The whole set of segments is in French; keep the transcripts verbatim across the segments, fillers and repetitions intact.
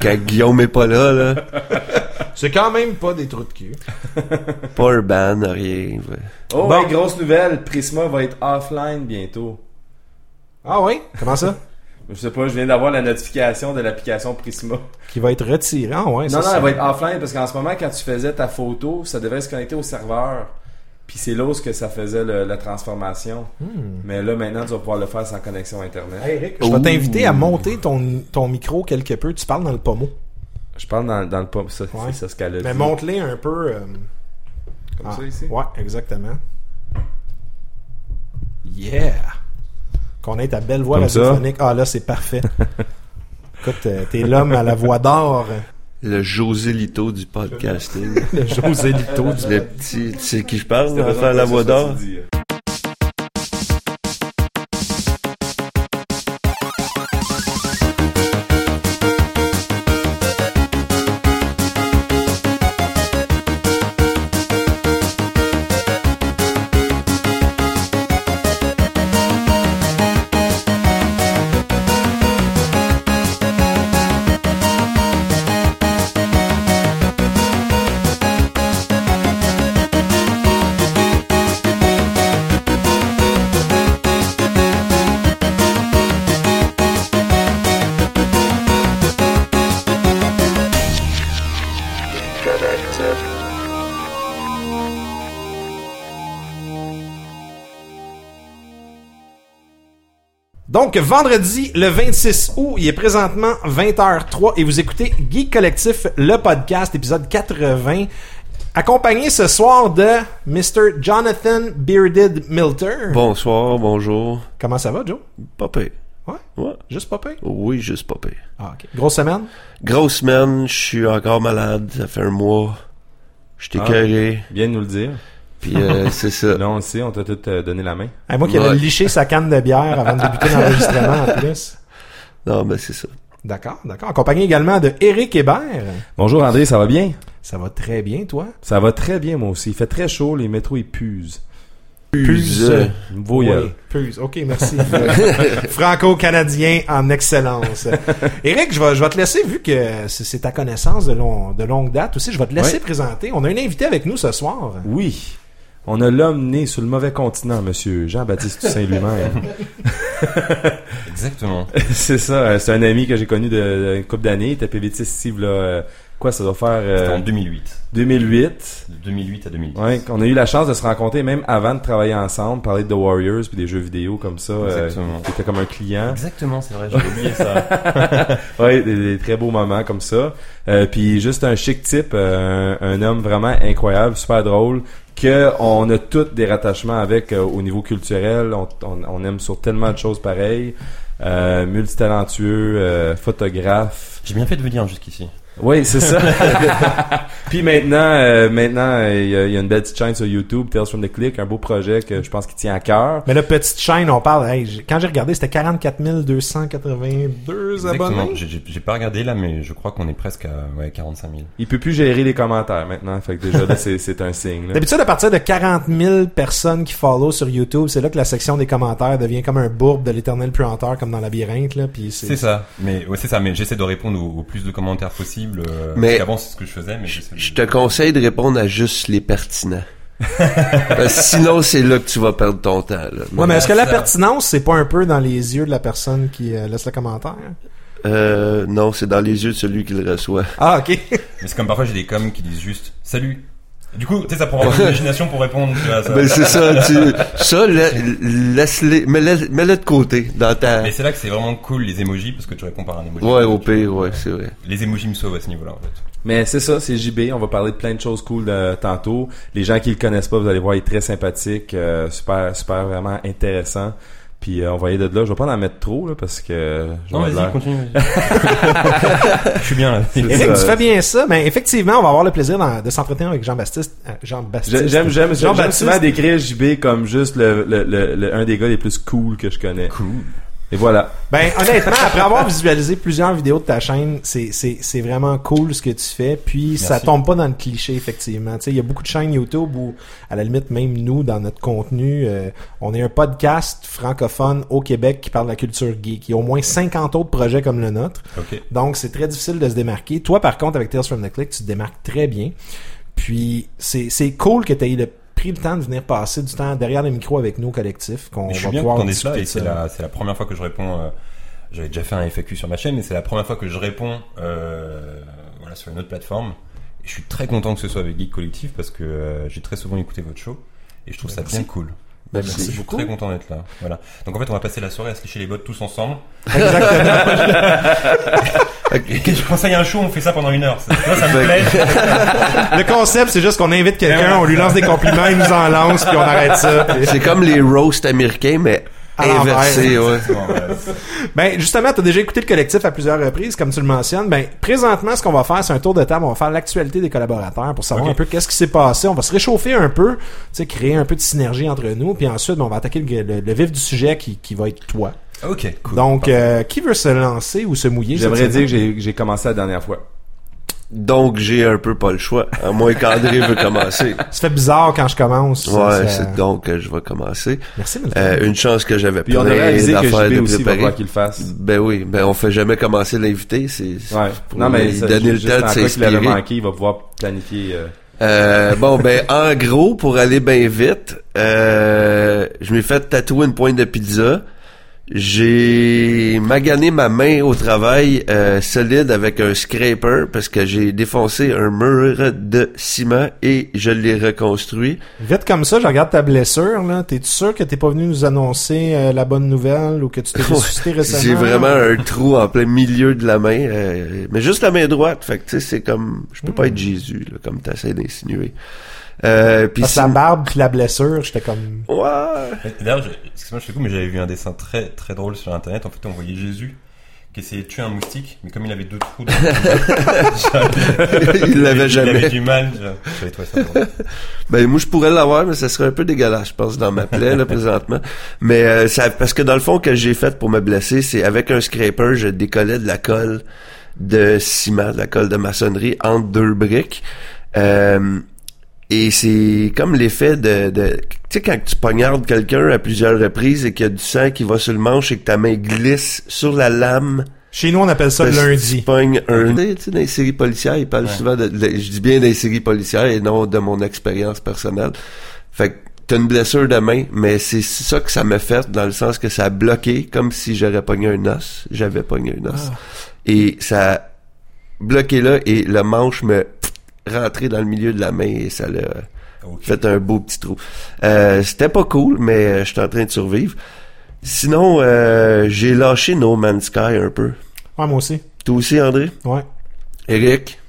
Quand Guillaume est pas là, là. C'est quand même pas des trous de cul. Pas urban, rien. Oh, bon, ouais, grosse nouvelle, Prisma va être offline bientôt. Ah oui? Comment ça? Je sais pas, je viens d'avoir la notification de l'application Prisma. Qui va être retirée, ah ouais. Non, ça, non, ça... elle va être offline parce qu'en ce moment, quand tu faisais ta photo, ça devait se connecter au serveur. Puis c'est là où ça faisait le, la transformation. Hmm. Mais là, maintenant, tu vas pouvoir le faire sans connexion Internet. Hey, Eric, je vais t'inviter à monter ton, ton micro quelque peu. Tu parles dans le pommeau. Je parle dans, dans le pommeau. Ça, ouais. Ça, ce qu'elle a dit. Mais monte-les un peu. Euh... Comme ah, ça, ici? Ouais, exactement. Yeah! Qu'on ait ta belle voix radiophonique. Ah, là, c'est parfait. Écoute, t'es l'homme à la voix d'or. Le José Lito du podcasting. Le José Lito du... Le petit... Tu sais qui je parle, à faire la voix d'or? Donc, vendredi, le vingt-six août, il est présentement vingt heures zéro trois et vous écoutez Geek Collectif, le podcast, épisode quatre-vingts, accompagné ce soir de mister Jonathan Bearded Milter. Bonsoir, bonjour. Comment ça va, Joe? Pas pire. Ouais? Ouais. Juste pas pire? Oui, juste pas pire. Ah, ok. Grosse semaine? Grosse semaine, je suis encore malade, ça fait un mois, je t'ai carré. Viens nous le dire. Puis euh, c'est ça. Là, on le sait, on t'a tout euh, donné la main. Hey, moi qui ouais. avais liché sa canne de bière avant de débuter l'enregistrement en plus. Non, mais c'est ça. D'accord, d'accord. Accompagné également de Éric Hébert. Bonjour André, ça va bien? Ça va très bien, toi? Ça va très bien, moi aussi. Il fait très chaud, les métros, ils puisent. Puisent. Voyage. Oui, puisent. OK, merci. Franco-canadien en excellence. Éric, je vais, je vais te laisser, vu que c'est ta connaissance de, long, de longue date aussi, je vais te laisser ouais. présenter. On a un invité avec nous ce soir. Oui. On a l'homme né sur le mauvais continent, monsieur Jean-Baptiste Saint-Louis-Mais. Exactement. C'est ça. C'est un ami que j'ai connu de, de une couple d'années. Il était P V T Steve, là. Quoi, ça doit faire... Euh, C'était en deux mille huit. deux mille huit. De deux mille huit à deux mille dix. Ouais, on a eu la chance de se rencontrer même avant de travailler ensemble, parler de The Warriors puis des jeux vidéo comme ça. Exactement. Euh, T'étais comme un client. Exactement, c'est vrai, j'ai oublié ça. Ouais, des, des très beaux moments comme ça. Euh, puis juste un chic type, euh, un, un homme vraiment incroyable, super drôle. Que on a tous des rattachements avec euh, au niveau culturel, on, on, on aime sur tellement de choses pareilles, euh, multitalentueux, euh, photographe. J'ai bien fait de venir jusqu'ici. Oui, c'est ça. Puis maintenant, euh, maintenant, il euh, y, y a une belle petite chaîne sur YouTube, Tales from the Click, un beau projet que je pense qu'il tient à cœur. Mais la petite chaîne, on parle. Hey, quand j'ai regardé, c'était quarante-quatre mille deux cent quatre-vingt-deux Exactement. Abonnés. J'ai, j'ai pas regardé là, mais je crois qu'on est presque à ouais, quarante-cinq mille. Il peut plus gérer les commentaires maintenant, fait que déjà là, c'est, c'est un signe. Là. D'habitude, à partir de quarante mille personnes qui follow sur YouTube, c'est là que la section des commentaires devient comme un bourbe de l'éternel puanteur, comme dans Labyrinthe là. Puis c'est... c'est ça. Mais ouais, c'est ça. Mais j'essaie de répondre aux, aux plus de commentaires possibles. Euh, mais avant c'est ce que je faisais, mais je, de... je te conseille de répondre à juste les pertinents. Parce que sinon c'est là que tu vas perdre ton temps. Là. Mais ouais, mais est-ce que la pertinence c'est pas un peu dans les yeux de la personne qui euh, laisse le commentaire? Euh, non, c'est dans les yeux de celui qui le reçoit. Ah ok. Mais c'est comme parfois j'ai des coms qui disent juste salut. Du coup, tu sais, ça prend l'imagination pour répondre. Tu vois, ça. Mais c'est ça, tu, ça, la, laisse-les, mets-les, mets-les de côté dans ta... Mais c'est là que c'est vraiment cool, les émojis, parce que tu réponds par un émoji. Ouais, au pire, ouais, c'est vrai. Les émojis me sauvent à ce niveau-là, en fait. Mais c'est ça, c'est J B, on va parler de plein de choses cool de, tantôt. Les gens qui le connaissent pas, vous allez voir, il est très sympathique, euh, super, super, vraiment intéressant. Puis euh, on va aller de là. Je vais pas en mettre trop là parce que. Euh, non vas-y, l'air. Continue. Je suis bien là. Éric, tu fais bien ça, mais effectivement, on va avoir le plaisir de s'entretenir avec Jean-Baptiste. Euh, Jean-Baptiste. J'aime, j'aime, Jean-Baptiste. J'aime souvent décrire J B comme juste le, le, le, le un des gars les plus cool que je connais. Cool. Et voilà. Ben, honnêtement, après avoir visualisé plusieurs vidéos de ta chaîne, c'est, c'est, c'est vraiment cool ce que tu fais. Puis, Merci. Ça tombe pas dans le cliché, effectivement. Tu sais, il y a beaucoup de chaînes YouTube où, à la limite, même nous, dans notre contenu, euh, on est un podcast francophone au Québec qui parle de la culture geek. Il y a au moins cinquante autres projets comme le nôtre. Okay. Donc, c'est très difficile de se démarquer. Toi, par contre, avec Tales from the Click, tu te démarques très bien. Puis, c'est, c'est cool que tu aies le le temps de venir passer du temps derrière les micros avec nous au collectif. Qu'on je suis va bien pouvoir discuter là, c'est, la, c'est la première fois que je réponds. Euh, j'avais déjà fait un F A Q sur ma chaîne, mais c'est la première fois que je réponds euh, voilà, sur une autre plateforme. Et je suis très content que ce soit avec Geek Collectif parce que euh, j'ai très souvent écouté votre show et je trouve ben ça bien cool. Ben merci, je suis beaucoup. Très content d'être là. Voilà. Donc en fait, on va passer la soirée à se lécher les bottes tous ensemble. Exactement. Okay. Je conseille un show, on fait ça pendant une heure. Ça, ça me plaît. Le concept, c'est juste qu'on invite quelqu'un, on lui lance des compliments, il nous en lance, puis on arrête ça. C'est comme les roasts américains, mais inversés. Ouais. Ben, justement, t'as déjà écouté le collectif à plusieurs reprises, comme tu le mentionnes. Ben, présentement, ce qu'on va faire, c'est un tour de table. On va faire l'actualité des collaborateurs pour savoir okay. un peu qu'est-ce qui s'est passé. On va se réchauffer un peu, tu sais, créer un peu de synergie entre nous, puis ensuite, ben, on va attaquer le, le, le vif du sujet qui, qui va être toi. Ok, cool. Donc, euh, qui veut se lancer ou se mouiller? J'aimerais dire que j'ai, j'ai commencé la dernière fois. Donc, j'ai un peu pas le choix. À moins qu'André veut commencer. Ça fait bizarre quand je commence. Ouais, ça, c'est... c'est donc que je vais commencer. Merci, euh, une chance que j'avais plein d'affaires de préparer. Qu'il fasse. Ben oui, ben on fait jamais commencer l'invité. C'est, c'est ouais. Pour non, mais lui ça, donner ça, le temps de s'inspirer. Qu'il avait manqué, il va pouvoir planifier... Euh... Euh, bon, ben, en gros, pour aller bien vite, euh, je m'ai fait tatouer une pointe de pizza. J'ai magané ma main au travail euh, solide avec un scraper parce que j'ai défoncé un mur de ciment et je l'ai reconstruit. Vite comme ça, je regarde ta blessure là. T'es-tu sûr que t'es pas venu nous annoncer euh, la bonne nouvelle ou que tu t'es ressuscité récemment? J'ai vraiment un trou en plein milieu de la main, euh, mais juste la main droite. Fait que tu sais, c'est comme je peux mmh. pas être Jésus là, comme t'essaies d'insinuer. Euh, pis parce si... la barbe puis la blessure, j'étais comme... Ouais. D'ailleurs, je... excuse-moi, je fais cool, mais j'avais vu un dessin très très drôle sur internet. En fait, on voyait Jésus qui essayait de tuer un moustique, mais comme il avait deux trous dans le... il l'avait jamais. Il avait du mal. Je... Toi, ça, ben moi, je pourrais l'avoir, mais ça serait un peu dégueulasse, je pense, dans ma plaie là présentement. Mais euh, ça, parce que dans le fond, que j'ai fait pour me blesser, c'est avec un scraper, je décollais de la colle de ciment, de la colle de maçonnerie entre deux briques. Euh... Et c'est comme l'effet de... de tu sais, quand tu poignardes quelqu'un à plusieurs reprises et qu'il y a du sang qui va sur le manche et que ta main glisse sur la lame... Chez nous, on appelle ça le lundi. Tu pognes un... Tu sais, dans les séries policières, ils parlent ouais. souvent de... de je dis bien des séries policières et non de mon expérience personnelle. Fait que t'as une blessure de main, mais c'est ça que ça m'a fait, dans le sens que ça a bloqué, comme si j'aurais pogné un os. J'avais pogné un os. Ah. Et ça a bloqué là, et le manche me... rentré dans le milieu de la main et ça l'a okay. fait un beau petit trou. Euh, c'était pas cool, mais j'étais en train de survivre. Sinon, euh, j'ai lâché No Man's Sky un peu. Ouais, moi aussi. Toi aussi, André? Ouais. Éric?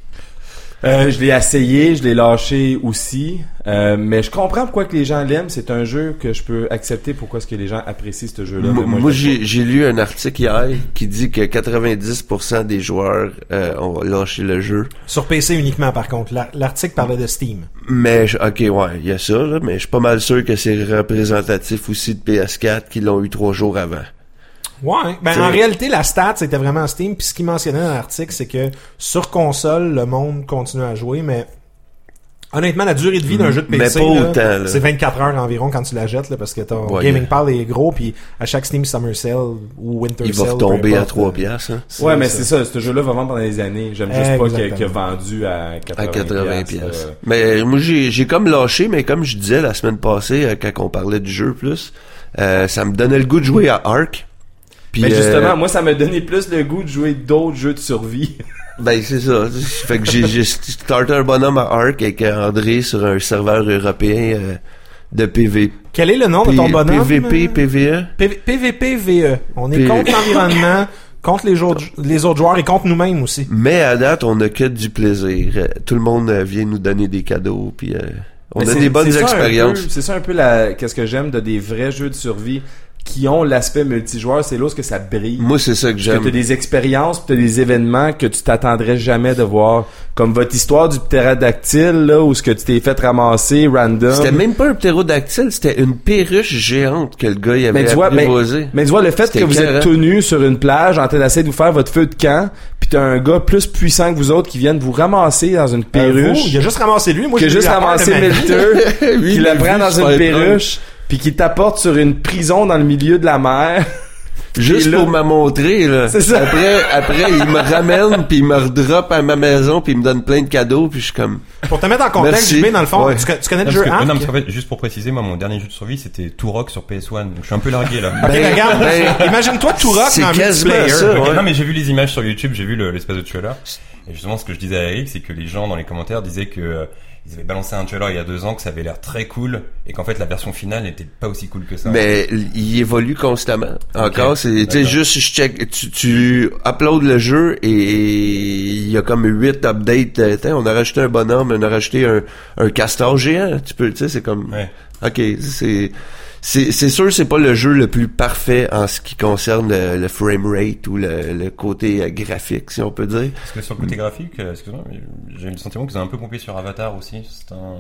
Euh, je l'ai essayé, je l'ai lâché aussi, euh, mais je comprends pourquoi que les gens l'aiment. C'est un jeu que je peux accepter. Pourquoi est-ce que les gens apprécient ce jeu-là? M- moi, moi j'ai, j'ai lu un article hier qui dit que quatre-vingt-dix pour cent des joueurs euh, ont lâché le jeu. Sur P C uniquement, par contre. La- l'article parlait de Steam. Mais je, ok, ouais, il y a ça, là, mais je suis pas mal sûr que c'est représentatif aussi de P S quatre qui l'ont eu trois jours avant. Ouais, ben c'est... en réalité la stat c'était vraiment Steam, puis ce qu'il mentionnait dans l'article c'est que sur console le monde continue à jouer, mais honnêtement la durée de vie d'un jeu de P C là, autant, là. C'est vingt-quatre heures environ quand tu la jettes là, parce que ton ouais, gaming pal est gros, puis à chaque Steam Summer Sale ou Winter il Sale il va retomber à trois piastres hein. Ouais, mais ça. C'est ça, ce jeu là va vendre pendant des années. J'aime juste pas qu'il a vendu à quatre-vingts piastres euh... Mais moi j'ai, j'ai comme lâché, mais comme je disais la semaine passée quand on parlait du jeu plus euh, ça me donnait le goût de jouer à Ark. Pis mais justement, euh... moi, ça m'a donné plus le goût de jouer d'autres jeux de survie. Ben, c'est ça. Fait que j'ai, j'ai starté un bonhomme à Ark avec André sur un serveur européen euh, de P V. Quel est le nom P- de ton bonhomme? P V P, P V E. P- P V P, V E. On est P- contre l'environnement, contre les, jou- les autres joueurs et contre nous-mêmes aussi. Mais à date, on n'a que du plaisir. Tout le monde vient nous donner des cadeaux, puis euh, on mais a des bonnes c'est expériences. Ça peu, c'est ça un peu la, qu'est-ce que j'aime de des vrais jeux de survie qui ont l'aspect multijoueur, c'est lorsque ça brille. Moi, c'est ça que j'aime. Que t'as des expériences, pis t'as des événements que tu t'attendrais jamais de voir. comme votre histoire du ptérodactyle, là, où ce que tu t'es fait ramasser random. C'était même pas un ptérodactyle, c'était une perruche géante que le gars il avait apprivoisée. Mais, mais tu vois, le fait c'était que vous carré. Êtes tout nu sur une plage en train d'essayer de vous faire votre feu de camp, pis t'as un gars plus puissant que vous autres qui viennent vous ramasser dans une perruche. Euh, il a juste ramassé lui, moi j'ai juste ramassé Milter, qui le prend dans une perruche, pis qui t'apporte sur une prison dans le milieu de la mer. Juste là, pour me montrer, là. C'est ça. Après, après, il me ramène, puis il me redroppe à ma maison, puis il me donne plein de cadeaux, puis je suis comme... Pour te mettre en contexte, Jimmy, dans le fond, ouais. tu, tu connais non, le jeu que, Ark? Non, mais en fait, juste pour préciser, moi, mon dernier jeu de survie, c'était To Rock sur P S un, donc je suis un peu largué, là. Ben, ok, regarde, ben, imagine-toi To Rock dans multiplayer. Ça, ouais. Okay, non, mais j'ai vu les images sur YouTube, j'ai vu le, l'espèce de trailer, et justement, ce que je disais à Eric, c'est que les gens, dans les commentaires, disaient que... Euh, ils avaient balancé un trailer il y a deux ans, que ça avait l'air très cool, et qu'en fait, la version finale n'était pas aussi cool que ça. Mais il évolue constamment. Encore, okay. C'est, tu sais, juste, je check, tu, tu uploades le jeu, et il y a comme huit updates. T'sais, on a rajouté un bonhomme, on a rajouté un, un castor géant. Tu peux, tu sais, c'est comme, ouais. OK, c'est, c'est, c'est sûr, c'est pas le jeu le plus parfait en ce qui concerne le, le frame rate ou le, le côté graphique, si on peut dire. Parce que sur le côté graphique, excuse-moi, j'ai le sentiment qu'ils ont un peu pompé sur Avatar aussi. C'est un...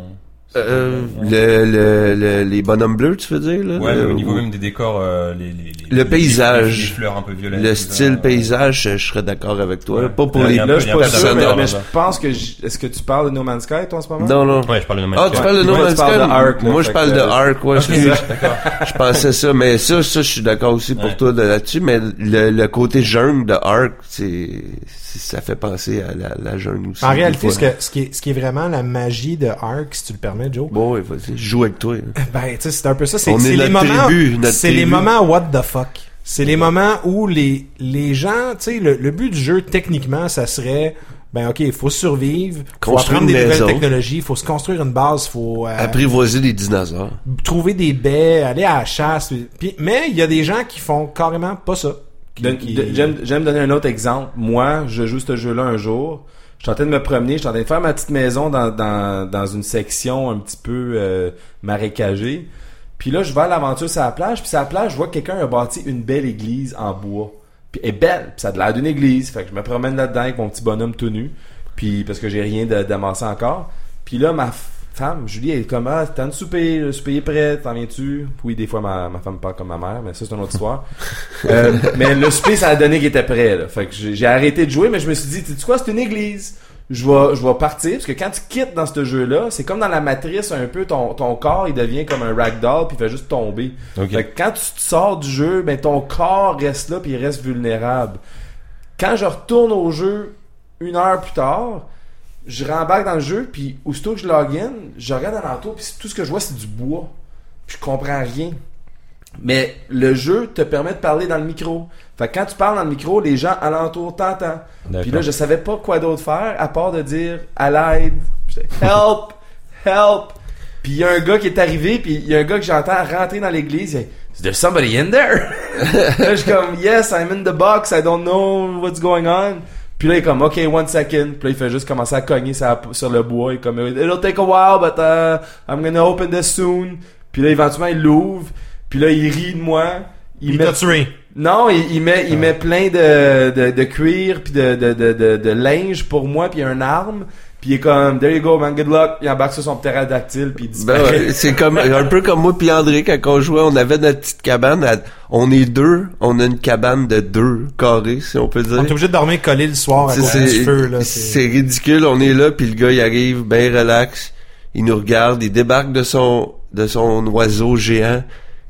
Euh, le, le, le, les bonhommes bleus, tu veux dire, là? Ouais, le, au niveau ou... même des décors, euh, les, les, les, le paysage. Les, les fleurs un peu violettes. Le style ça, paysage, ouais. Je serais d'accord avec toi. Ouais. Pas pour là, les, là, je suis pas sûr, mais, mais je pense que je... est-ce que tu parles de No Man's Sky, toi, en ce moment? Non, non. Ouais, je parle de No Man's Sky. Ah, tu parles de No Man's Sky? Moi, de Ark, moi je parle de Ark, ouais, okay, je, je pensais ça, mais ça, ça, je suis d'accord aussi pour ouais. toi de là-dessus, mais le, le côté jungle de Ark, c'est, ça fait penser à la, la jungle aussi. En réalité, ce que, ce qui est, ce qui est vraiment la magie de Ark, si tu le permets, Joe. Bon, ouais, vas-y, je joue avec toi. Ben, tu sais, c'est un peu ça. C'est, c'est les moments, tribu, c'est tribu. Les moments what the fuck. C'est les moments où les les gens, tu sais, le, le but du jeu techniquement, ça serait, ben ok, il faut survivre, faut apprendre des nouvelles technologies, il faut se construire une base, faut euh, apprivoiser des dinosaures, trouver des baies, aller à la chasse. Puis, mais il y a des gens qui font carrément pas ça. Qui, de, qui... De, j'aime, j'aime donner un autre exemple. Moi, je joue ce jeu-là un jour. Je suis en train de me promener, je suis en train de faire ma petite maison dans dans dans une section un petit peu euh, marécagée. Puis là, je vais à l'aventure sur la plage, puis sur la plage, je vois que quelqu'un a bâti une belle église en bois. Puis elle est belle, puis ça a l'air d'une église. Fait que je me promène là-dedans avec mon petit bonhomme tout nu, puis parce que j'ai rien d'amasser encore. Puis là, ma femme, Julie, elle est comme « Ah, t'as un souper, le souper est prêt, t'en viens-tu? » Oui, des fois, ma, ma femme parle comme ma mère, mais ça, c'est une autre histoire. euh, mais le souper, ça a donné qu'il était prêt, là. Fait que j'ai, j'ai arrêté de jouer, mais je me suis dit « Tu sais quoi, c'est une église. Je vais, je vais partir. » Parce que quand tu quittes dans ce jeu-là, c'est comme dans la matrice, un peu, ton, ton corps, il devient comme un ragdoll, puis il fait juste tomber. Okay. Fait que quand tu te sors du jeu, ben ton corps reste là, puis il reste vulnérable. Quand je retourne au jeu une heure plus tard... Je rembarque dans le jeu, puis aussitôt que je log in, je regarde alentour, puis tout ce que je vois, c'est du bois. Puis je comprends rien. Mais le jeu te permet de parler dans le micro. Fait que quand tu parles dans le micro, les gens alentour t'entendent. Puis là, je savais pas quoi d'autre faire, à part de dire « à l'aide »,« help, help ». Puis il y a un gars qui est arrivé, puis il y a un gars que j'entends rentrer dans l'église, il « Is there somebody in there? » Là, je suis comme « Yes, I'm in the box, I don't know what's going on ». Puis là, il est comme, OK, one second. Puis là, il fait juste commencer à cogner sa, sur le bois. Il est comme, it'll take a while, but uh, I'm gonna open this soon. Puis là, éventuellement, il l'ouvre. Puis là, il rit de moi. Il, il met... t'a tué. Non, il, il met, il ah. met plein de, de, de cuir puis de, de, de, de, de linge pour moi puis une arme. Puis il est comme, there you go, man, good luck. Il embarque sur son ptérodactyle puis il disparaît. Ben ouais, c'est comme, un peu comme moi puis André, quand on jouait, on avait notre petite cabane. À, on est deux, on a une cabane de deux carrés, si on peut dire. On est obligé de dormir collé le soir à cause du feu, là. C'est... c'est ridicule, on est là puis le gars, il arrive bien relax. Il nous regarde, il débarque de son, de son oiseau géant.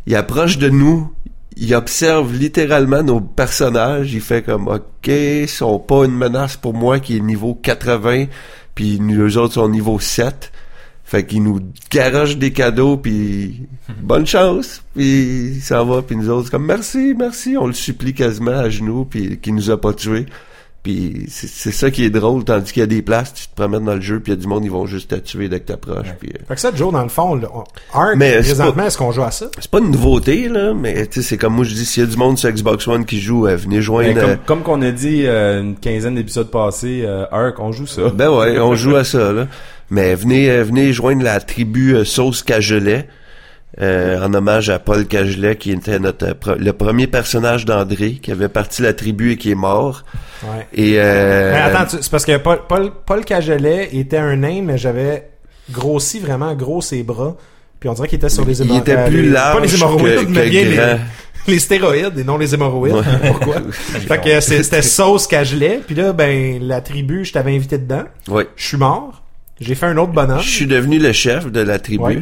Il approche de nous. Il observe littéralement nos personnages. Il fait comme, OK, ils sont pas une menace pour moi qui est niveau quatre-vingts, puis nous autres sont niveau sept. Fait qu'il nous garoche des cadeaux, puis bonne chance. Puis il s'en va, puis nous autres, comme, merci, merci. On le supplie quasiment à genoux, puis qu'il nous a pas tués. Puis c'est, c'est ça qui est drôle, tandis qu'il y a des places, tu te promènes dans le jeu, puis il y a du monde, ils vont juste te tuer dès que t'approches. Ouais. Puis, euh... Fait que ça, Joe, dans le fond, là, on... Ark, mais présentement, pas... est-ce qu'on joue à ça? C'est pas une nouveauté, là, mais tu sais, c'est comme moi, je dis, s'il y a du monde sur Xbox One qui joue, euh, venez joindre... Comme, euh... comme qu'on a dit euh, une quinzaine d'épisodes passés, euh, Ark, on joue ça. Ben ouais, on joue à ça, là. Mais venez, euh, venez joindre la tribu euh, Sauce Cagelet. Euh, en hommage à Paul Cagelet, qui était notre le premier personnage d'André, qui avait parti la tribu et qui est mort. Ouais. Et euh... mais attends, tu, c'est parce que Paul, Paul, Paul Cagelet était un nain, mais j'avais grossi vraiment gros ses bras. Puis on dirait qu'il était sur les hémorroïdes. Il était plus euh, large. Pas les hémorroïdes, que, mais que bien grand. Les, les stéroïdes et non les hémorroïdes. Ouais. Pourquoi? Fait que c'était sauce Cagelet. Puis là, ben la tribu, je t'avais invité dedans. Ouais. Je suis mort. J'ai fait un autre bonhomme. Je suis devenu le chef de la tribu. Ouais.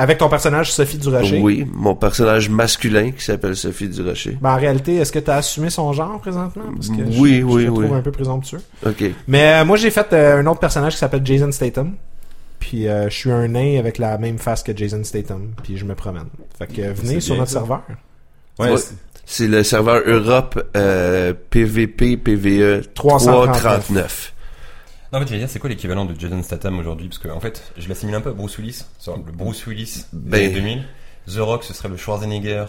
Avec ton personnage Sophie Durocher. Oui, mon personnage masculin qui s'appelle Sophie Durocher. Ben, en réalité, est-ce que tu as assumé son genre présentement? Parce que oui, je, oui, je oui. Je trouve un peu présomptueux. OK. Mais euh, moi, j'ai fait euh, un autre personnage qui s'appelle Jason Statham. Puis euh, je suis un nain avec la même face que Jason Statham. Puis je me promène. Fait que euh, venez sur notre ça. serveur. Ouais, ouais. C'est... c'est le serveur Europe euh, P V P P V E trois cent trente-neuf. Non, mais tu veux dire, c'est quoi l'équivalent de Jason Statham aujourd'hui? Parce que, en fait, je l'assimile un peu à Bruce Willis. Le Bruce Willis ben... des deux mille. The Rock, ce serait le Schwarzenegger.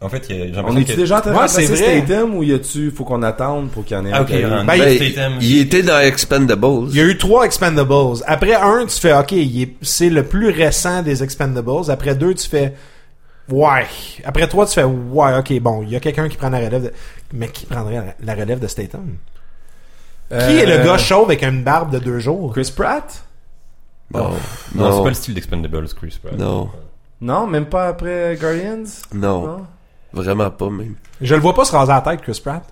En fait, il y a, j'ai l'impression. On est-tu déjà en train de passer Statham ou y a-tu, faut qu'on attende pour qu'il y en ait ah, okay, un? Ben, ben, il était dans Expendables. Il y a eu trois Expendables. Après un, tu fais, ok, il est, c'est le plus récent des Expendables. Après deux, tu fais, ouais. Après trois, tu fais, ouais, ok, bon, il y a quelqu'un qui prend la relève de, mais qui prendrait la relève de Statham? Qui euh, est le gars chauve avec une barbe de deux jours? Chris Pratt? Oh, oh. Non, non, c'est pas le style d'Expendables, Chris Pratt. Non. Non, même pas après Guardians? Non. non. Vraiment pas, même. Je le vois pas se raser la tête, Chris Pratt.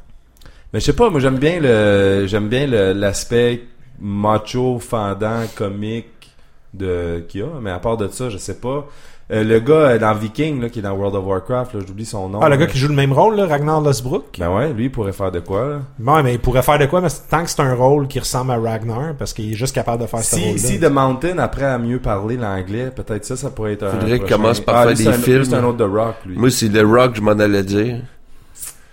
Mais je sais pas, moi j'aime bien le j'aime bien le, l'aspect macho, fendant, comique de qu'il y a, mais à part de ça, je sais pas. Euh, le gars dans Viking là, qui est dans World of Warcraft là, j'oublie son nom. Ah, le là. gars qui joue le même rôle là, Ragnar Lothbrok. Ben ouais, lui il pourrait faire de quoi là. Bon, mais il pourrait faire de quoi, mais tant que c'est un rôle qui ressemble à Ragnar, parce qu'il est juste capable de faire si, ce rôle-là. Si The Mountain après à mieux parler l'anglais, peut-être ça ça pourrait être un. Faudrait qu'il commence par ah, faire lui, des un, films. Lui, c'est un autre The Rock lui. Moi c'est The Rock je m'en allais dire.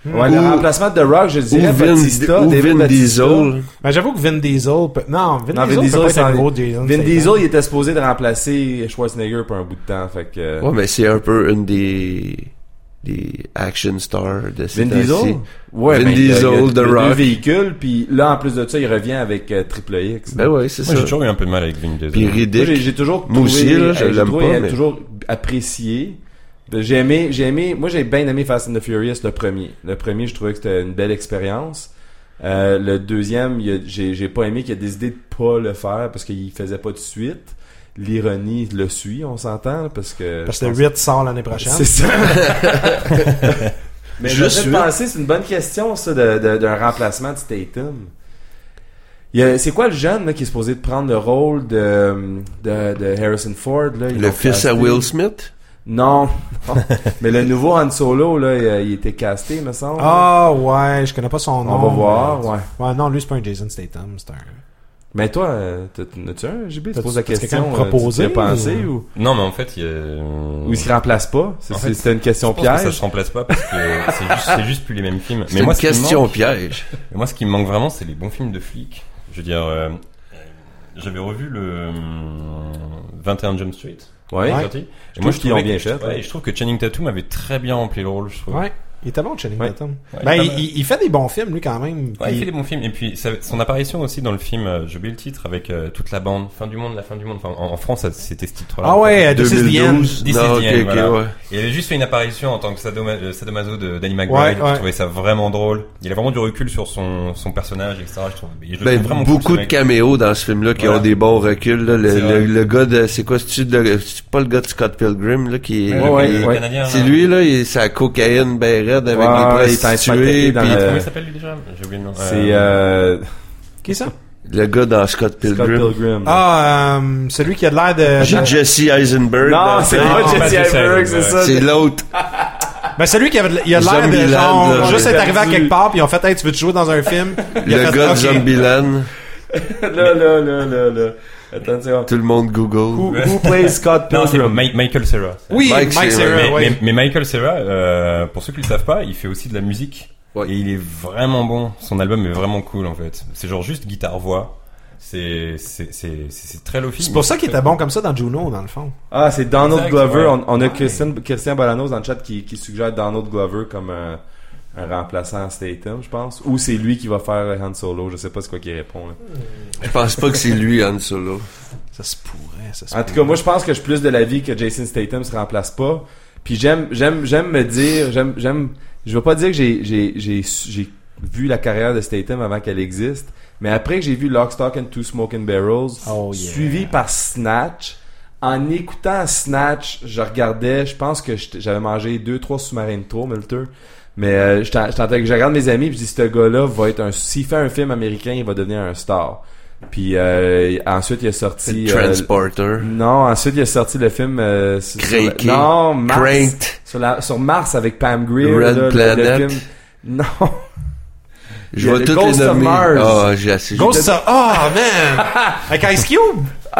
Ouais, ou, le remplacement de The Rock, je dirais Batista, Vin, David Vin Diesel. Ben, j'avoue que Vin Diesel peut... Non, Vin non, Diesel, Vin Diesel peut pas être gros Jason. Vin Diesel, il était supposé de remplacer Schwarzenegger pour un bout de temps, fait que... Ouais, mais c'est un peu une des... des action stars de cette Vin Diesel? Ci. Ouais, Vin ben, Diesel, il y a, il y a The Rock. Deux véhicules, puis là, en plus de ça, il revient avec euh, Triple X. Ben ouais, c'est Moi, ça. J'ai toujours eu un peu de mal avec Vin Diesel. Puis Riddick. Moi, j'ai, j'ai toujours trouvé... Moi aussi, là, je l'aime pas, mais... toujours apprécié... J'ai aimé, j'ai aimé, moi j'ai bien aimé Fast and the Furious le premier. Le premier, je trouvais que c'était une belle expérience. Euh, le deuxième, il a, j'ai, j'ai pas aimé qu'il a décidé de pas le faire parce qu'il faisait pas de suite. L'ironie le suit, on s'entend, parce que. Parce que le huit sort l'année prochaine. C'est ça. Mais je suis pensé, c'est une bonne question, ça, de, de, d'un remplacement de Statham. Il y a, c'est quoi le jeune là, qui est supposé de prendre le rôle de, de, de Harrison Ford là, le fils à Will Smith? Non, non. Mais le nouveau Han Solo là, il était casté, me semble. Ah oh, ouais, je connais pas son nom. On va voir, ouais. Ouais, non, lui c'est pas un Jason Statham, c'est un. Mais toi, as-tu un J B? Tu poses la question. Proposé, pensé ou non, mais en fait, il ou il se remplace pas. C'est, c'est, fait, c'était une question piège. Que ça se remplace pas parce que c'est juste, c'est juste plus les mêmes films. C'est mais moi, une question qui manque, piège. Moi, ce qui me manque vraiment, c'est les bons films de flics. Je veux dire, euh, j'avais revu le vingt et un Jump Street. Ouais, ouais. Je je moi je trouve bien cher. Ouais, ouais. Je trouve que Channing Tatum avait très bien rempli le rôle, je trouve. Ouais, il était bon Channing ouais. Tatum. Ouais, ben il, il, il fait des bons films lui quand même. Ouais, il... il fait des bons films et puis ça, son apparition aussi dans le film, euh, j'ai oublié le titre avec euh, toute la bande, fin du monde, la fin du monde. Enfin, en, en France c'était ce titre-là. Ah ouais, This is the End. This non, is the okay, end, voilà. Okay, ouais. Et il avait juste fait une apparition en tant que sadoma, sadomaso de Danny McBride. Ouais, ouais. Je trouvais ça vraiment drôle. Il a vraiment du recul sur son son personnage, et cetera. Je trouve. Je ben, vraiment beaucoup de caméos dans ce film-là qui voilà. ont des bons reculs. Là. Le, le, le gars de, c'est quoi ce de c'est pas le gars de Scott Pilgrim là qui est. Ouais, ouais, il, ouais. Canadien, c'est là. Lui là, il sa cocaïne ben raide avec ouais, les prostituées. Puis le... comment il s'appelle lui déjà? J'ai oublié le nom. C'est euh... qui est ça? Le gars dans Scott Pilgrim. Scott Pilgrim. Ah, euh, celui qui a de l'air de. J'ai Jesse Eisenberg. Non, c'est pas Jesse Eisenberg, c'est ça. C'est l'autre. Ben celui qui a de, il a l'air de genre juste être arrivé à quelque part puis ils ont fait hey, tu veux te jouer dans un film. Le gars de Zombieland. Là là là là là. Attention. Tout le monde Google. Who, who plays Scott Pilgrim? Non, c'est Ma- Michael Cera. Oui, Mike Mike Cera. Mais, ouais. mais, mais Michael Cera, euh, pour ceux qui le savent pas, il fait aussi de la musique. Ouais. Et il est vraiment bon. Son album est vraiment cool, en fait. C'est genre juste guitare-voix. C'est, c'est, c'est, c'est, c'est très lofi. C'est pour ça qu'il était bon comme ça dans Juno, dans le fond. Ah, c'est Donald exact, Glover. Ouais. On, on a Christian, Christian Balanos dans le chat qui, qui suggère Donald Glover comme un, un remplaçant à Statham, je pense. Ou c'est lui qui va faire Han Solo. Je sais pas ce quoi qu'il répond, là. Je pense pas que c'est lui, Han Solo. Ça se pourrait, ça se En tout pourrait. Cas, moi, je pense que je suis plus de l'avis que Jason Statham se remplace pas. Puis j'aime, j'aime, j'aime me dire, j'aime, j'aime, je veux pas dire que j'ai, j'ai, j'ai, j'ai vu la carrière de Statham avant qu'elle existe, mais après que j'ai vu Lock, Stock and Two Smoking Barrels, oh, yeah. suivi par Snatch, en écoutant Snatch, je regardais, je pense que j'avais mangé deux, trois sous-marins de trop, Milter. Mais euh, je t'entends, je regarde mes amis, puis je dis ce gars-là va être un, s'il fait un film américain, il va devenir un star. Puis euh, ensuite il a sorti Transporter. Euh, non, ensuite il a sorti le film euh, sur, non, Mars, sur, la, sur Mars avec Pam Grier, Red là, Planet. Le film, non. Je vois toutes Ghost les of Mars. Oh, j'ai assez Ghost of Oh man. Avec Ice Cube.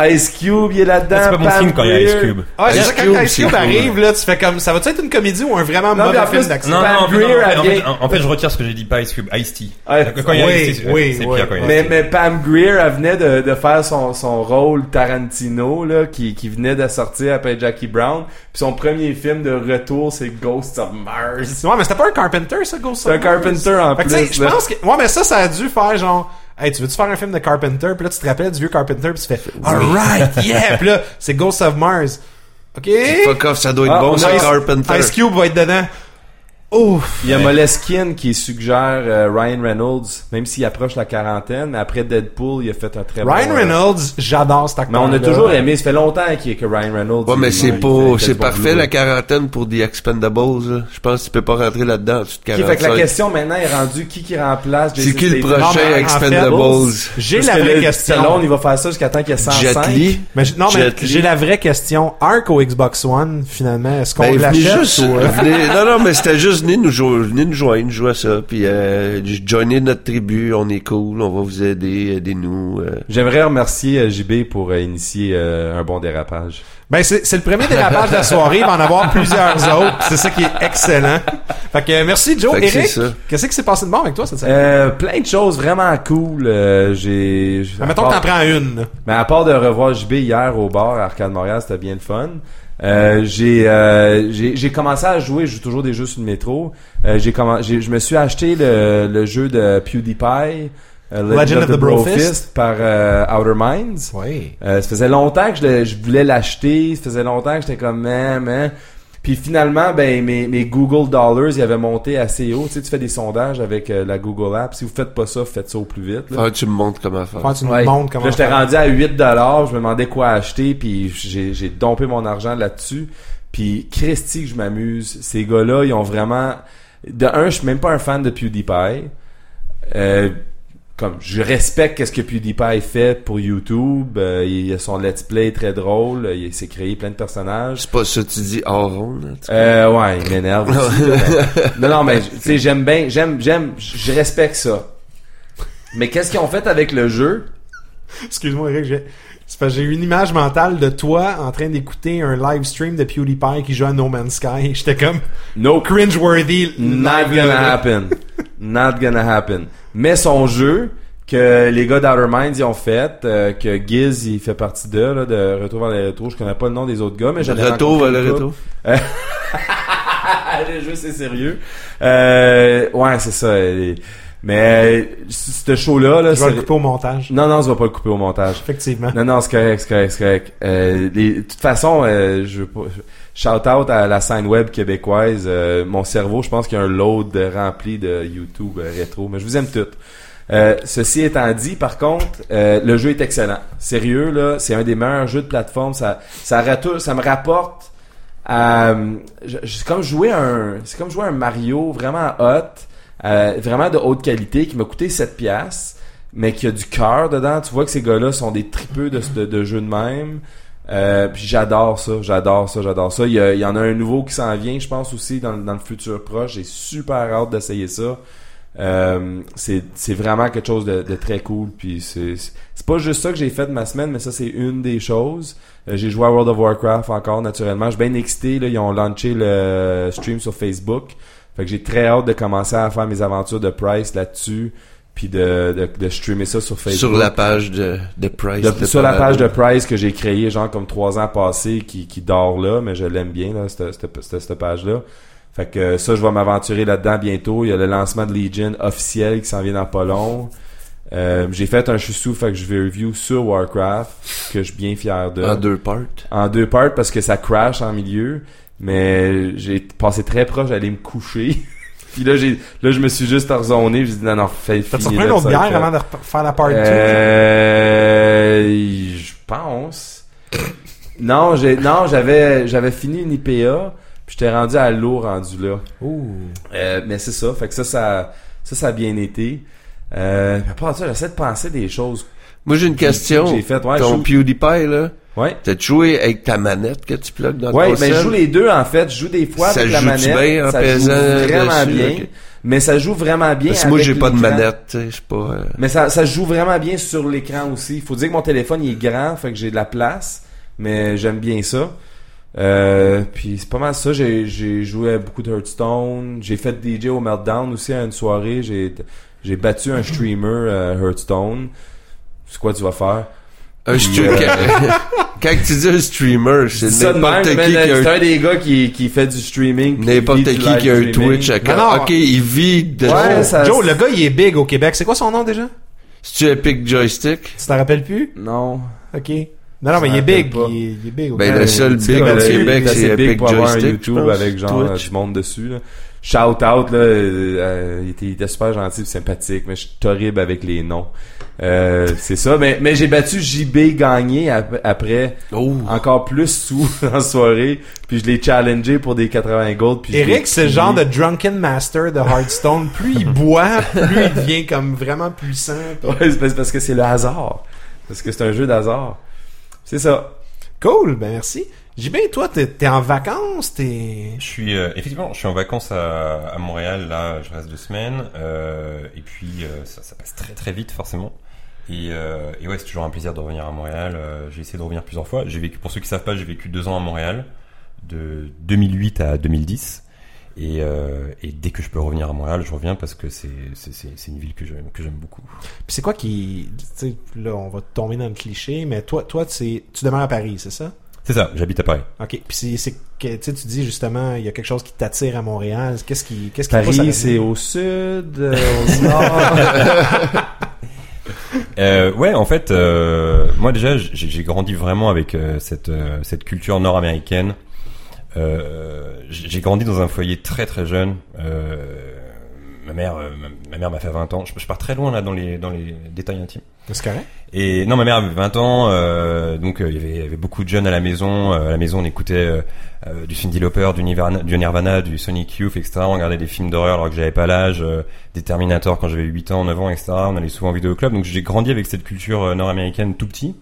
Ice Cube, il est là-dedans. C'est pas mon film quand il y a Ice Cube. Ah, Ice Cube, quand Ice Cube, Cube arrive, là, tu fais comme, ça va-tu être une comédie ou un vraiment non, mauvais en film d'action? Non, non, non, Grier, non, en, fait, en, fait, en fait, je retire ce que j'ai dit, pas Ice Cube, Ice-T. Ah, quand oui, il y a Ice-T, c'est, oui, c'est oui. pire quand il y a mais, mais Pam Grier, elle venait de, de faire son, son rôle Tarantino, là, qui, qui venait de sortir après Jackie Brown. Puis son premier film de retour, c'est Ghost of Mars. Ouais, mais c'était pas un Carpenter, ça, Ghost of Mars? C'est un Carpenter en fait plus. Je pense que, ouais, mais ça, ça a dû faire genre, hey, tu veux-tu faire un film de Carpenter? Puis là, tu te rappelles du vieux Carpenter, puis tu fais « Alright, yeah! » Puis là, c'est Ghost of Mars. OK? Fuck off, ça doit être ah, bon, c'est Carpenter. Ice Cube va être dedans. Ouf! Il y a Moleskine qui suggère euh, Ryan Reynolds, même s'il approche la quarantaine. Après Deadpool, il a fait un très Ryan bon... Ryan Reynolds, euh... j'adore cet acteur. Mais on a toujours aimé, ça fait longtemps qu'il que Ryan Reynolds... Ouais, mais c'est pas, c'est parfait la quarantaine pour The Expendables. Je pense que tu peux pas rentrer là-dedans en dessous de quarante-cinq. Fait que la question maintenant est rendue, qui qui remplace Jason Statham? C'est qui le prochain non, Expendables? En fait, j'ai Parce la vraie question. Stallone, il va faire ça jusqu'à temps qu'il y ait cent cinq. Jet Li. Mais non, mais Jet j'ai Lee. La vraie question. Ark ou Xbox One, finalement, est-ce qu'on ben, l'achète? Juste, ou... non, non, mais c'était juste venez nous jouer, venez nous joindre, jouer à ça, puis euh, joignez notre tribu, on est cool, on va vous aider, aidez-nous. Euh. J'aimerais remercier euh, J B pour euh, initier euh, un bon dérapage. Ben c'est, c'est le premier dérapage de la soirée, il va en avoir plusieurs autres, c'est ça qui est excellent. Fait que euh, merci Joe, Éric, qu'est-ce qui s'est passé de bon avec toi cette semaine? Euh, plein de choses vraiment cool. Euh, j'ai. j'ai ben, mettons part, que t'en prends une. Ben à part de revoir J B hier au bar à Arcade Montréal, c'était bien le fun. Euh, j'ai, euh, j'ai, j'ai commencé à jouer, je joue toujours des jeux sur le métro. Euh, j'ai commencé, j'ai, je me suis acheté le, le jeu de PewDiePie, euh, Legend, Legend of the, the Bro Fist par euh, Outer Minds. Oui. Euh, ça faisait longtemps que je, je voulais l'acheter, ça faisait longtemps que j'étais comme man, man. Puis finalement, ben mes, mes Google Dollars, ils avaient monté assez haut. Tu sais, tu fais des sondages avec euh, la Google App. Si vous faites pas ça, faites ça au plus vite. Là. Ah, tu me montres comment faire. Ah, tu me ouais. montres comment là, faire. J'étais rendu à huit dollars, je me demandais quoi acheter, puis j'ai, j'ai dompé mon argent là-dessus. Puis Christy, que je m'amuse. Ces gars-là, ils ont vraiment... De un, je suis même pas un fan de PewDiePie. Euh... Comme, je respecte qu'est-ce que PewDiePie fait pour YouTube. Euh, il y a son let's play très drôle. Il s'est créé plein de personnages. C'est pas ça que tu dis hors rôle. Euh, ouais, il m'énerve. Aussi, là, ben. Non, non, mais, tu sais, j'aime bien, j'aime, j'aime, je respecte ça. Mais qu'est-ce qu'ils ont fait avec le jeu? Excuse-moi, Eric, j'ai... C'est parce que j'ai eu une image mentale de toi en train d'écouter un live stream de PewDiePie qui joue à No Man's Sky. J'étais comme, no cringe-worthy. Not gonna happen. Not gonna happen. Mais son jeu que les gars d'Outer Minds y ont fait, euh, que Giz il fait partie de, là, de Retour vers les Rétro. Je connais pas le nom des autres gars, mais j'en ai Retour vers les Rétro. Le jeu c'est sérieux. Euh, ouais, c'est ça. Et... Mais, ce show-là, là. Tu vas le couper au montage. Non, non, tu vas pas le couper au montage. Effectivement. Non, non, c'est correct, c'est correct, c'est correct. Euh, les, de toute façon, euh, je veux pas, shout out à la scène web québécoise. Euh, mon cerveau, je pense qu'il y a un load rempli de YouTube euh, rétro. Mais je vous aime toutes. Euh, ceci étant dit, par contre, euh, le jeu est excellent. Sérieux, là. C'est un des meilleurs jeux de plateforme. Ça, ça ratoure, ça me rapporte à, je, je, c'est comme jouer un, c'est comme jouer un Mario vraiment hot. Euh, vraiment de haute qualité, qui m'a coûté sept piastres, mais qui a du cœur dedans. Tu vois que ces gars-là sont des tripeux de, de, de jeux de même. Euh, puis j'adore ça, j'adore ça, j'adore ça. Il y, a, il y en a un nouveau qui s'en vient, je pense aussi, dans, dans le futur proche. J'ai super hâte d'essayer ça. Euh, c'est, c'est vraiment quelque chose de, de très cool. Puis c'est, c'est pas juste ça que j'ai fait de ma semaine, mais ça, c'est une des choses. Euh, j'ai joué à World of Warcraft encore, naturellement. Je suis bien excité. Là, ils ont lancé le stream sur Facebook. Fait que j'ai très hâte de commencer à faire mes aventures de Price là-dessus, puis de, de, de streamer ça sur Facebook. Sur la page de, de Price. De, de sur la page de Price que j'ai créée, genre comme trois ans passés, qui, qui dort là, mais je l'aime bien, là, cette, cette, cette, cette page-là. Fait que ça, je vais m'aventurer là-dedans bientôt. Il y a le lancement de Legion officiel qui s'en vient dans pas long. Euh, j'ai fait un choussou, fait que je vais review sur Warcraft, que je suis bien fier de. En deux parts. En deux parts, parce que ça crash en milieu, mais j'ai passé très proche d'aller me coucher. Puis là, j'ai, là, je me suis juste arzoné, j'ai dit non, non, fais finir. T'as-tu pris une autre bière avant de faire la part deux? Euh, je pense. non, j'ai, non, j'avais, j'avais fini une I P A, puis j'étais rendu à l'eau rendu là. Ouh. Euh, mais c'est ça, fait que ça, ça, ça, ça a bien été. Euh, à part ça, j'essaie de penser des choses. Moi, j'ai une question. J'ai fait, ouais, ton joue... PewDiePie, là. Ouais. T'as-tu joué avec ta manette que tu plugues dans ouais, ton console? Ouais, mais je joue les deux, en fait. Je joue des fois ça avec la manette. Bien, ça joue vraiment dessus, bien. Okay. Mais ça joue vraiment bien. Parce que moi, j'ai pas de manette, tu sais, je sais pas. Euh... Mais ça, ça joue vraiment bien sur l'écran aussi. Faut dire que mon téléphone, il est grand, fait que j'ai de la place. Mais j'aime bien ça. Euh, puis c'est pas mal ça. J'ai, j'ai joué à beaucoup de Hearthstone. J'ai fait D J au Meltdown aussi à une soirée. J'ai, J'ai battu un streamer euh, Hearthstone. C'est quoi tu vas faire? Un streamer. Euh... Quand tu dis un streamer, c'est n'importe qui qui a... C'est un des gars qui, qui fait du streaming. N'importe qui, qui qui a un Twitch account. Ok, il vit de... Ouais, ça... Joe, le gars, il est big au Québec. C'est quoi son nom déjà? C'est-tu Epic Joystick? Tu t'en rappelles plus? Non. Ok. Non, non, mais il est big. Il est, il est big au ben, Québec. Ben, le seul big au Québec, c'est Epic Joystick. YouTube avec genre du monde dessus, là. Shout out, là, euh, il, était, il était super gentil et sympathique, mais je suis horrible avec les noms. Euh, c'est ça, mais, mais j'ai battu J B gagné ap- après, oh. Encore plus sous en soirée, puis je l'ai challengé pour des quatre-vingts gold. Puis Éric, c'est le genre de drunken master de Hearthstone. Plus il boit, plus il devient comme vraiment puissant. Ouais, c'est parce que c'est le hasard. Parce que c'est un jeu d'hasard. C'est ça. Cool, ben merci. J B, toi, t'es, t'es en vacances, t'es... Je suis, euh, effectivement, je suis en vacances à, à Montréal, là, je reste deux semaines, euh, et puis euh, ça, ça passe très très vite, forcément, et, euh, et ouais, c'est toujours un plaisir de revenir à Montréal, euh, j'ai essayé de revenir plusieurs fois, j'ai vécu, pour ceux qui savent pas, j'ai vécu deux ans à Montréal, de deux mille huit à deux mille dix, et, euh, et dès que je peux revenir à Montréal, je reviens parce que c'est, c'est, c'est, c'est une ville que j'aime, que j'aime beaucoup. Puis c'est quoi qui, tu sais, là, on va tomber dans le cliché, mais toi, toi, tu demeures à Paris, c'est ça? C'est ça, j'habite à Paris. Ok, puis c'est, c'est que tu tu dis justement, il y a quelque chose qui t'attire à Montréal. Qu'est-ce qui, qu'est-ce qui Paris, passe c'est au sud, au nord. euh, ouais, en fait, euh, moi déjà, j'ai, j'ai grandi vraiment avec euh, cette euh, cette culture nord-américaine. Euh, j'ai grandi dans un foyer très très jeune. Euh, ma mère, euh, ma mère m'a fait vingt ans. Je, je pars très loin là dans les dans les détails intimes. C'est carré. Et non, ma mère avait vingt ans, euh, donc euh, il, y avait, il y avait beaucoup de jeunes à la maison. Euh, à la maison, on écoutait euh, euh, du Cyndi Lauper, du Nirvana, du Nirvana, du Sonic Youth, et cetera. On regardait des films d'horreur alors que j'avais pas l'âge, euh, des Terminator quand j'avais huit ans, neuf ans, et cetera. On allait souvent en vidéoclub, donc j'ai grandi avec cette culture euh, nord-américaine tout petit.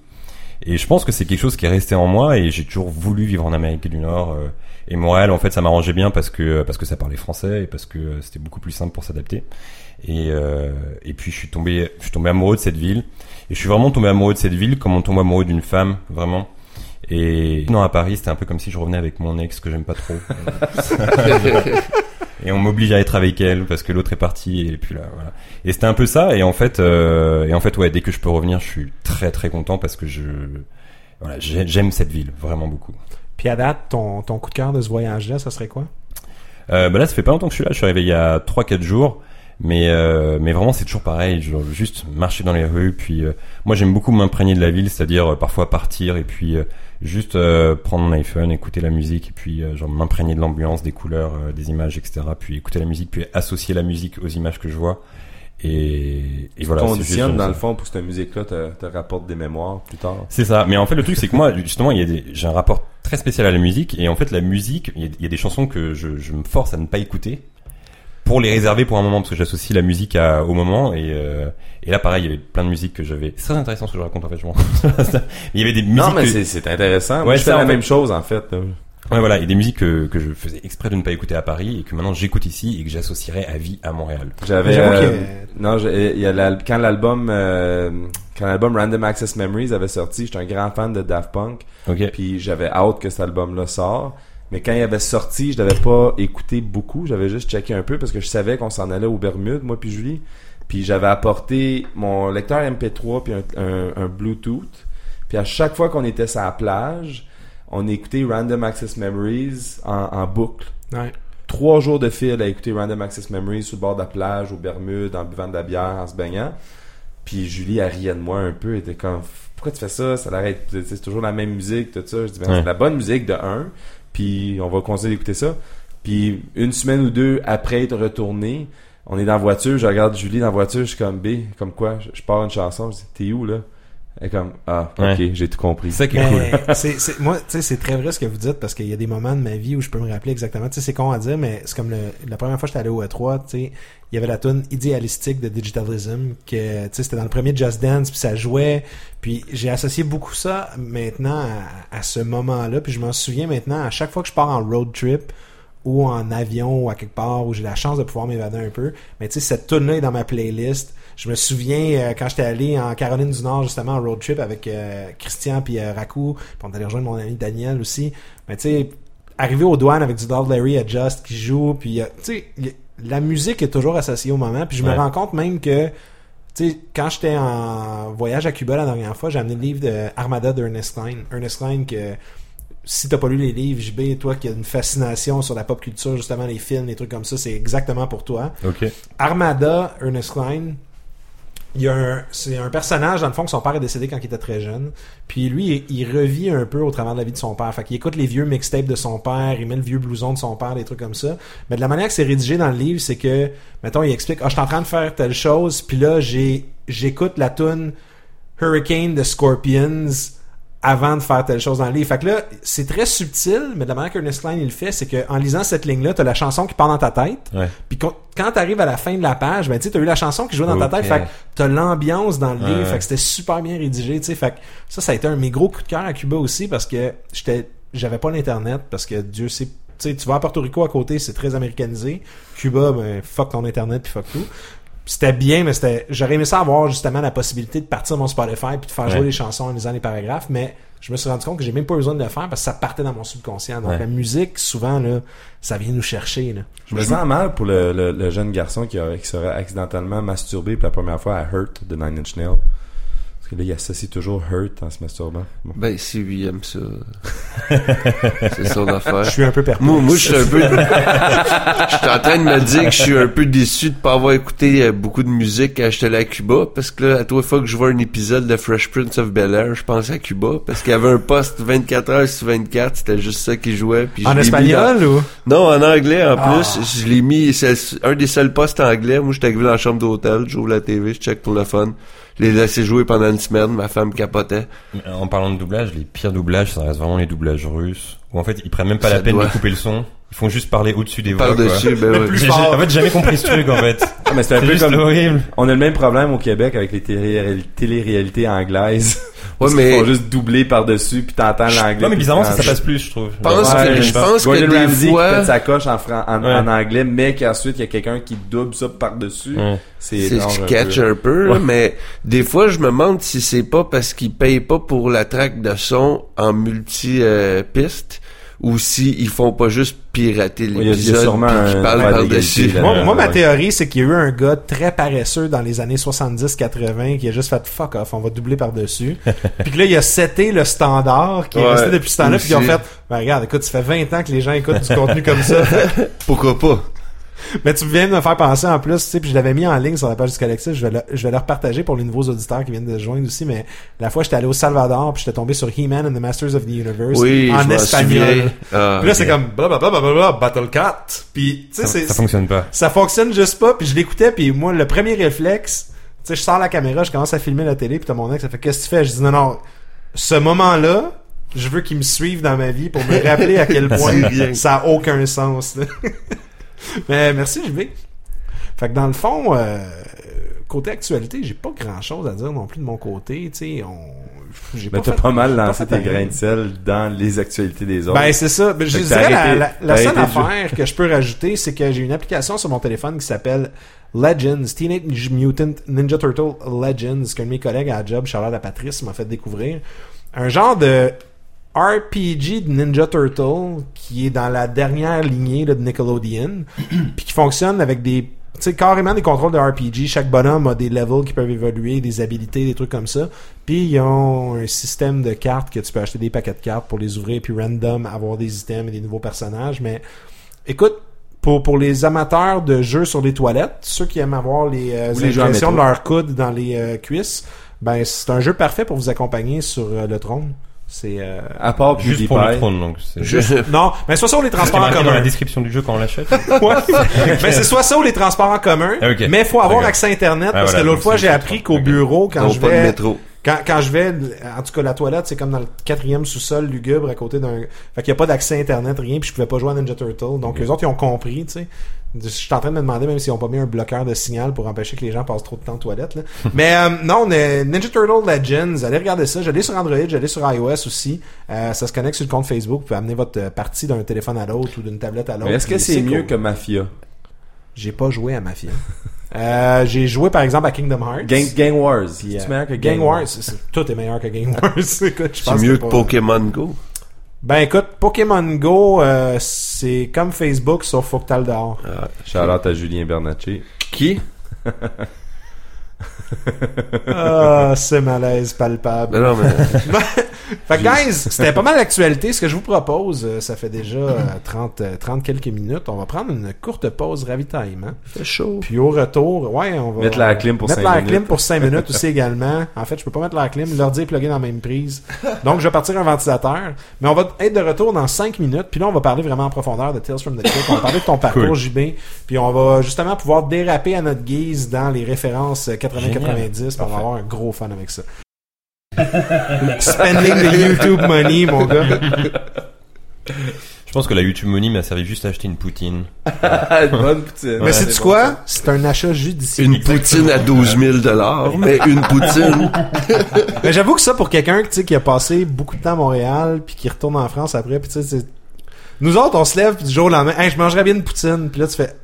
Et je pense que c'est quelque chose qui est resté en moi et j'ai toujours voulu vivre en Amérique du Nord. Euh, et Montréal, en fait, ça m'arrangeait bien parce que parce que ça parlait français et parce que euh, c'était beaucoup plus simple pour s'adapter. Et euh, et puis je suis tombé je suis tombé amoureux de cette ville et je suis vraiment tombé amoureux de cette ville comme on tombe amoureux d'une femme, vraiment. Et non, à Paris, c'était un peu comme si je revenais avec mon ex que j'aime pas trop. Et on m'oblige à être avec elle parce que l'autre est parti et puis là voilà. Et c'était un peu ça et en fait euh, et en fait ouais, dès que je peux revenir, je suis très très content parce que je voilà, j'aime cette ville vraiment beaucoup. Puis à date, ton ton coup de cœur de ce voyage là, ça serait quoi? Euh ben là, ça fait pas longtemps que je suis là, je suis arrivé il y a trois quatre jours. Mais euh, mais vraiment c'est toujours pareil, genre juste marcher dans les rues puis euh, moi j'aime beaucoup m'imprégner de la ville, c'est-à-dire euh, parfois partir et puis euh, juste euh, prendre mon iPhone, écouter la musique et puis euh, genre m'imprégner de l'ambiance, des couleurs, euh, des images, et cetera. Puis écouter la musique, puis associer la musique aux images que je vois et et tu voilà. Conditionne dans le fond pour que cette musique-là te, te rapporte des mémoires plus tard. C'est ça. Mais en fait le truc c'est que moi justement il y a des j'ai un rapport très spécial à la musique et en fait la musique il y a, il y a des chansons que je je me force à ne pas écouter. Pour les réserver pour un moment, parce que j'associe la musique à, au moment, et, euh, et là, pareil, il y avait plein de musiques que j'avais. C'est très intéressant ce que je raconte, en fait, je m'en compte. Il y avait des musiques. Non, mais que... c'est, c'est intéressant. Ouais, je fais la même chose, en fait. Ouais, voilà. Et des musiques que, que je faisais exprès de ne pas écouter à Paris, et que maintenant j'écoute ici, et que j'associerais à vie à Montréal. J'avais, euh, okay. Non, il y a la, quand l'album, euh, quand l'album Random Access Memories avait sorti, j'étais un grand fan de Daft Punk. Okay. Puis j'avais hâte que cet album-là sorte. Mais quand il avait sorti, je l'avais pas écouté beaucoup, j'avais juste checké un peu parce que je savais qu'on s'en allait aux Bermudes, moi puis Julie. Puis j'avais apporté mon lecteur M P trois puis un, un, un Bluetooth. Puis à chaque fois qu'on était sur la plage, on écoutait Random Access Memories en, en boucle. Ouais. Trois jours de fil à écouter Random Access Memories sur le bord de la plage, aux Bermudes, en buvant de la bière, en se baignant. Puis Julie, elle riait de moi un peu. Elle était comme, pourquoi tu fais ça? Ça l'arrête. C'est toujours la même musique, tout ça. Je dis, ben, ouais. c'est de la bonne musique de un. Puis on va continuer d'écouter ça. Puis une semaine ou deux après être retourné, on est dans la voiture. Je regarde Julie dans la voiture. Je suis comme, B, comme quoi? Je pars une chanson. Je dis, t'es où, là? Et comme, ah, ok, ouais. j'ai tout compris. C'est ça qui est cool. c'est, c'est, moi, tu sais, c'est très vrai ce que vous dites parce qu'il y a des moments de ma vie où je peux me rappeler exactement. Tu sais, c'est con à dire, mais c'est comme le, la première fois que j'étais allé au E trois, tu sais, il y avait la tune idéalistique de Digitalism que, tu sais, c'était dans le premier Just Dance puis ça jouait. Puis j'ai associé beaucoup ça maintenant à, à ce moment-là. Puis je m'en souviens maintenant à chaque fois que je pars en road trip ou en avion ou à quelque part où j'ai la chance de pouvoir m'évader un peu. Mais tu sais, cette tune-là est dans ma playlist. Je me souviens euh, quand j'étais allé en Caroline du Nord justement en road trip avec euh, Christian puis euh, Raku, puis on allait rejoindre mon ami Daniel aussi. Mais tu sais, arrivé aux douanes avec du Dolph Larry à Just qui joue, puis euh, tu sais, la musique est toujours associée au moment. Puis je ouais. me rends compte même que tu sais, quand j'étais en voyage à Cuba la dernière fois, j'ai amené le livre de Armada d'Ernest Cline. Ernest Cline que si t'as pas lu les livres, J B, toi qui a une fascination sur la pop culture, justement les films, les trucs comme ça, c'est exactement pour toi. Okay. Armada, Ernest Cline. Il y a un, c'est un personnage dans le fond que son père est décédé quand il était très jeune. Puis lui, il, il revit un peu au travers de la vie de son père. Fait qu'il écoute les vieux mixtapes de son père, il met le vieux blouson de son père, des trucs comme ça. Mais de la manière que c'est rédigé dans le livre, c'est que, mettons, il explique, ah, oh, je suis en train de faire telle chose, puis là, j'ai, j'écoute la tune Hurricane de Scorpions avant de faire telle chose dans le livre. Fait que là, c'est très subtil, mais de la manière qu'Ernest Cline, il le fait, c'est que en lisant cette ligne-là, t'as la chanson qui part dans ta tête. Ouais. Puis quand t'arrives à la fin de la page, ben tu sais, t'as eu la chanson qui jouait dans okay. ta tête. Fait que t'as l'ambiance dans le ouais. livre. Fait que c'était super bien rédigé, tu sais. Fait que ça, ça a été un de mes gros coups de cœur à Cuba aussi parce que j'étais, j'avais pas l'internet parce que Dieu sait. Tu sais, tu vas à Porto Rico à côté, c'est très américanisé. Cuba, ben fuck ton internet puis fuck tout. C'était bien, mais c'était. J'aurais aimé ça avoir justement la possibilité de partir mon Spotify puis de faire jouer ouais. les chansons en lisant les paragraphes, mais je me suis rendu compte que j'ai même pas besoin de le faire parce que ça partait dans mon subconscient. Donc ouais. la musique, souvent, là, ça vient nous chercher. Là. Je me sens mal pour le, le, le jeune garçon qui, a, qui serait accidentellement masturbé pour la première fois à Hurt de Nine Inch Nails. Parce que là, il associe toujours Hurt en se masturbant. Bon. Ben, si lui aime ça. C'est son affaire. Je suis un peu perplexe. Moi, moi je suis un peu. Je suis en train de me dire que je suis un peu déçu de pas avoir écouté beaucoup de musique quand j'étais allé à Cuba, parce que là, à trois fois que je vois un épisode de Fresh Prince of Bel-Air, je pensais à Cuba, parce qu'il y avait un poste vingt-quatre heures sur vingt-quatre, c'était juste ça qui jouait. Puis en espagnol, ou? Non, en anglais, en ah. plus. Je l'ai mis, c'est un des seuls postes anglais. Moi, j'étais arrivé dans la chambre d'hôtel, j'ouvre la T V, je check pour le fun. Je les laissais jouer pendant une semaine, ma femme capotait. En parlant de doublage, les pires doublages, ça reste vraiment les doublages russes. Où en fait, ils prennent même pas ça la peine doit. de couper le son. Ils font juste parler au-dessus des voix. Par-dessus, ben ouais. J'ai, en fait, j'ai jamais compris ce truc, en fait. Ah, mais c'est, c'est un peu comme... horrible. On a le même problème au Québec avec les télé- télé-réalités anglaises. Ouais, mais. Ils font juste doubler par-dessus, puis t'entends je... l'anglais. Non, mais bizarrement, ça, ça passe plus, je trouve. Pense ouais, que, je pense Gordon que des Ramsay fois... qui pète sa coche en, fran... en, ouais. en anglais, mais qu'ensuite, il y a quelqu'un qui double ça par-dessus. Ouais. C'est, c'est ce catch un peu, là, ouais. mais des fois, je me demande si c'est pas parce qu'ils payent pas pour la track de son en multi-piste. Ou si ils font pas juste pirater l'épisode puis qu'ils parlent par-dessus. Moi, moi, ma théorie, c'est qu'il y a eu un gars très paresseux dans les années soixante-dix quatre-vingt qui a juste fait « fuck off, on va doubler par-dessus ». Puis que là, il a seté le standard qui ouais, est resté depuis ce temps-là, puis ils ont fait « ben regarde, écoute, ça fait vingt ans que les gens écoutent du contenu comme ça. » Pourquoi pas? Mais tu viens de me faire penser en plus, tu sais, puis je l'avais mis en ligne sur la page du collectif, je vais le, je vais le repartager pour les nouveaux auditeurs qui viennent de se joindre aussi, mais la fois j'étais allé au Salvador puis j'étais tombé sur He-Man and the Masters of the Universe oui, en espagnol. Ah, puis là okay. c'est comme blablabla Battle Cat, puis tu sais c'est ça fonctionne pas. Ça fonctionne juste pas, puis je l'écoutais puis moi le premier réflexe, tu sais je sors la caméra, je commence à filmer la télé puis t'as mon ex ça fait qu'est-ce que tu fais? Je dis non non, ce moment-là je veux qu'il me suive dans ma vie pour me rappeler à quel point ça a aucun sens. Mais merci J B. Fait que dans le fond, euh, côté actualité, j'ai pas grand chose à dire non plus de mon côté. Tu sais, on. J'ai mais pas t'as fait, pas mal lancé tes grains de sel dans les actualités des autres. Ben c'est ça. Ben, je dirais la, la, la seule affaire que je peux rajouter, c'est que j'ai une application sur mon téléphone qui s'appelle Legends, Teenage Mutant Ninja Turtle Legends, qu'un de mes collègues à la job, Charlotte à Patrice, m'a fait découvrir. Un genre de R P G de Ninja Turtle qui est dans la dernière lignée là, de Nickelodeon puis qui fonctionne avec des tu sais carrément des contrôles de R P G. Chaque bonhomme a des levels qui peuvent évoluer, des habilités, des trucs comme ça, puis ils ont un système de cartes que tu peux acheter des paquets de cartes pour les ouvrir puis random avoir des items et des nouveaux personnages. Mais écoute, Pour, pour les amateurs de jeux sur les toilettes, ceux qui aiment avoir les euh, oui, impressions de leur coude dans les euh, cuisses, ben c'est un jeu parfait pour vous accompagner sur euh, le trône. C'est euh, à part juste PewDiePie. Pour le trône, donc c'est... Juste... non, mais soit ça ou les transports en commun. Dans la description du jeu quand on l'achète. Ouais. Mais c'est soit ça ou les transports en commun. Okay. Mais faut avoir okay. accès à internet ah, parce voilà, que l'autre fois j'ai appris qu'au okay. bureau quand donc, je vais métro. Quand, quand je vais, en tout cas, la toilette, c'est comme dans le quatrième sous-sol lugubre à côté d'un... Fait qu'il n'y a pas d'accès Internet, rien, puis je pouvais pas jouer à Ninja Turtle. Donc, okay. eux autres, ils ont compris, tu sais. Je suis en train de me demander même s'ils ont pas mis un bloqueur de signal pour empêcher que les gens passent trop de temps aux toilettes, là. Mais euh, non, euh, Ninja Turtle Legends, allez regarder ça. J'allais sur Android, j'allais sur iOS aussi. Euh, ça se connecte sur le compte Facebook. Vous pouvez amener votre partie d'un téléphone à l'autre ou d'une tablette à l'autre. Mais est-ce que c'est mieux que Mafia? J'ai pas joué à Mafia. Euh, j'ai joué par exemple à Kingdom Hearts. Gang, Gang Wars. Yeah. C'est meilleur que Gang, Gang Wars. Wars. C'est, c'est, tout est meilleur que Gang Wars. Écoute, je pense c'est mieux que, que Pokémon Go. Ben écoute, Pokémon Go, euh, c'est comme Facebook, sauf faut que t'as le dehors. Ah, shout-out à Julien Bernatchez. Qui? Ah, c'est malaise palpable. Non, mais... Fait que guys, c'était pas mal l'actualité. Ce que je vous propose, ça fait déjà trente, trente quelques minutes. On va prendre une courte pause ravitaillement. Fait chaud. Puis au retour, ouais, on va... Mettre la clim pour cinq minutes. Mettre la clim pour cinq minutes aussi également. En fait, je peux pas mettre la clim. L'ordi est plugué dans la même prise. Donc, je vais partir un ventilateur. Mais on va être de retour dans cinq minutes. Puis là, on va parler vraiment en profondeur de Tales from the Click. On va parler de ton parcours, cool. J B. Puis on va justement pouvoir déraper à notre guise dans les références quatre-vingts quatre-vingt-dix. On va avoir un gros fan avec ça. Spending the YouTube money, mon gars. Je pense que la YouTube money m'a servi juste à acheter une poutine. Une bonne poutine. Mais c'est ouais, tu quoi? C'est un achat judiciaire. Une poutine à douze mille dollars, mais une poutine. Mais j'avoue que ça, pour quelqu'un qui a passé beaucoup de temps à Montréal, puis qui retourne en France après, puis tu sais, c'est... nous autres, on se lève, puis du jour au lendemain, hey, je mangerais bien une poutine, puis là, tu fais.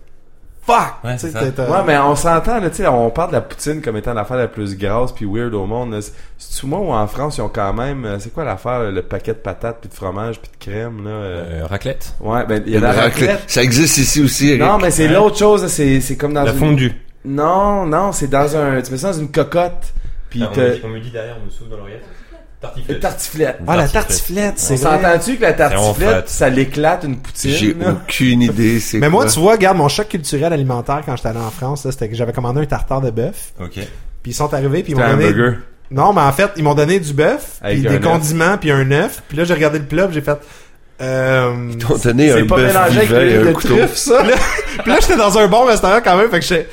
Fuck! Ouais, t'sais, t'sais, ouais, mais on s'entend, là, tu sais, on parle de la poutine comme étant l'affaire la plus grasse pis weird au monde, là. C'est-tu moi ou en France, ils ont quand même, c'est quoi l'affaire, là, le paquet de patates pis de fromage pis de crème, là? Euh, raclette? Ouais, ben, il y a la raclette. raclette. Ça existe ici aussi, Eric. Non, mais c'est ouais. l'autre chose, là, c'est, c'est comme dans la une... fondue. Non, non, c'est dans un, tu mets ça dans une cocotte pis non, te... on me dit derrière, on me souffle dans l'oreillette. Tartiflette. tartiflette. Ah, la tartiflette, c'est on vrai. S'entend-tu que la tartiflette, ça l'éclate une poutine? J'ai là? aucune idée, c'est Mais quoi? Moi, tu vois, regarde, mon choc culturel alimentaire quand j'étais allé en France, là, c'était que j'avais commandé un tartare de bœuf. OK. Puis ils sont arrivés, puis ils c'était m'ont donné... un burger. Non, mais en fait, ils m'ont donné du bœuf, puis des condiments, puis un œuf. Puis là, j'ai regardé le plat, puis j'ai fait... Euh, ils t'ont donné un bœuf vivant et un couteau. Truffe, ça. Puis là, j'étais dans un bon restaurant quand même, fait que j'étais...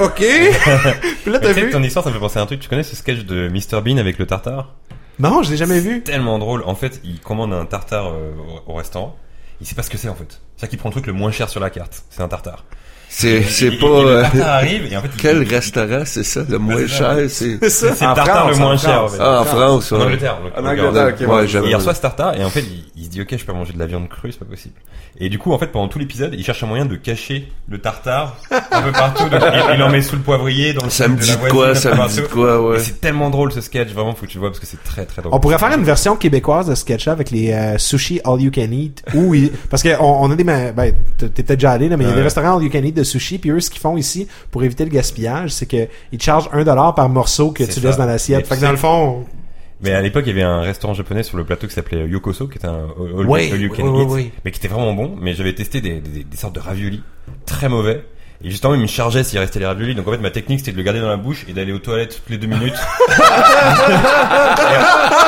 OK. Puis là, t'as vu. Ton histoire, ça me fait penser à un truc. Tu connais ce sketch de mister Bean avec le tartare? Non, je l'ai jamais vu. C'est tellement drôle. En fait, il commande un tartare euh, au restaurant. Il sait pas ce que c'est, en fait. C'est ça qui prend le truc le moins cher sur la carte. C'est un tartare. C'est, c'est et, pas. Et, et le tartare arrive et en fait. Quel il... restaurant, c'est ça, le moins cher? C'est, c'est ça. C'est le tartare France, le moins cher, en fait. Ah, en France, ouais. En Angleterre. En Angleterre, ok. Ouais, il reçoit ce tartare et en fait, il, il se dit, OK, je peux manger de la viande crue, c'est pas possible. Et du coup, en fait, pendant tout l'épisode, il cherche un moyen de cacher le tartare un peu partout. Donc, il en met sous le poivrier, dans le Ça me dit de quoi, ça me dit quoi, ouais. Et c'est tellement drôle, ce sketch. Vraiment, faut que tu le vois parce que c'est très, très drôle. On pourrait faire une version québécoise de ce sketch-là avec les euh, sushi all you can eat. Ou, parce que on, on a des, ben, t'es peut-être déjà allé, là, mais il y a des restaurants all you can eat de sushi, puis eux, ce qu'ils font ici pour éviter le gaspillage, c'est que ils te chargent un dollar par morceau que c'est tu ça. Laisses dans l'assiette. Fait que dans le fond... Mais à l'époque, il y avait un restaurant japonais sur le plateau qui s'appelait Yokoso, qui était un all, oui, all you can oui, eat, oui. mais qui était vraiment bon. Mais j'avais testé des, des, des sortes de raviolis très mauvais. Et justement, il me chargeait s'il restait les raviolis. Donc en fait, ma technique, c'était de le garder dans la bouche et d'aller aux toilettes toutes les deux minutes. et,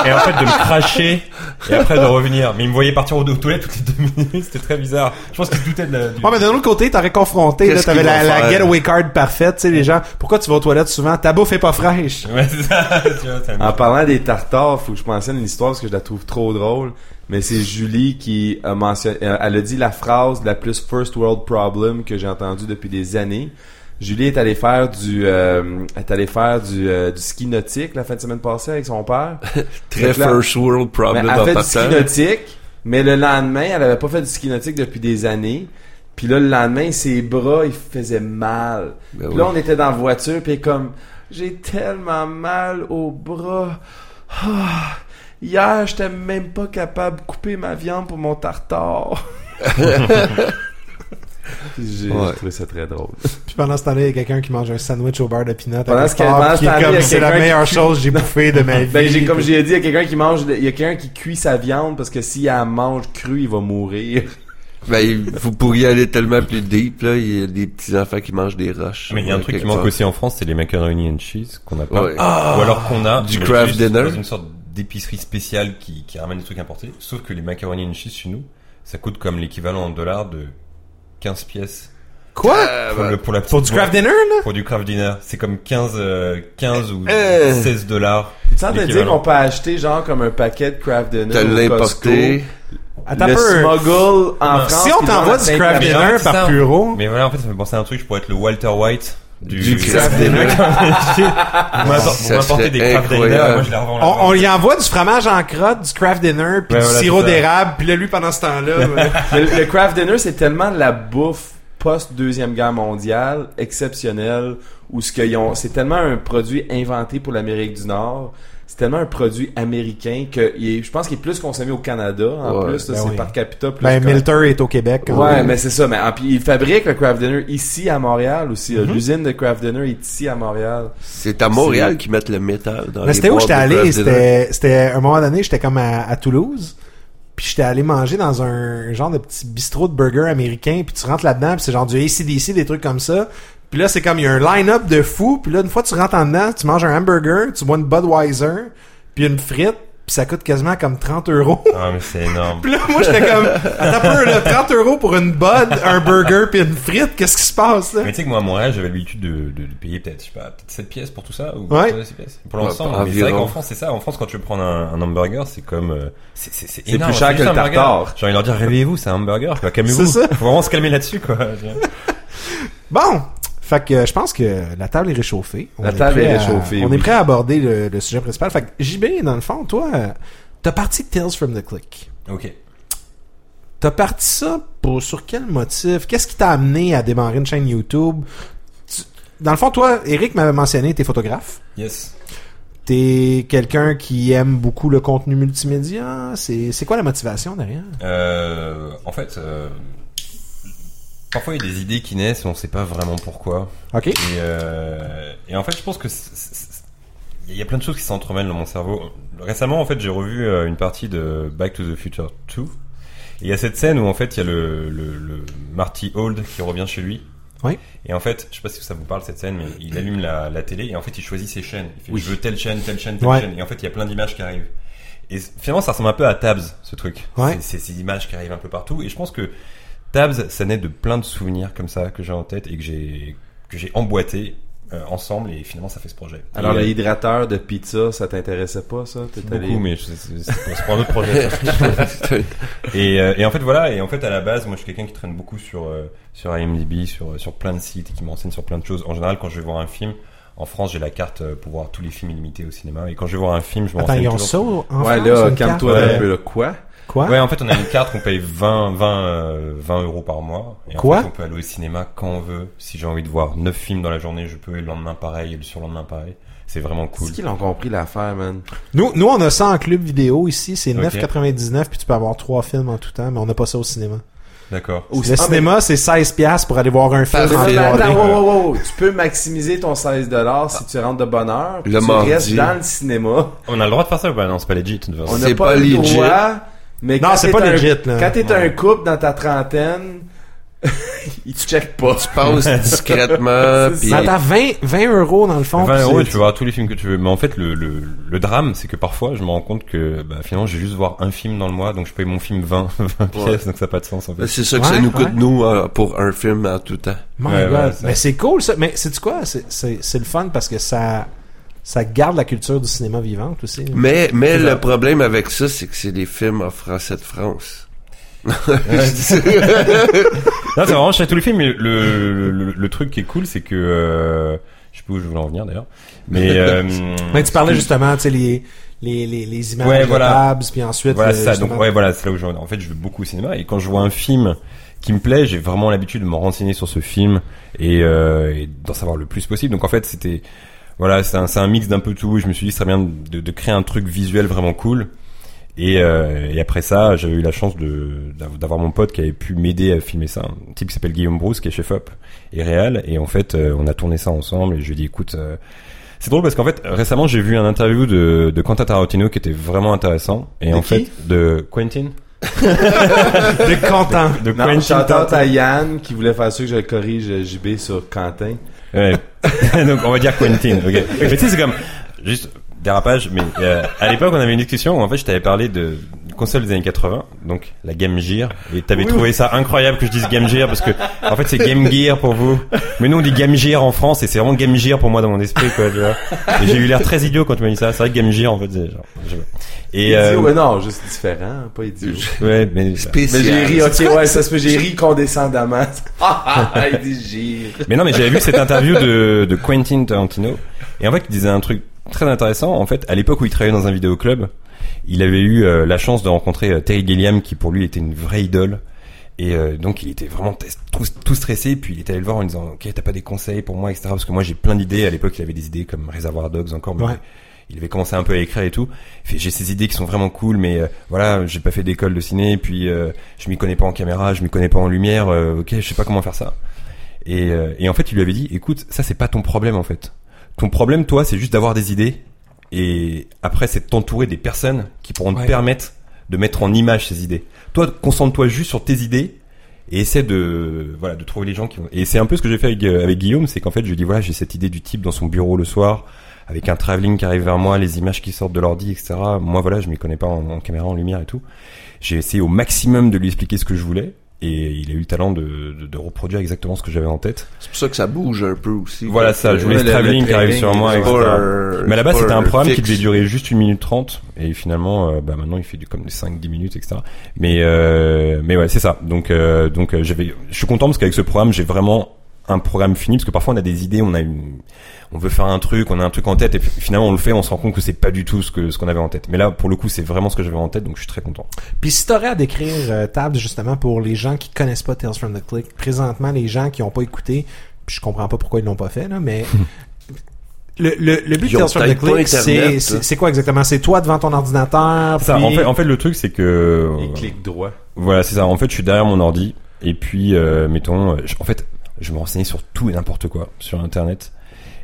et en fait, de me cracher et après de revenir. Mais il me voyait partir aux, aux toilettes toutes les deux minutes. C'était très bizarre. Je pense qu'il se doutait de la... Du... Ouais, mais d'un autre côté, t'aurais confronté. Qu'est-ce là, t'avais la, la getaway card parfaite. Tu sais, les gens, pourquoi tu vas aux toilettes souvent? Ta bouffe est pas fraîche. Ouais, c'est ça. Tu vois, c'est en parlant des tartares, faut que je pense à une histoire parce que je la trouve trop drôle. Mais c'est Julie qui a mentionné, elle a dit la phrase la plus first world problem que j'ai entendue depuis des années. Julie est allée faire du, euh, est allée faire du, euh, du ski nautique la fin de semaine passée avec son père. Très là, first world problem. Ben, elle a fait du ski nautique, mais le lendemain, elle avait pas fait du ski nautique depuis des années. Puis là, le lendemain, ses bras, ils faisaient mal. Ben puis là, oui. on était dans la voiture, puis comme, j'ai tellement mal aux bras. Ah. Hier, j'étais même pas capable de couper ma viande pour mon tartare. J'ai, ouais. j'ai trouvé ça très drôle. Puis pendant ce temps-là, il y a quelqu'un qui mange un sandwich au beurre de peanut. Pendant ce temps-là, c'est la meilleure qui... chose que j'ai bouffée de ma vie. Ben, j'ai, comme j'ai dit, il y a quelqu'un qui mange, il y a quelqu'un qui cuit sa viande parce que si elle mange crue, il va mourir. Ben, vous pourriez aller tellement plus deep, là. Il y a des petits enfants qui mangent des roches. Mais il y a un truc qui manque sorte. aussi en France, c'est les macaroni and cheese, qu'on n'a pas. Ouais. Ah, ou alors qu'on a. Du craft dinner. Une sorte d'épicerie spéciale qui, qui ramène des trucs importés. Sauf que les macaroni and cheese chez nous, ça coûte comme l'équivalent en dollars de quinze pièces. Quoi? Euh, pour, bah, le, pour, la, pour du craft dinner, là? Pour du craft dinner. C'est comme quinze, quinze ou euh, seize dollars. Tu es en train de dire qu'on peut acheter genre comme un paquet de craft dinner. De l'importer. Attends le smuggle en non. France. Si on t'envoie du craft dinner par bureau. Mais voilà, en fait, ça me fait penser à un truc, je pourrais être le Walter White du, du craft dinner. Vous m'apportez des craft dinner, moi je les revends. On, on lui envoie du fromage en crotte, du craft dinner, puis ouais, du voilà, sirop d'érable, puis là, lui, pendant ce temps-là. Ouais. le, le craft dinner, c'est tellement la bouffe post-deuxième guerre mondiale, exceptionnelle, où ce qu'ils ont, c'est tellement un produit inventé pour l'Amérique du Nord. C'est tellement un produit américain que il est, je pense qu'il est plus consommé au Canada. En ouais, plus, là, ben c'est oui. par capita. Plus ben, comme... Milter est au Québec. Ouais, ouais, mais c'est ça. Mais en, il fabrique le craft dinner ici à Montréal aussi. Mm-hmm. L'usine de craft dinner est ici à Montréal. C'est à Montréal c'est... qu'ils mettent le métal dans mais les c'était où j'étais allé. C'était, c'était, un moment donné, j'étais comme à, à Toulouse. Puis j'étais allé manger dans un genre de petit bistrot de burger américain. Puis tu rentres là-dedans, puis c'est genre du A C D C, des trucs comme ça. Puis là, c'est comme, il y a un line-up de fou. Puis là, une fois que tu rentres en dedans, tu manges un hamburger, tu bois une Budweiser, puis une frite, puis ça coûte quasiment comme trente euros. Ah, mais c'est énorme. Puis là, moi, j'étais comme, attends un peu, là, trente euros pour une Bud, un burger, puis une frite, qu'est-ce qui se passe, là? Mais tu sais que moi, à Montréal, j'avais l'habitude de, de, de payer peut-être, je sais pas, peut-être sept pièces pour tout ça, ou ouais. six pièces. Pour l'ensemble, ouais, mais c'est vrai qu'en France, c'est ça. En France, quand tu veux prendre un, un hamburger, c'est comme, euh, c'est, c'est, c'est, c'est énorme. C'est plus cher que le tartare. J'ai envie de leur dire, réveillez-vous, c'est un hamburger, quoi, calmez-vous. C'est ça. Faut vraiment se calmer là-dessus, quoi. Bon. Fait que je pense que la table est réchauffée. On la est table est réchauffée. À, on oui. est prêt à aborder le, le sujet principal. Fait que J B, dans le fond, toi, t'as parti de Tales from the Click. OK. T'as parti ça pour sur quel motif? Qu'est-ce qui t'a amené à démarrer une chaîne YouTube? Tu, dans le fond, toi, Éric m'avait mentionné, t'es photographe. Yes. T'es quelqu'un qui aime beaucoup le contenu multimédia. C'est, c'est quoi la motivation derrière? Euh, en fait... Euh... Parfois, il y a des idées qui naissent et on ne sait pas vraiment pourquoi. Ok. Et, euh, et en fait, je pense que il y a plein de choses qui s'entremêlent dans mon cerveau. Récemment, en fait, j'ai revu une partie de Back to the Future deux. Et il y a cette scène où, en fait, il y a le, le, le Marty Old qui revient chez lui. Oui. Et en fait, je sais pas si ça vous parle cette scène, mais il allume la, la télé et en fait, il choisit ses chaînes. Il fait, oui. Je veux telle chaîne, telle chaîne, telle ouais. chaîne. Et en fait, il y a plein d'images qui arrivent. Et finalement, ça ressemble un peu à Tabs, ce truc. Ouais. C'est, c'est ces images qui arrivent un peu partout. Et je pense que Tabs, ça naît de plein de souvenirs comme ça que j'ai en tête et que j'ai que j'ai emboîté euh, ensemble et finalement ça fait ce projet. Alors et, l'hydrateur de pizza, ça t'intéressait pas ça? T'es beaucoup, allé... mais c'est, c'est, c'est pour un autre projet. et, euh, et en fait voilà, et en fait à la base, moi je suis quelqu'un qui traîne beaucoup sur euh, sur IMDb, sur sur plein de sites et qui m'enseigne sur plein de choses. En général, quand je vais voir un film, en France, j'ai la carte pour voir tous les films illimités au cinéma et quand je vais voir un film, je me renseigne toujours. Attends, il y en a ça? Ouais là, calme-toi un peu là, quoi? Quoi? Ouais, en fait, on a une carte qu'on paye vingt euros par mois. Et quoi? En fait, on peut aller au cinéma quand on veut. Si j'ai envie de voir neuf films dans la journée, je peux, et le lendemain pareil, et le surlendemain pareil. C'est vraiment cool. Est-ce qu'ils ont compris l'affaire, man? Nous, nous, on a ça en club vidéo ici, c'est okay. neuf quatre-vingt-dix-neuf, puis tu peux avoir trois films en tout temps, mais on n'a pas ça au cinéma. D'accord. Au le ah, cinéma, mais... c'est seize dollars pour aller voir un film. Attends, attends, wow, wow, wow. Tu peux maximiser ton seize dollars si tu rentres de bonne heure, le tu mardi. Restes dans le cinéma. On a le droit de faire ça? Ben non, c'est pas legit. On n'a pas, pas le legit. Droit... Mais non, c'est pas legit, là. Quand t'es ouais. un couple dans ta trentaine, ils te checkent pas. Tu passes discrètement. Pis... Attends, vingt euros dans le fond. vingt euros et tu peux voir tous les films que tu veux. Mais en fait, le, le, le drame, c'est que parfois, je me rends compte que, bah, finalement, j'ai juste voir un film dans le mois, donc je paye mon film vingt, vingt ouais. pièces, donc ça n'a pas de sens, en fait. C'est ça que ouais, ça nous coûte, ouais. nous, euh, pour un film en tout temps. My ouais, God. Ouais, c'est... Mais c'est cool, ça. Mais sais-tu quoi? C'est, c'est, c'est le fun parce que ça, ça garde la culture du cinéma vivante aussi. Mais, mais le problème avec ça, c'est que c'est des films en français de France. non, c'est vraiment, je sais tous les films, mais le, le, le truc qui est cool, c'est que, euh, je sais pas où je voulais en venir d'ailleurs. Mais, euh, mais tu parlais justement, tu sais, les, les, les, les images ouais, de voilà. Tabs, puis ensuite. Voilà, c'est ça. Justement... Donc, ouais, voilà, c'est là où je, en fait, je vais beaucoup au cinéma, et quand je vois un film qui me plaît, j'ai vraiment l'habitude de me renseigner sur ce film, et, euh, et d'en savoir le plus possible. Donc, en fait, c'était, Voilà, c'est un, c'est un mix d'un peu tout. Je me suis dit, c'est très bien de, de créer un truc visuel vraiment cool. Et, euh, et après ça, j'avais eu la chance de, d'avoir mon pote qui avait pu m'aider à filmer ça. Un type qui s'appelle Guillaume Brousse, qui est chef-op et réal. Et en fait, on a tourné ça ensemble. Et je lui ai dit, écoute, euh... c'est drôle parce qu'en fait, récemment, j'ai vu un interview de, de Quentin Tarantino qui était vraiment intéressant. Et de en qui? fait, de Quentin de Quentin. De non, Quentin Tarantino. À Yann qui voulait faire ça, que je le corrige J B sur Quentin. Ouais. Donc on va dire Quentin. Okay. Mais tu sais, c'est comme juste dérapage. Mais euh, à l'époque, on avait une discussion où en fait, je t'avais parlé de console des années quatre-vingts, donc la Game Gear, et t'avais oui. trouvé ça incroyable que je dise Game Gear parce que en fait c'est Game Gear pour vous, mais nous on dit Game Gear en France et c'est vraiment Game Gear pour moi dans mon esprit quoi, tu vois. Et j'ai eu l'air très idiot quand tu m'as dit ça. C'est vrai que Game Gear en fait c'est genre je... et euh... idiot, mais non juste différent, pas idiot. Ouais mais spécial. Mais j'ai ri, ok ouais ça se peut, j'ai ri condescendamment. Ah ah il dit Gear. Mais non mais j'avais vu cette interview de de Quentin Tarantino et en fait il disait un truc très intéressant en fait à l'époque où il travaillait dans un vidéoclub. Il avait eu euh, la chance de rencontrer euh, Terry Gilliam qui pour lui était une vraie idole et euh, donc il était vraiment t- tout, tout stressé puis il est allé le voir en disant ok t'as pas des conseils pour moi etc parce que moi j'ai plein d'idées. À l'époque il avait des idées comme Reservoir Dogs encore mais ouais. il avait commencé un peu à écrire et tout. Il fait, j'ai ces idées qui sont vraiment cool mais euh, voilà j'ai pas fait d'école de ciné puis euh, je m'y connais pas en caméra, je m'y connais pas en lumière, euh, ok je sais pas comment faire ça et, euh, et en fait il lui avait dit écoute ça c'est pas ton problème en fait, ton problème toi c'est juste d'avoir des idées. Et après, c'est de t'entourer des personnes qui pourront ouais. te permettre de mettre en image ces idées. Toi, concentre-toi juste sur tes idées et essaie de, voilà, de trouver les gens qui vont. Et c'est un peu ce que j'ai fait avec, avec Guillaume, c'est qu'en fait, je lui dis voilà, j'ai cette idée du type dans son bureau le soir, avec un travelling qui arrive vers moi, les images qui sortent de l'ordi, et cetera. Moi, voilà, je m'y connais pas en, en caméra, en lumière et tout. J'ai essayé au maximum de lui expliquer ce que je voulais. Et il a eu le talent de, de, de reproduire exactement ce que j'avais en tête. C'est pour ça que ça bouge un peu aussi. Voilà ça, je voulais le travelling qui arrive sur moi, et cetera. Mais là-bas, c'était un programme fixe qui devait durer juste une minute trente. Et finalement, euh, bah maintenant, il fait du, comme des cinq dix minutes, et cetera. Mais, euh, mais ouais, c'est ça. Donc, euh, donc, euh, j'avais, je suis content parce qu'avec ce programme, j'ai vraiment un programme fini parce que parfois on a des idées, on a une, on veut faire un truc, on a un truc en tête et finalement on le fait, on se rend compte que c'est pas du tout ce que ce qu'on avait en tête. Mais là pour le coup, c'est vraiment ce que j'avais en tête donc je suis très content. Puis si t'aurais à décrire euh, Tabs justement pour les gens qui connaissent pas Tales from the Click, présentement les gens qui ont pas écouté, puis je comprends pas pourquoi ils l'ont pas fait là mais le le le but de Tales from the Click c'est, c'est c'est quoi exactement? C'est toi devant ton ordinateur puis... ça, en fait en fait le truc c'est que il clique droit. Voilà, c'est ça. En fait, je suis derrière mon ordi et puis euh, mettons je, en fait je me renseignais sur tout et n'importe quoi sur Internet.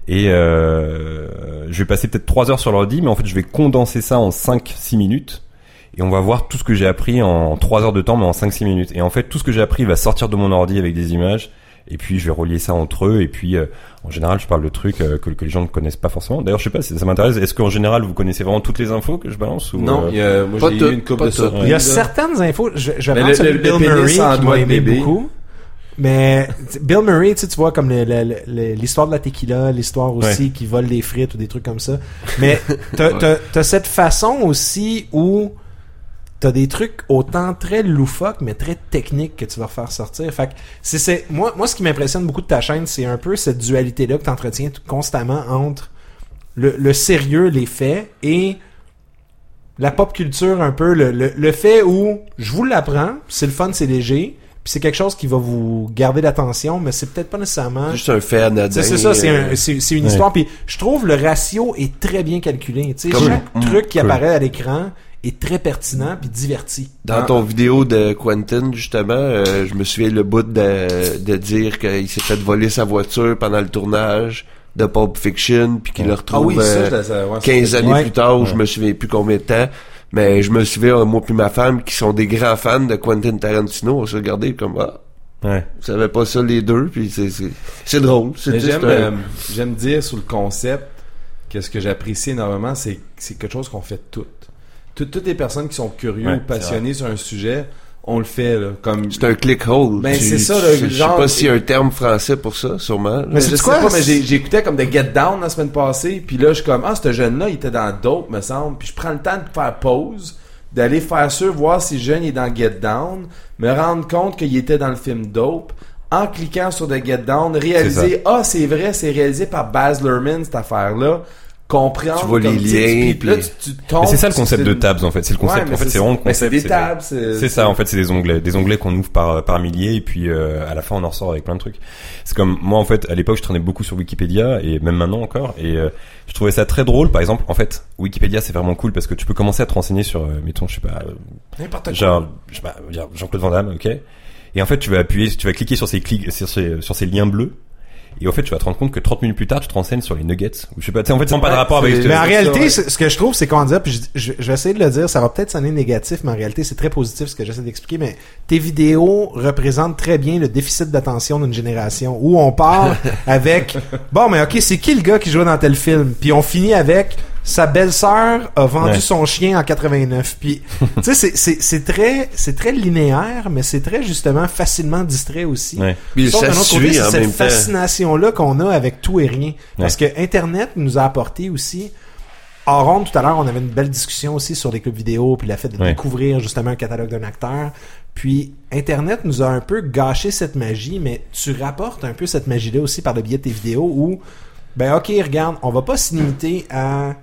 Et euh, je vais passer peut-être trois heures sur l'ordi, mais en fait, je vais condenser ça en cinq six minutes. Et on va voir tout ce que j'ai appris en trois heures de temps, mais en cinq six minutes. Et en fait, tout ce que j'ai appris va sortir de mon ordi avec des images. Et puis, je vais relier ça entre eux. Et puis, euh, en général, je parle de trucs euh, que, que les gens ne connaissent pas forcément. D'ailleurs, je sais pas, ça m'intéresse. Est-ce qu'en général, vous connaissez vraiment toutes les infos que je balance ou, non, euh, il y a, moi, j'ai eu une couple de surprises. Il y a certaines infos. Je, je vais prendre le Bill Murray qui m'a aimé beaucoup. Mais Bill Murray, tu sais, tu vois comme le, le, le, l'histoire de la tequila, l'histoire aussi ouais. qui vole des frites ou des trucs comme ça. Mais t'as, ouais. t'as, t'as cette façon aussi où t'as des trucs autant très loufoques mais très techniques que tu vas refaire sortir. Fait que c'est, c'est moi, moi ce qui m'impressionne beaucoup de ta chaîne, c'est un peu cette dualité là que t'entretiens constamment entre le, le sérieux, les faits et la pop culture un peu. Le, le, le fait où je vous l'apprends, c'est le fun, c'est léger. Puis c'est quelque chose qui va vous garder l'attention, mais c'est peut-être pas nécessairement... Juste un fait anodin. C'est ça, c'est, un, c'est, c'est une histoire. Ouais. Puis je trouve le ratio est très bien calculé. Tu sais, comme chaque hum, truc qui cool. apparaît à l'écran est très pertinent puis diverti. Dans ton vidéo de Quentin, justement, euh, je me souviens le bout de, de dire qu'il s'est fait voler sa voiture pendant le tournage de Pulp Fiction, puis qu'il ouais. le retrouve ah oui, euh, ça, ouais, quinze années ouais. plus tard, ou ouais. je me souviens plus combien de temps. Mais je me souviens, moi puis ma femme, qui sont des grands fans de Quentin Tarantino, on se regardait comme ah, ouais. on savait pas ça les deux, puis c'est c'est, c'est drôle. C'est juste j'aime, un... euh, j'aime dire sur le concept que ce que j'apprécie énormément, c'est c'est quelque chose qu'on fait toutes, toutes toutes les personnes qui sont curieuses, ouais, passionnées sur un sujet. On le fait, là, comme... C'est un click-hole. Ben, tu, c'est ça, là, genre... Je sais pas s'il y a un terme français pour ça, sûrement. Là. Mais c'est quoi? Pas, mais j'ai, j'écoutais comme The Get Down la semaine passée, puis là, je suis comme, ah, ce jeune-là, il était dans Dope, me semble, puis je prends le temps de faire pause, d'aller faire sûr, voir si le jeune est dans Get Down, me rendre compte qu'il était dans le film Dope, en cliquant sur The Get Down, réaliser, ah, c'est, c'est vrai, c'est réalisé par Baz Luhrmann, cette affaire-là, comprendre tu vois les liens puis là tu, tu tombes, mais c'est ça le concept de tabs en fait, c'est le concept ouais, en fait c'est, c'est vraiment le concept c'est des tabs c'est, c'est, c'est ça c'est... en fait c'est des onglets des onglets qu'on ouvre par par milliers et puis euh, à la fin on en ressort avec plein de trucs. C'est comme moi en fait à l'époque je traînais beaucoup sur Wikipédia et même maintenant encore et euh, je trouvais ça très drôle par exemple en fait Wikipédia c'est vraiment cool parce que tu peux commencer à te renseigner sur euh, mettons je sais pas euh, n'importe genre, quoi je sais pas Jean-Claude Van Damme ok et en fait tu vas appuyer tu vas cliquer sur ces clics sur ces sur ces liens bleus Et au fait, tu vas te rendre compte que trente minutes plus tard, tu te renseignes sur les nuggets. Ou je sais pas, tu sais, en fait, ça n'a pas de rapport avec... Mais en réalité, ça, ouais. ce que je trouve, c'est qu'on dit, puis je, je, je vais essayer de le dire, ça va peut-être sonner négatif, mais en réalité, c'est très positif ce que j'essaie d'expliquer, mais tes vidéos représentent très bien le déficit d'attention d'une génération, où on part avec, bon, mais ok, c'est qui le gars qui jouait dans tel film? Puis on finit avec... Sa belle-sœur a vendu ouais. son chien en quatre-vingt-neuf. Puis, tu sais, c'est, c'est, c'est très, c'est très linéaire, mais c'est très justement facilement distrait aussi. Ouais. Puis ça se suit, c'est cette fascination-là qu'on a avec tout et rien, ouais. parce que Internet nous a apporté aussi. En ronde, tout à l'heure, on avait une belle discussion aussi sur les clubs vidéo, puis la fait de ouais. découvrir justement un catalogue d'un acteur. Puis Internet nous a un peu gâché cette magie, mais tu rapportes un peu cette magie-là aussi par le biais de tes vidéos où, ben ok, regarde, on va pas se limiter à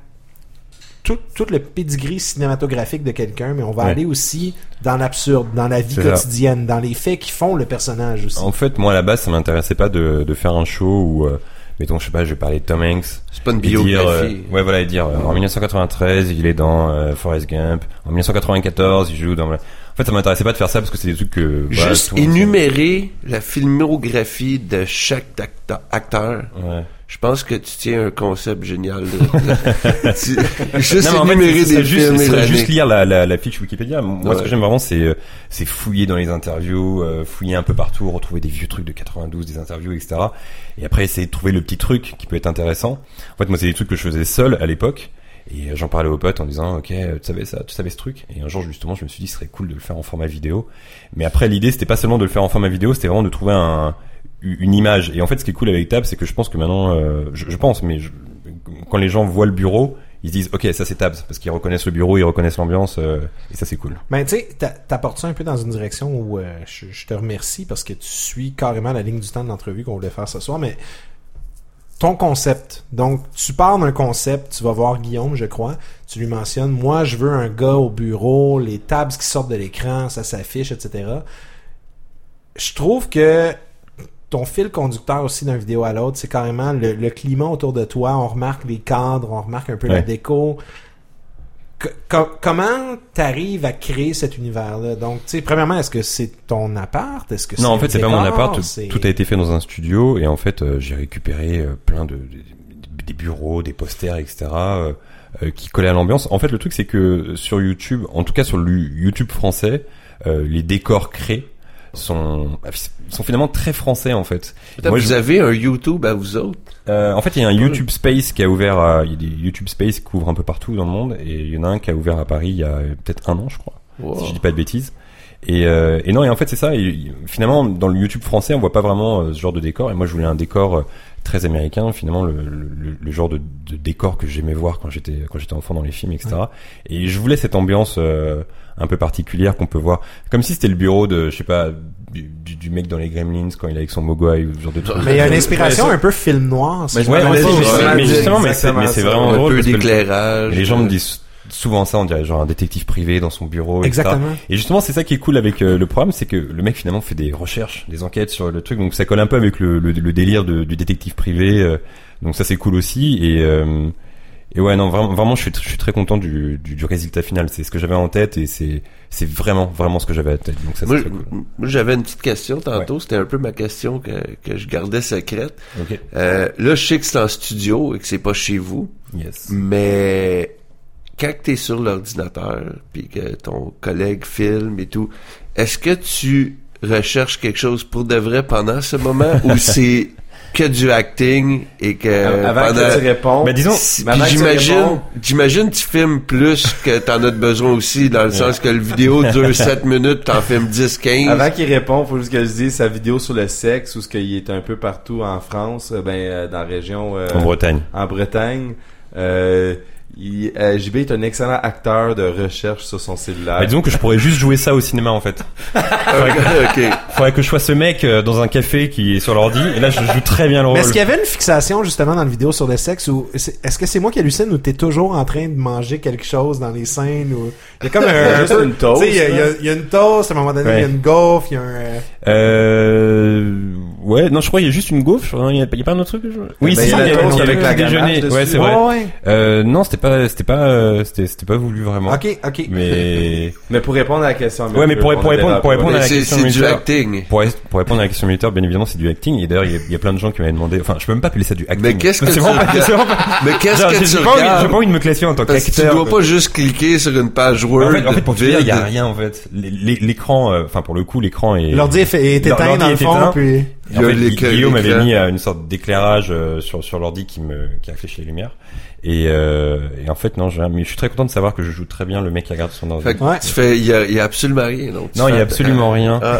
Tout, tout le pedigree cinématographique de quelqu'un, mais on va ouais. aller aussi dans l'absurde, dans la vie c'est quotidienne, ça. Dans les faits qui font le personnage aussi. En fait, moi, à la base, ça m'intéressait pas de, de faire un show où, euh, mettons, je sais pas, je vais parler de Tom Hanks. C'est pas une biographie. Euh, ouais, voilà, et dire, euh, en dix-neuf cent quatre-vingt-treize, il est dans euh, Forrest Gump. En dix-neuf cent quatre-vingt-quatorze, il joue dans... En fait, ça m'intéressait pas de faire ça parce que c'est des trucs que... Voilà, juste énumérer la filmographie de chaque acteur. Ouais. Je pense que tu tiens un concept génial. tu, juste non, mais en fait, c'est, des juste, c'est juste lire la, la, la fiche Wikipédia. Moi, ouais. ce que j'aime vraiment, c'est, c'est fouiller dans les interviews, fouiller un peu partout, retrouver des vieux trucs de quatre-vingt-douze, des interviews, et cetera. Et après, essayer de trouver le petit truc qui peut être intéressant. En fait, moi, c'est des trucs que je faisais seul à l'époque. Et j'en parlais aux potes en disant, ok, tu savais ça, tu savais ce truc. Et un jour, justement, je me suis dit, ce serait cool de le faire en format vidéo. Mais après, l'idée, c'était pas seulement de le faire en format vidéo, c'était vraiment de trouver un... une image. Et en fait, ce qui est cool avec Tab, c'est que je pense que maintenant, euh, je, je pense, mais je, quand les gens voient le bureau, ils se disent, ok, ça c'est Tab, parce qu'ils reconnaissent le bureau, ils reconnaissent l'ambiance, euh, et ça c'est cool. Ben tu sais, t'apportes ça un peu dans une direction où euh, je, je te remercie parce que tu suis carrément la ligne du temps de l'entrevue qu'on voulait faire ce soir, mais ton concept. Donc, tu pars d'un concept, tu vas voir Guillaume, je crois, tu lui mentionnes, moi je veux un gars au bureau, les tabs qui sortent de l'écran, ça s'affiche, et cetera. Je trouve que ton fil conducteur aussi d'un vidéo à l'autre, c'est carrément le, le climat autour de toi. On remarque les cadres, on remarque un peu ouais. la déco. C- com- comment t'arrives à créer cet univers-là? Donc, tu sais, premièrement, est-ce que c'est ton appart? Est-ce que non, c'est en fait, c'est décor? Pas mon appart. C'est... Tout a été fait dans un studio et en fait, euh, j'ai récupéré euh, plein de, de des bureaux, des posters, et cetera. Euh, euh, qui collaient à l'ambiance. En fait, le truc, c'est que sur YouTube, en tout cas sur le YouTube français, euh, les décors créés sont sont finalement très français en fait. Moi, vous je... avez un YouTube à vous autres. Euh, en fait, il y a un YouTube Space qui a ouvert. À... Il y a des YouTube Space qui ouvrent un peu partout dans le monde et il y en a un qui a ouvert à Paris il y a peut-être un an, je crois, wow. si je dis pas de bêtises. Et, euh, et non, et en fait c'est ça. Et finalement, dans le YouTube français, on voit pas vraiment euh, ce genre de décor. Et moi, je voulais un décor euh, très américain. Finalement, le, le, le genre de, de décor que j'aimais voir quand j'étais quand j'étais enfant dans les films, et cetera. Ouais. Et je voulais cette ambiance. Euh, un peu particulière qu'on peut voir comme si c'était le bureau de je sais pas du, du, du mec dans les Gremlins quand il est avec son mogwai ou ce genre de truc. Mais il y a une inspiration ouais, un peu film noir mais, ouais, ouais, justement, mais justement mais c'est, mais c'est vraiment un drôle peu d'éclairage. Les gens me disent souvent ça, on dirait genre un détective privé dans son bureau, exactement, et cetera. Et justement c'est ça qui est cool avec euh, le programme, c'est que le mec finalement fait des recherches, des enquêtes sur le truc, donc ça colle un peu avec le, le, le délire de, du détective privé, euh, donc ça c'est cool aussi. Et euh, Et ouais, non, vraiment, vraiment, je suis, je suis très content du, du, du résultat final. C'est ce que j'avais en tête et c'est, c'est vraiment, vraiment ce que j'avais en tête. Donc ça, c'est moi, très cool. Moi, j'avais une petite question tantôt. Ouais. C'était un peu ma question que, que je gardais secrète. Okay. Euh, là, je sais que c'est en studio et que c'est pas chez vous. Yes. Mais quand t'es sur l'ordinateur puis que ton collègue filme et tout, est-ce que tu recherches quelque chose pour de vrai pendant ce moment ou c'est que du acting et que avant pendant... que tu réponds, mais disons, si, puis j'imagine, réponds... j'imagine tu filmes plus que t'en as de besoin aussi dans le sens que le vidéo dure sept minutes, t'en filmes dix, quinze. Avant qu'il répond, faut juste que je dise sa vidéo sur le sexe ou ce qu'il est un peu partout en France, ben euh, dans la région euh, en Bretagne. En Bretagne, euh, il, euh, J B est un excellent acteur de recherche sur son cellulaire. Mais disons que je pourrais juste jouer ça au cinéma en fait. Faudrait que, okay. faudrait que je sois ce mec euh, dans un café qui est sur l'ordi et là je joue très bien le rôle. Mais est-ce qu'il y avait une fixation justement dans la vidéo sur le sexe ou est-ce que c'est moi qui hallucine ou t'es toujours en train de manger quelque chose dans les scènes ou il y a comme un, juste une toast. Tu sais, il y a, y a une toast à un moment donné, il ouais. y a une gaufre, il y a un. Euh... Ouais, non, je crois qu'il y a juste une gaufre. Il n'y a, a pas un autre truc. Je... Oui, bah, c'est ça. Il y a, il y a avec la déjeuner. Ouais, c'est vrai. Oh, ouais. Euh, non, c'était pas, c'était pas, euh, c'était, c'était pas voulu vraiment. Ok, ok. Mais, mais pour répondre à la question. Ouais, mais pour, pour, pour répondre, pour répondre à la question militaire. C'est du acting. Pour, pour répondre à la question militaire, bien évidemment, c'est du acting. Et d'ailleurs, il y a, il y a plein de gens qui m'avaient demandé. Enfin, je peux même pas appeler ça du acting. Mais qu'est-ce que c'est vraiment pas, c'est vraiment pas. Mais qu'est-ce que c'est? J'ai pas envie de me classer en tant qu'acteur. Tu dois pas juste cliquer sur une page Word. En fait, pour te dire, il y a rien en fait. L'écran, enfin pour le coup, l'écran est. L'ordi est éteint dans le fond, puis. En fait, Guillaume m'avait mis une sorte d'éclairage euh, sur sur l'ordi qui me qui réfléchit les lumières et euh, et en fait non j'ai, mais je suis très content de savoir que je joue très bien le mec qui regarde son ordi. Fait que ouais. Tu fais il y a il y a absolument rien donc non il y a absolument euh, rien ah.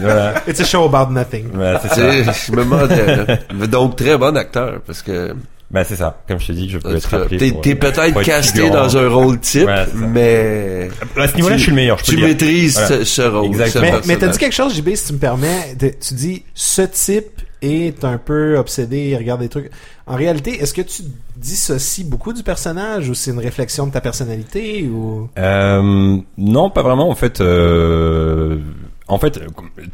Voilà. It's a show about nothing. Voilà, c'est ça. Je me demande donc très bon acteur parce que bah c'est ça comme je te dis je peux être appelé t'es, pour, t'es peut-être pour casté figurant. Dans un rôle type ouais, mais à ce niveau-là tu, je suis le meilleur je peux tu dire. Maîtrises voilà. ce, ce rôle exactement mais, mais t'as dit quelque chose J B si tu me permets de, tu dis ce type est un peu obsédé il regarde des trucs en réalité est-ce que tu dissocies beaucoup du personnage ou c'est une réflexion de ta personnalité ou euh, non pas vraiment en fait euh... En fait,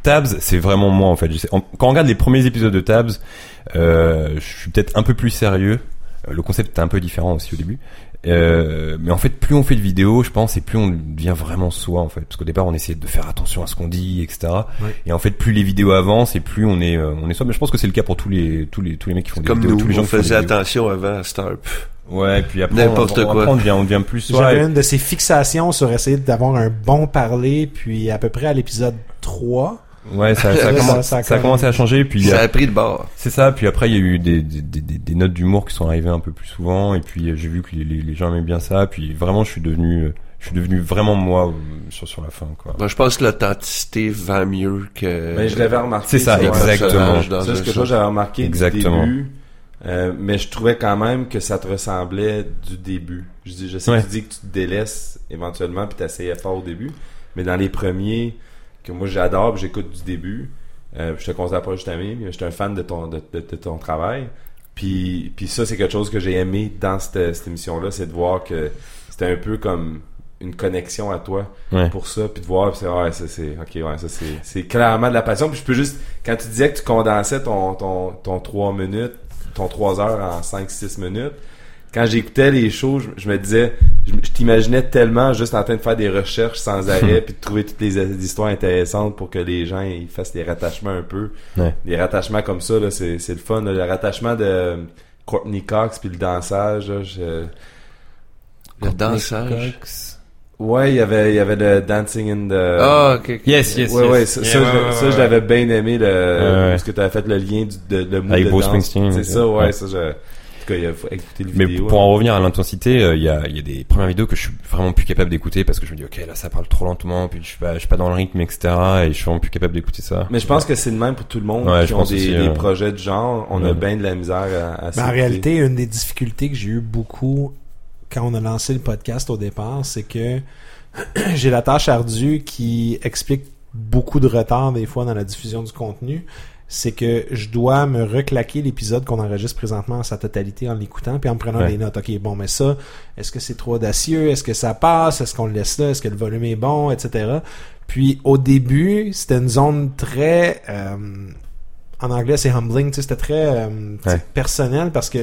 Tabs, c'est vraiment moi, en fait. Je sais, en, quand on regarde les premiers épisodes de Tabs, euh, je suis peut-être un peu plus sérieux. Le concept était un peu différent aussi au début. Euh, mais en fait, plus on fait de vidéos, je pense, et plus on devient vraiment soi, en fait. Parce qu'au départ, on essayait de faire attention à ce qu'on dit, et cetera. Oui. Et en fait, plus les vidéos avancent, et plus on est, on est soi. Mais je pense que c'est le cas pour tous les, tous les, tous les mecs qui font des comme vidéos. Comme nous, tous les gens on faisait attention avant Starp. Ouais, puis après, n'importe on, on, quoi. Après, on devient, on devient plus soi. J'avais et... une de ces fixations sur essayer d'avoir un bon parler, puis à peu près à l'épisode trois. Ouais, ça, ça, commence, ça, ça, ça a commencé à changer, puis. Ça a, a pris de bord. C'est ça, puis après, il y a eu des, des, des, des notes d'humour qui sont arrivées un peu plus souvent, et puis j'ai vu que les, les, les gens aimaient bien ça, puis vraiment, je suis devenu, je suis devenu vraiment moi sur, sur la fin, quoi. Moi, je pense que l'authenticité va mieux que... Mais je l'avais remarqué. C'est ça, exactement. C'est ce que chose. J'avais remarqué exactement. Du début. Euh, mais je trouvais quand même que ça te ressemblait du début. Je dis, je sais ouais. que tu dis que tu te délaisses éventuellement puis t'essayais fort au début, mais dans les premiers que moi j'adore, puis j'écoute du début, euh, je te considère pas juste ami, mais je suis un fan de ton de, de, de ton travail. Puis puis ça c'est quelque chose que j'ai aimé dans cette cette émission là, c'est de voir que c'était un peu comme une connexion à toi ouais. pour ça puis de voir puis c'est ouais ça c'est ok ouais ça c'est c'est clairement de la passion. Puis je peux juste quand tu disais que tu condensais ton ton ton trois minutes ton trois heures en cinq six minutes. Quand j'écoutais les shows, je, je me disais, je, je t'imaginais tellement juste en train de faire des recherches sans arrêt puis de trouver toutes les, les histoires intéressantes pour que les gens ils fassent des rattachements un peu. Ouais. Des rattachements comme ça, là, c'est, c'est le fun. Là. Le rattachement de Courtney Cox puis le dansage. Là, je... Le dansage? Cox. Ouais, il y avait, il y avait le Dancing in the... Ah, oh, ok, ok. Yes, yes, ouais, yes. Ouais, ça, yeah, ça, ouais, ouais, ouais. ça, je l'avais bien aimé, le, euh, parce que t'avais fait le lien du, de, le mot avec de Bruce danse. Springsteen. C'est ça, ouais, ouais. ça, je, en tout cas, il faut écouter le vidéo. Mais pour, pour en revenir à l'intensité, il euh, y a, il y a des premières vidéos que je suis vraiment plus capable d'écouter parce que je me dis, ok, là, ça parle trop lentement, puis je suis pas, je suis pas dans le rythme, et cetera, et je suis vraiment plus capable d'écouter ça. Mais je pense ouais. que c'est le même pour tout le monde ouais, qui ont des, aussi, des euh... projets de genre. On ouais. a bien de la misère à, à s'écouter. En réalité, une des difficultés que j'ai eu beaucoup, quand on a lancé le podcast au départ, c'est que j'ai la tâche ardue qui explique beaucoup de retard des fois dans la diffusion du contenu. C'est que je dois me reclaquer l'épisode qu'on enregistre présentement en sa totalité en l'écoutant puis en me prenant ouais. des notes. Ok, bon, mais ça, est-ce que c'est trop audacieux? Est-ce que ça passe? Est-ce qu'on le laisse là? Est-ce que le volume est bon? Etc. Puis au début, c'était une zone très... Euh, en anglais, c'est humbling. Tu sais, c'était très euh, ouais. personnel parce que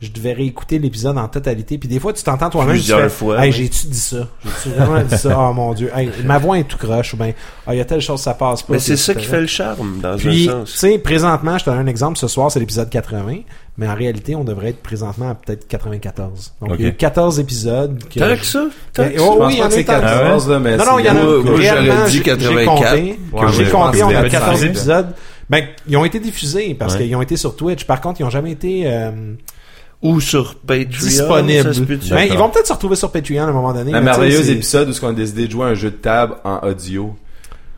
je devais réécouter l'épisode en totalité. Puis des fois, tu t'entends toi-même. Plusieurs tu fais, fois. Hey, oui. j'ai-tu dit ça? J'ai-tu vraiment dit ça? Oh mon Dieu. Hey, ma voix est tout croche. Ou bien, il oh, y a telle chose, ça passe pas. Mais c'est ça qui fait le charme, dans puis, un sens. Tu sais, présentement, je te donne un exemple. Ce soir, c'est l'épisode quatre-vingts. Mais en réalité, on devrait être présentement à peut-être quatre-vingt-quatorze. Donc, okay. il y a eu quatorze épisodes. Que t'as je... que ça? T'as que... Oh, oui, il y en a c'est quatorze. Ah ouais? Non, non, il y en a. Moi, j'aurais dit quatre-vingt-quatre. J'ai compté, on a quatorze épisodes. Ben, ils ont été diffusés parce qu'ils ont été sur Twitch. Par contre, ils n'ont jamais été... ou sur Patreon disponible. Ça, ben, ils vont peut-être se retrouver sur Patreon à un moment donné. Un merveilleux épisode où on a décidé de jouer à un jeu de table en audio.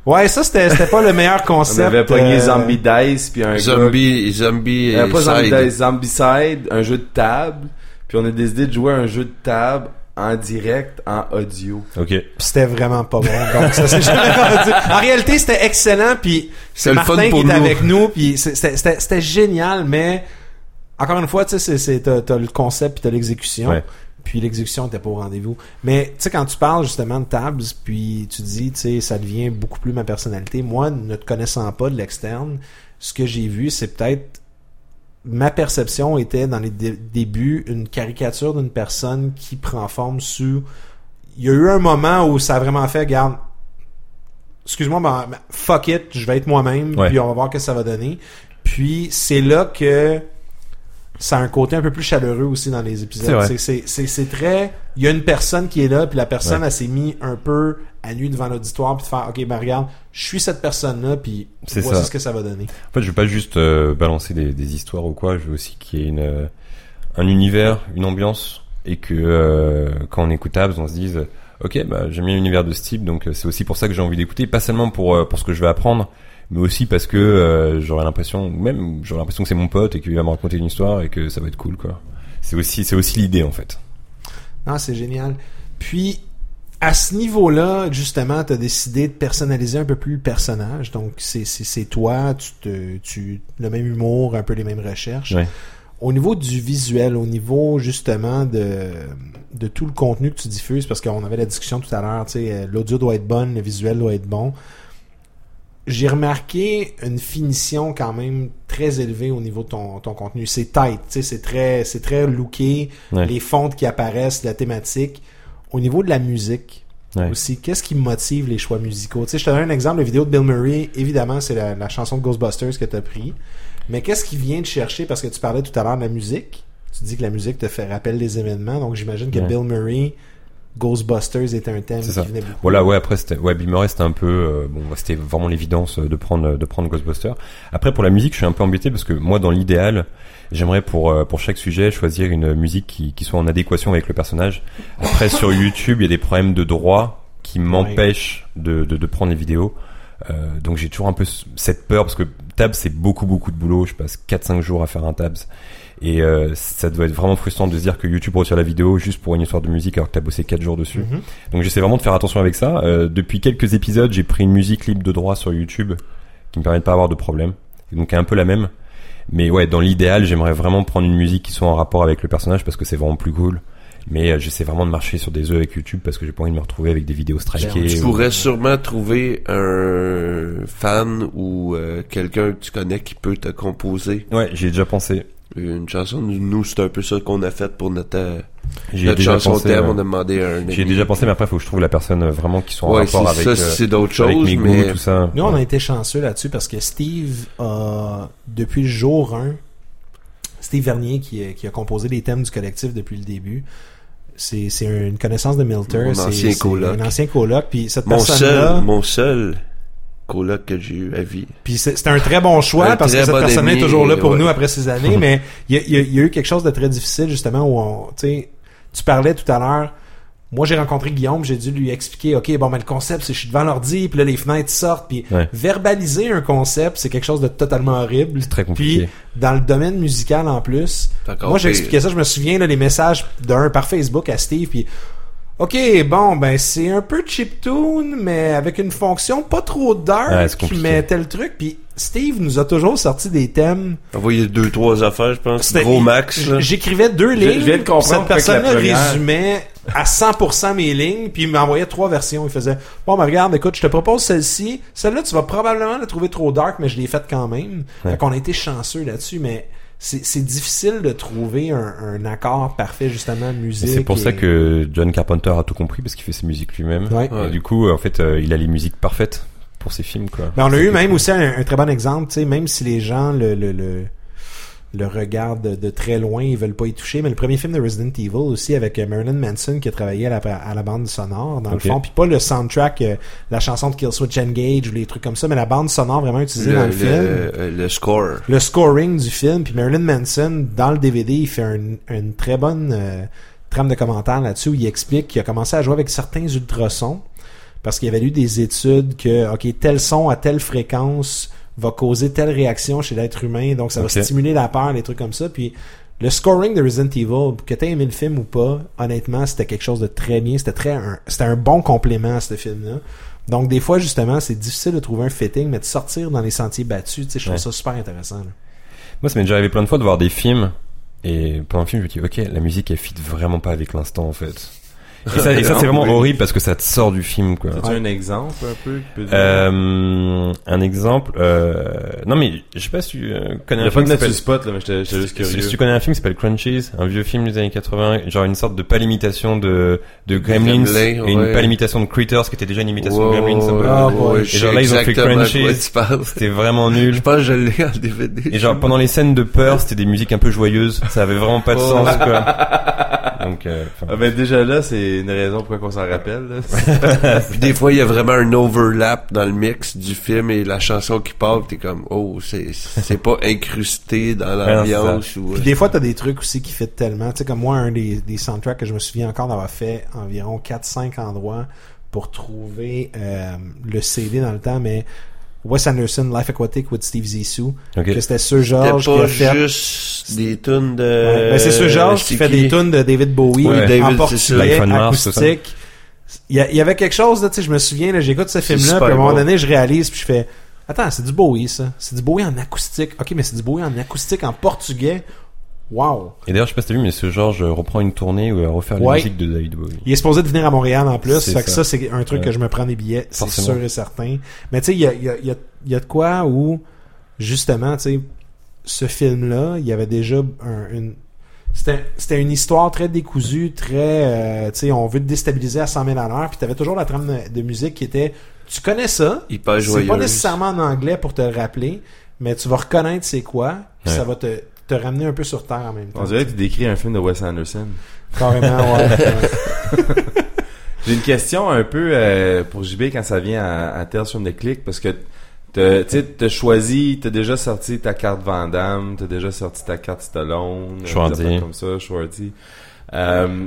Ouais, ça c'était c'était pas le meilleur concept. On avait pogné euh... Zombie Dice puis un Zombie gars... Zombie euh, pas Zombie Dice, Zombie Side, un jeu de table, puis on a décidé de jouer à un jeu de table en direct, en audio. Ok. Pis c'était vraiment pas bon. Donc ça s'est jamais rendu. En réalité, c'était excellent puis c'est Martin fun pour qui nous. Était avec nous puis c'était c'était c'était génial mais encore une fois, tu sais, c'est, c'est, t'as, t'as le concept puis t'as l'exécution. Ouais. Puis l'exécution était pas au rendez-vous. Mais, tu sais, quand tu parles justement de Tabs, puis tu dis, tu sais, ça devient beaucoup plus ma personnalité. Moi, ne te connaissant pas de l'externe, ce que j'ai vu, c'est peut-être... Ma perception était, dans les dé- débuts, une caricature d'une personne qui prend forme sous... Il y a eu un moment où ça a vraiment fait, regarde, excuse-moi, ben, fuck it, je vais être moi-même, ouais. puis on va voir ce que ça va donner. Puis c'est là que ça a un côté un peu plus chaleureux aussi dans les épisodes. C'est, c'est, c'est, c'est très... Il y a une personne qui est là, puis la personne, ouais. elle s'est mise un peu... à nu devant l'auditoire, puis de faire « Ok, ben regarde, je suis cette personne-là, puis c'est voici ça. Ce que ça va donner. » En fait, je veux pas juste euh, balancer des, des histoires ou quoi, je veux aussi qu'il y ait une, euh, un univers, une ambiance, et que euh, quand on écoute Abs, on se dise « Ok, bah, j'aime bien l'univers de ce type, donc euh, c'est aussi pour ça que j'ai envie d'écouter, pas seulement pour, euh, pour ce que je vais apprendre, mais aussi parce que euh, j'aurai l'impression, ou même j'aurai l'impression que c'est mon pote et qu'il va me raconter une histoire et que ça va être cool, quoi. » C'est aussi, c'est aussi l'idée, en fait. Non, c'est génial. Puis... À ce niveau-là, justement, t'as décidé de personnaliser un peu plus le personnage. Donc, c'est, c'est, c'est toi, tu te, tu, le même humour, un peu les mêmes recherches. Ouais. Au niveau du visuel, au niveau, justement, de, de tout le contenu que tu diffuses, parce qu'on avait la discussion tout à l'heure, tu sais, l'audio doit être bonne, le visuel doit être bon. J'ai remarqué une finition quand même très élevée au niveau de ton, ton contenu. C'est tight, tu sais, c'est très, c'est très looké. Ouais. Les fontes qui apparaissent, la thématique. Au niveau de la musique ouais. aussi, qu'est-ce qui motive les choix musicaux? Tu sais, je te donne un exemple, la vidéo de Bill Murray, évidemment, c'est la, la chanson de Ghostbusters que tu as pris. Mais qu'est-ce qui vient te chercher? Parce que tu parlais tout à l'heure de la musique. Tu dis que la musique te fait rappel des événements. Donc, j'imagine que ouais. Bill Murray, Ghostbusters était un thème c'est qui ça. Venait beaucoup. Voilà, ouais, après, c'était, ouais, Bill Murray, c'était un peu, euh, bon, c'était vraiment l'évidence de prendre, de prendre Ghostbusters. Après, pour la musique, je suis un peu embêté parce que moi, dans l'idéal, j'aimerais pour pour chaque sujet choisir une musique qui qui soit en adéquation avec le personnage. Après sur YouTube, il y a des problèmes de droit qui m'empêchent de de, de prendre les vidéos. Euh, donc j'ai toujours un peu cette peur parce que Tabs c'est beaucoup beaucoup de boulot. Je passe quatre cinq jours à faire un Tabs et euh, ça doit être vraiment frustrant de se dire que YouTube retire la vidéo juste pour une histoire de musique alors que t'as bossé quatre jours dessus. Mm-hmm. Donc j'essaie vraiment de faire attention avec ça. Euh, depuis quelques épisodes, j'ai pris une musique libre de droit sur YouTube qui me permet de pas avoir de problème. Et donc un peu la même. Mais ouais, dans l'idéal, j'aimerais vraiment prendre une musique qui soit en rapport avec le personnage parce que c'est vraiment plus cool. Mais euh, j'essaie vraiment de marcher sur des œufs avec YouTube parce que j'ai pas envie de me retrouver avec des vidéos strikées. Tu ou... pourrais sûrement trouver un fan ou euh, quelqu'un que tu connais qui peut te composer. Ouais, j'y ai déjà pensé. Une chanson, nous, c'est un peu ça qu'on a fait pour notre, euh, notre chanson pensé, thème. Euh, on a demandé un. J'y ai déjà pensé, mais après, il faut que je trouve la personne euh, vraiment qui soit en ouais, rapport c'est, avec. Ça, euh, c'est d'autres choses, mes mais. Goûts, tout ça. Nous, on a été chanceux là-dessus parce que Steve, euh, depuis le jour un, Steve Vernier, qui, qui a composé les thèmes du collectif depuis le début, c'est, c'est une connaissance de Milter. Mon c'est, ancien c'est coloc. Un ancien coloc. Puis cette mon personne-là. Seul, mon seul. Coloc que j'ai eu à vie. Puis c'est, c'est un très bon choix un parce que cette bon personne ami, est toujours là pour ouais. nous après ces années, mais il y a, y, a, y a eu quelque chose de très difficile justement où on, tu sais, tu parlais tout à l'heure. Moi j'ai rencontré Guillaume, j'ai dû lui expliquer, ok bon mais ben, le concept c'est je suis devant l'ordi, puis là les fenêtres sortent, puis ouais. verbaliser un concept c'est quelque chose de totalement horrible. C'est très compliqué. Puis dans le domaine musical en plus, d'accord, moi j'expliquais ça, je me souviens là les messages d'un par Facebook à Steve puis. Ok, bon, ben c'est un peu chiptune, mais avec une fonction pas trop dark, ouais, mais tel truc. Puis Steve nous a toujours sorti des thèmes. Envoyé deux, trois affaires, je pense. C'était, gros max. Là. J'écrivais deux je, lignes. Je viens de comprendre. Cette personne-là résumait à cent pour cent mes lignes, puis il m'envoyait trois versions. Il faisait bon, ben regarde, écoute, je te propose celle-ci. Celle-là, tu vas probablement la trouver trop dark, mais je l'ai faite quand même. Ouais. Fait qu'on a été chanceux là-dessus, mais. C'est, c'est difficile de trouver un, un accord parfait justement musique. Et c'est pour et... ça que John Carpenter a tout compris parce qu'il fait ses musiques lui-même. Ouais. Ouais. Et du coup, en fait, euh, il a les musiques parfaites pour ses films, quoi. Ben on a eu même aussi un, un très bon exemple, tu sais, même si les gens le le le, le regardent de, de très loin, ils veulent pas y toucher. Mais le premier film de Resident Evil aussi avec euh, Marilyn Manson qui a travaillé à la, à la bande sonore dans okay. le fond, puis pas le soundtrack, euh, la chanson de Killswitch Engage ou les trucs comme ça, mais la bande sonore vraiment utilisée le, dans le, le film. Le score. Le scoring du film, puis Marilyn Manson dans le D V D, il fait un, une très bonne euh, trame de commentaires là-dessus où il explique qu'il a commencé à jouer avec certains ultrasons parce qu'il y avait eu des études que ok tel son à telle fréquence va causer telle réaction chez l'être humain, donc ça okay. va stimuler la peur, les trucs comme ça. Puis le scoring de Resident Evil, que t'aies aimé le film ou pas, honnêtement, c'était quelque chose de très bien, c'était très un, c'était un bon complément à ce film-là. Donc des fois, justement, c'est difficile de trouver un fitting, mais de sortir dans les sentiers battus, tu sais, je trouve ouais. ça super intéressant. Là. Moi, ça m'est déjà arrivé plein de fois de voir des films, et pendant le film, je me dis, ok, la musique, elle fit vraiment pas avec l'instant, en fait. Et ça, et ça c'est vraiment oui. horrible parce que ça te sort du film, quoi. C'est un exemple un peu que euh, un exemple euh... non mais je sais pas si tu euh, connais un film qui s'appelle Spot là, mais j'étais, j'étais juste curieux. Si tu connais un film qui s'appelle Crunchies, un vieux film des années quatre-vingts, genre une sorte de pâle imitation de de Gremlins Gremlin, ouais. et une pâle imitation de Critters qui était déjà une imitation wow, de Gremlins un peu. Ah, ouais, ouais, et genre là ils ont fait Crunchies, c'était vraiment nul. Je pense que je l'ai en D V D. Et genre pendant les scènes de peur, c'était des musiques un peu joyeuses, ça avait vraiment pas de oh. sens, quoi. Donc euh, ah ben déjà là c'est une raison pourquoi on s'en rappelle. Puis des fois il y a vraiment un overlap dans le mix du film et la chanson qui part, t'es comme oh c'est c'est pas incrusté dans l'ambiance. Ou, euh... Puis des fois t'as des trucs aussi qui fit tellement, tu sais, comme moi un des, des soundtracks que je me souviens encore d'avoir fait environ quatre cinq endroits pour trouver euh, le C D dans le temps, mais Wes Anderson, Life Aquatic with Steve Zissou. Okay. Que c'était ce George qui a fait juste des tunes de. Ouais, ben c'est ce George qui fait des tunes de David Bowie, ouais, David, en portugais, acoustique. Il y, y avait quelque chose là, tu sais, je me souviens là, j'écoute ce film là, puis à un moment donné, je réalise, puis je fais, attends, c'est du Bowie ça, c'est du Bowie en acoustique. Ok, mais c'est du Bowie en acoustique en portugais. Wow. Et d'ailleurs, je sais pas si t'as vu, mais ce George reprend une tournée où il va refaire ouais. la musique de David Bowie. Il est supposé de venir à Montréal en plus, c'est fait ça. que ça c'est un truc ouais. que je me prends des billets, c'est forcément. Sûr et certain. Mais tu sais, il y a, y, a, y, a, y a de quoi où justement, tu sais, ce film-là, il y avait déjà un, une, c'était, c'était une histoire très décousue, très, euh, tu sais, on veut te déstabiliser à cent mille à l'heure, puis t'avais toujours la trame de, de musique qui était, tu connais ça, hyper joyeuse. C'est pas nécessairement en anglais pour te le rappeler, mais tu vas reconnaître c'est quoi, puis ouais. ça va te te ramener un peu sur terre en même temps. On dirait que tu décris un film de Wes Anderson. Carrément, ouais. J'ai une question un peu euh, pour J B quand ça vient à, à Tales from the Click, parce que tu sais, t'as choisi, t'as déjà sorti ta carte Van Damme, t'as déjà sorti ta carte Stallone, Schwarzenegger comme ça, Schwarzy. Euh,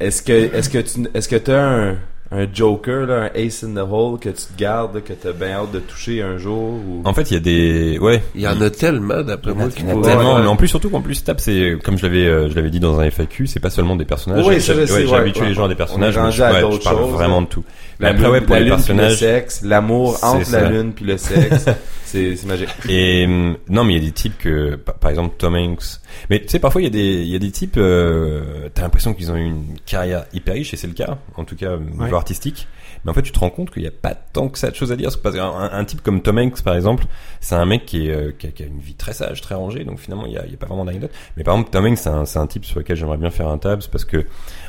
est-ce que est-ce que tu est-ce que t'as un un joker là, un ace in the hole que tu te gardes, que t'as bien hâte de toucher un jour ou... En fait il y a des ouais il y en a tellement d'après moi qui faut... tellement, mais en plus surtout qu'en plus Tap, c'est comme je l'avais euh, je l'avais dit dans un F A Q, c'est pas seulement des personnages. Oui, j'ai, j'ai, ouais, j'ai habitué ouais, les gens à des personnages, mais je, à ouais, je parle choses, vraiment de tout. La lune, ouais, pour la les lune personnages, puis le sexe, l'amour entre la lune puis le sexe. C'est, c'est magique. Et non, mais il y a des types que, par exemple, Tom Hanks. Mais tu sais, parfois il y a des, il y a des types, euh, t'as l'impression qu'ils ont une carrière hyper riche, et c'est le cas, en tout cas niveau ouais. artistique. Mais en fait, tu te rends compte qu'il n'y a pas tant que ça de choses à dire. Parce qu'un un type comme Tom Hanks, par exemple, c'est un mec qui, est, qui, a, qui a une vie très sage, très rangée. Donc finalement, il n'y a, a pas vraiment d'anecdote. Mais par exemple, Tom Hanks, c'est un, c'est un type sur lequel j'aimerais bien faire un tabs, parce que,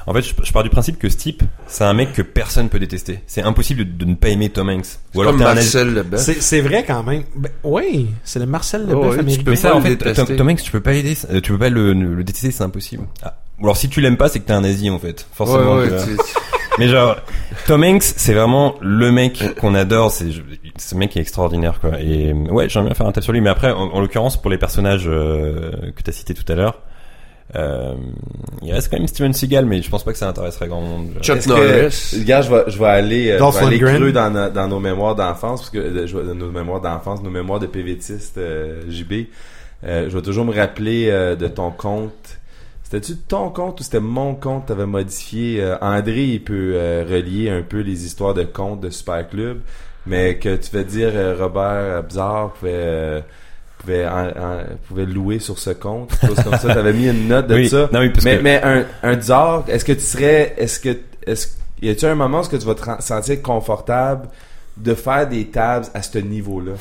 en fait, je, je pars du principe que ce type, c'est un mec que personne peut détester. C'est impossible de, de ne pas aimer Tom Hanks. Ou c'est alors, comme Marcel Leboeuf. C'est, c'est vrai quand même. Ben, oui, c'est le Marcel Leboeuf oh, oui, américain. Tu peux ça, en fait, Tom, Tom Hanks, tu peux pas aider, tu peux pas le, le détester, c'est impossible. Ah. Ou alors, si tu l'aimes pas, c'est que t'es un nazi, en fait. Forcément. Ouais, ouais, que, tu... Mais genre, Tom Hanks, c'est vraiment le mec qu'on adore. C'est, ce mec est extraordinaire, quoi. Et ouais, j'aimerais bien faire un taf sur lui. Mais après, en, en l'occurrence, pour les personnages euh, que t'as cités tout à l'heure, euh, il reste quand même Steven Seagal, mais je pense pas que ça intéresserait grand monde. Chuck Est-ce Norris. Regarde, je vais, je vais aller, euh, je vais aller creux dans, dans nos mémoires d'enfance, parce que dans nos mémoires d'enfance, nos mémoires de PVTiste euh, J B. Euh, je vais toujours me rappeler euh, de ton compte. C'était-tu ton compte ou c'était mon compte? T'avais modifié. Euh, André, il peut euh, relier un peu les histoires de comptes de Super Club, mais que tu veux dire euh, Robert Bizarre pouvait euh, pouvait en, en, pouvait louer sur ce compte. Chose comme ça, t'avais mis une note de oui. ça. Non, oui, parce mais que... mais un un bizarre. Est-ce que tu serais? Est-ce que est-ce y a-t-il un moment où tu vas te sentir confortable de faire des tabs à ce niveau-là?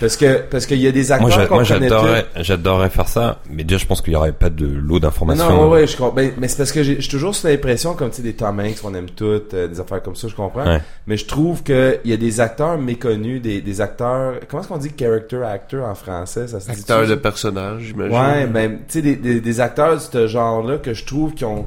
Parce que parce qu'il y a des acteurs moi, j'a, qu'on moi, connaît j'adorerais, j'adorerais faire ça, mais déjà je pense qu'il y aurait pas de lot d'informations. Non, ouais, ouais, je comprends. Mais, mais c'est parce que j'ai, j'ai toujours cette impression, comme tu sais, des Tom Hanks qu'on aime toutes, euh, des affaires comme ça, je comprends. Ouais. Mais je trouve que il y a des acteurs méconnus, des des acteurs. Comment est-ce qu'on dit character actor en français? Ça se dit acteur de personnage, j'imagine. Ouais, ben tu sais des, des des acteurs de ce genre-là que je trouve qui ont.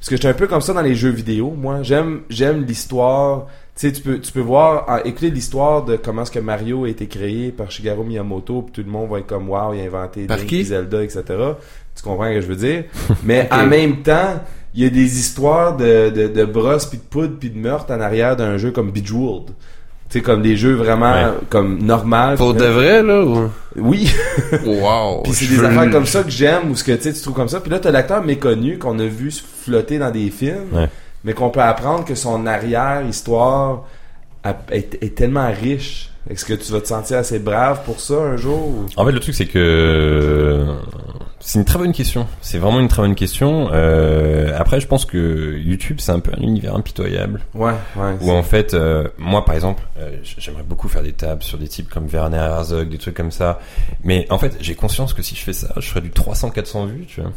Parce que j'étais un peu comme ça dans les jeux vidéo, moi. J'aime j'aime l'histoire. Tu sais, tu peux, tu peux voir, écouter l'histoire de comment est-ce que Mario a été créé par Shigeru Miyamoto, puis tout le monde va être comme, wow, il a inventé Link, Zelda, et cetera. Tu comprends ce que je veux dire? Mais okay. En même temps, il y a des histoires de, de, de brosses, puis de poudre, puis de meurtre en arrière d'un jeu comme Bejeweled. Tu sais, comme des jeux vraiment, ouais. comme normal. Pour de vrai, là? Ou... Oui. Wow. Puis c'est des veux... affaires comme ça que j'aime, ou ce que tu sais, tu trouves comme ça. Puis là, t'as l'acteur méconnu qu'on a vu flotter dans des films. Ouais. Mais qu'on peut apprendre que son arrière-histoire est, est tellement riche. Est-ce que tu vas te sentir assez brave pour ça un jour? En fait, le truc, c'est que C'est une très bonne question. C'est vraiment une très bonne question. Euh, après, je pense que YouTube, c'est un peu un univers impitoyable. Ouais, ouais. Où c'est... en fait, euh, moi, par exemple, euh, j'aimerais beaucoup faire des tables sur des types comme Werner Herzog, des trucs comme ça. Mais en fait, j'ai conscience que si je fais ça, je ferais du trois cents quatre cents vues, tu vois.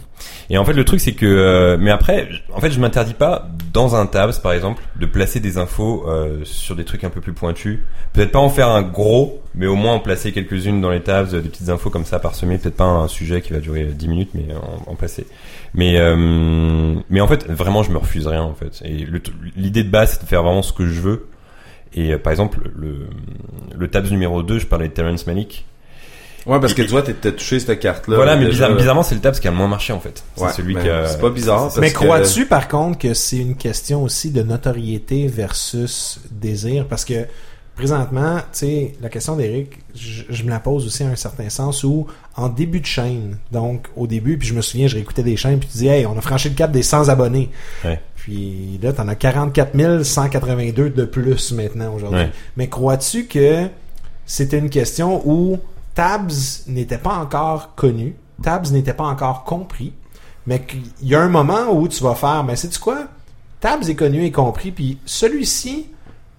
Et en fait, le truc, c'est que... Euh, mais après, en fait, je m'interdis pas, dans un tabs, par exemple, de placer des infos euh, sur des trucs un peu plus pointus. Peut-être pas en faire un gros, mais au moins en placer quelques-unes dans les tabs, des petites infos comme ça parsemées. Peut-être pas un sujet qui va durer dix minutes, mais en, en passer. Mais euh, mais en fait, vraiment, je me refuse rien en fait. Et le, l'idée de base, c'est de faire vraiment ce que je veux. Et euh, par exemple, le le tabs numéro deux, je parlais de Terrence Malick. Ouais, parce et, que toi, t'es, t'as touché cette carte-là. Voilà, mais bizarre, bizarrement, c'est le tabs qui a le moins marché en fait. C'est ouais, celui qui. A... C'est pas bizarre. Parce mais que... crois-tu par contre que c'est une question aussi de notoriété versus désir, parce que présentement, tu sais, la question d'Éric, je, je me la pose aussi à un certain sens où, en début de chaîne, donc au début, puis je me souviens, je réécoutais des chaînes, puis tu dis, hey, on a franchi le cap des cent abonnés. Ouais. Puis là, t'en as quarante-quatre mille cent quatre-vingt-deux de plus maintenant aujourd'hui. Ouais. Mais crois-tu que c'était une question où Tabs n'était pas encore connu, Tabs n'était pas encore compris, mais qu'il y a un moment où tu vas faire, mais sais-tu quoi? Tabs est connu et compris, puis celui-ci,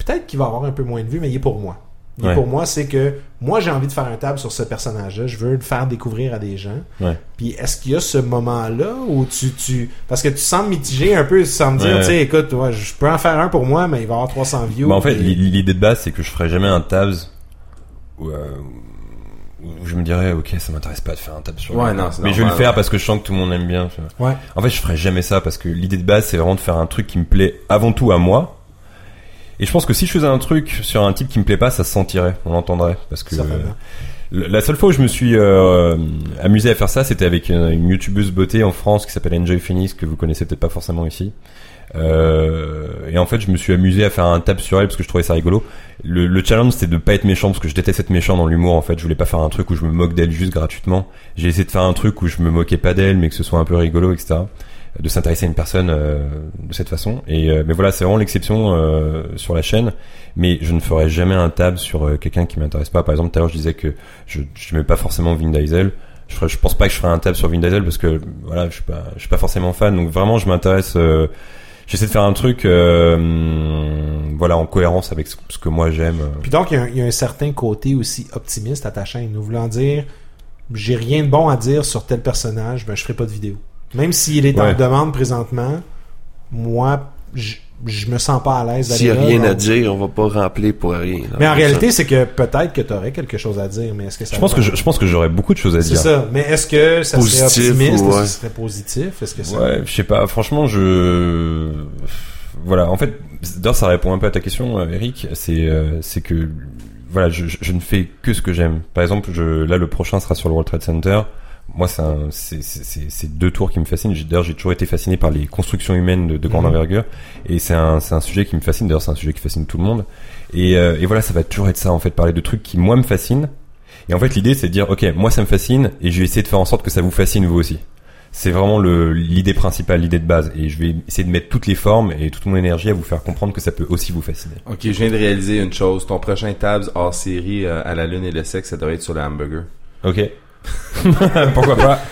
peut-être qu'il va avoir un peu moins de vues, mais il est pour moi. Il ouais. est pour moi, c'est que moi, j'ai envie de faire un table sur ce personnage-là. Je veux le faire découvrir à des gens. Ouais. Puis est-ce qu'il y a ce moment-là où tu... tu parce que tu sembles mitiger un peu, tu sembles dire, ouais. tu sais, écoute, ouais, je peux en faire un pour moi, mais il va avoir trois cents views. Bah, en fait, et... l'idée de base, c'est que je ferai jamais un table où, euh, où je me dirais, ok, ça m'intéresse pas de faire un table sur ouais, le non, c'est mais normal, je vais le faire ouais. parce que je sens que tout le monde aime bien. Ouais. En fait, je ferai jamais ça parce que l'idée de base, c'est vraiment de faire un truc qui me plaît avant tout à moi. Et je pense que si je faisais un truc sur un type qui me plaît pas, ça se sentirait, on l'entendrait. Parce que euh, la seule fois où je me suis euh, amusé à faire ça, c'était avec une, une youtubeuse beauté en France qui s'appelle Enjoy Phoenix, que vous connaissez peut-être pas forcément ici. Euh, et en fait, je me suis amusé à faire un tap sur elle parce que je trouvais ça rigolo. Le, le challenge, c'était de pas être méchant parce que je déteste être méchant dans l'humour. En fait, je voulais pas faire un truc où je me moque d'elle juste gratuitement. J'ai essayé de faire un truc où je me moquais pas d'elle, mais que ce soit un peu rigolo, et cetera. De s'intéresser à une personne euh, de cette façon. Et euh, mais voilà, c'est vraiment l'exception euh, sur la chaîne. Mais je ne ferai jamais un tab sur euh, quelqu'un qui m'intéresse pas. Par exemple, tout à l'heure, je disais que je n'aimais pas forcément Vin Diesel. Je, ferai, je pense pas que je ferai un tab sur Vin Diesel parce que voilà, je suis pas, je suis pas forcément fan. Donc vraiment, je m'intéresse. Euh, j'essaie de faire un truc, euh, voilà, en cohérence avec ce, ce que moi j'aime. Puis donc, il y, y a un certain côté aussi optimiste à ta chaîne, nous voulant dire, j'ai rien de bon à dire sur tel personnage, ben je ferai pas de vidéo. Même s'il est en ouais. demande présentement, moi, je, je me sens pas à l'aise d'aller. S'il n'y a rien donc... à dire, on va pas remplir pour rien. Mais en réalité, c'est que peut-être que tu aurais quelque chose à dire, mais est-ce que ça... Je pense que je, je pense que j'aurais beaucoup de choses à c'est dire. C'est ça. Mais est-ce que ça positif, serait optimiste, ouais. est-ce que ça serait positif, est-ce que ça... Ouais, je sais pas. Franchement, je... Voilà. En fait, d'ailleurs, ça répond un peu à ta question, Eric. C'est, euh, c'est que, voilà, je, je, je ne fais que ce que j'aime. Par exemple, je, là, le prochain sera sur le World Trade Center. Moi, c'est, un, c'est, c'est, c'est deux tours qui me fascinent. D'ailleurs, j'ai toujours été fasciné par les constructions humaines de, de grande mmh. envergure, et c'est un, c'est un sujet qui me fascine. D'ailleurs, c'est un sujet qui fascine tout le monde. Et, euh, et voilà, ça va toujours être ça en fait, parler de trucs qui moi me fascinent. Et en fait, l'idée, c'est de dire, ok, moi ça me fascine, et je vais essayer de faire en sorte que ça vous fascine vous aussi. C'est vraiment le, l'idée principale, l'idée de base. Et je vais essayer de mettre toutes les formes et toute mon énergie à vous faire comprendre que ça peut aussi vous fasciner. Ok, je viens de réaliser une chose. Ton prochain Tabs hors série euh, à la lune et le sexe, ça devrait être sur le hamburger. Ok. Pourquoi pas?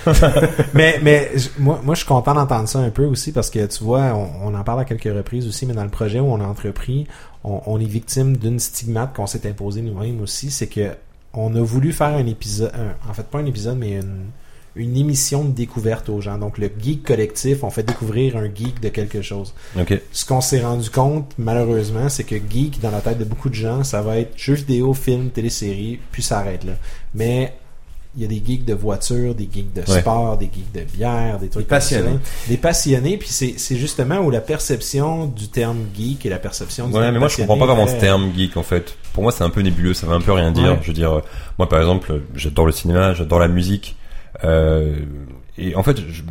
mais mais moi, moi, je suis content d'entendre ça un peu aussi parce que tu vois, on, on en parle à quelques reprises aussi, mais dans le projet où on a entrepris, on, on est victime d'une stigmate qu'on s'est imposée nous-mêmes aussi. C'est que on a voulu faire un épisode, un, en fait, pas un épisode, mais une, une émission de découverte aux gens. Donc, le Geek Collectif, on fait découvrir un geek de quelque chose. Okay. Ce qu'on s'est rendu compte, malheureusement, c'est que geek, dans la tête de beaucoup de gens, ça va être jeux vidéo, films, téléséries, puis ça arrête là. Mais il y a des geeks de voitures, des geeks de sport, ouais. des geeks de bière, des trucs des passionnés. Comme ça. Des passionnés, puis c'est, c'est justement où la perception du terme geek et la perception du ouais, terme mais moi je comprends pas vraiment ce terme geek en fait. Pour moi c'est un peu nébuleux, ça veut un peu rien dire. Ouais. Je veux dire, moi par exemple, j'adore le cinéma, j'adore la musique, euh, et en fait je,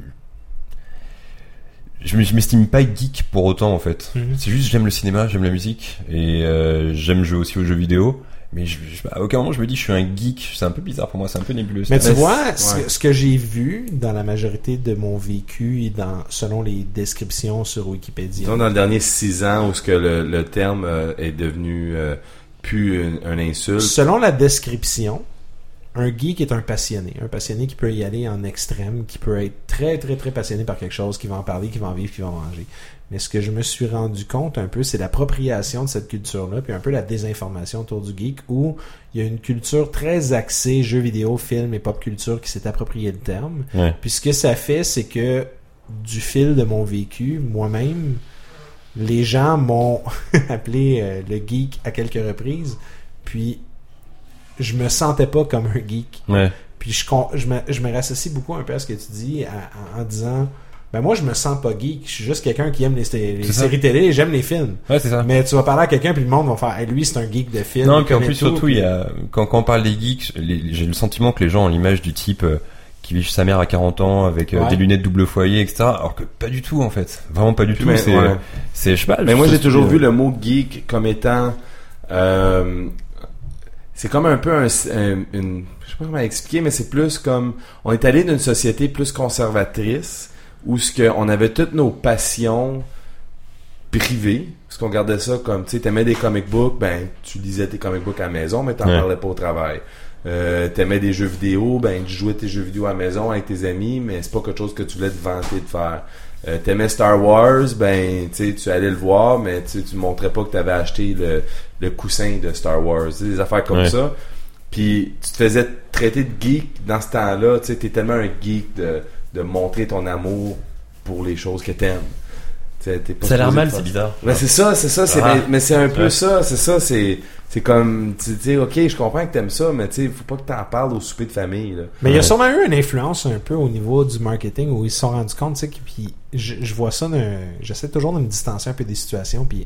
je m'estime pas geek pour autant en fait. Mm-hmm. C'est juste j'aime le cinéma, j'aime la musique et euh, j'aime jouer aussi aux jeux vidéo. Mais je, je, à aucun moment je me dis je suis un geek, c'est un peu bizarre pour moi, c'est un peu nébuleux. Mais tu vois, ouais. ce, ce que j'ai vu dans la majorité de mon vécu et dans, selon les descriptions sur Wikipédia. Dans, dans les derniers six ans où ce que le, le terme euh, est devenu euh, plus un, un insulte. Selon la description, un geek est un passionné. Un passionné qui peut y aller en extrême, qui peut être très, très, très passionné par quelque chose, qui va en parler, qui va en vivre, qui va en manger. Mais ce que je me suis rendu compte un peu, c'est l'appropriation de cette culture-là, puis un peu la désinformation autour du geek, où il y a une culture très axée jeux vidéo, films et pop culture qui s'est appropriée le terme. Ouais. Puis ce que ça fait, c'est que du fil de mon vécu, moi-même, les gens m'ont appelé euh, le geek à quelques reprises, puis je me sentais pas comme un geek. Ouais. Puis je, je, me, je me rassocie beaucoup un peu à ce que tu dis à, à, en disant ben moi je me sens pas geek, je suis juste quelqu'un qui aime les, les séries télé et j'aime les films. Ouais, c'est ça. Mais tu vas parler à quelqu'un puis le monde va faire hey, lui c'est un geek de films. Non, puis en plus tout, surtout puis... il y a, quand, quand on parle des geeks, les, j'ai le sentiment que les gens ont l'image du type euh, qui vit chez sa mère à quarante ans avec euh, ouais. des lunettes double foyer, et cetera. Alors que pas du tout en fait, vraiment pas du tout. Mais, c'est, ouais. c'est, je sais pas. Mais moi j'ai toujours vu le mot geek comme étant euh, c'est comme un peu un, un, une, je sais pas comment expliquer, mais c'est plus comme, on est allé d'une société plus conservatrice, où ce que, on avait toutes nos passions privées, parce qu'on gardait ça comme, tu sais, t'aimais des comic books, ben, tu lisais tes comic books à la maison, mais t'en ouais. parlais pas au travail. Euh, t'aimais des jeux vidéo, ben, tu jouais tes jeux vidéo à la maison avec tes amis, mais c'est pas quelque chose que tu voulais te vanter de faire. Euh, t'aimais Star Wars, ben, tu sais, tu allais le voir, mais tu tu montrais pas que t'avais acheté le, le coussin de Star Wars, des affaires comme ouais. ça. Puis tu te faisais traiter de geek dans ce temps-là, tu sais, t'es tellement un geek de, de montrer ton amour pour les choses que t'aimes. T'sais, t'es pas ça a l'air mal, c'est bizarre. Ben, ouais. c'est ça, c'est ça, c'est, ah, mais, mais c'est un peu ouais. ça, c'est ça, c'est, c'est comme, tu sais, ok, je comprends que t'aimes ça, mais tu sais, faut pas que t'en parles au souper de famille, là. Mais il ouais. y a sûrement eu une influence un peu au niveau du marketing où ils se sont rendus compte, tu sais, puis je, je vois ça, d'un, j'essaie toujours de me distancer un peu des situations, puis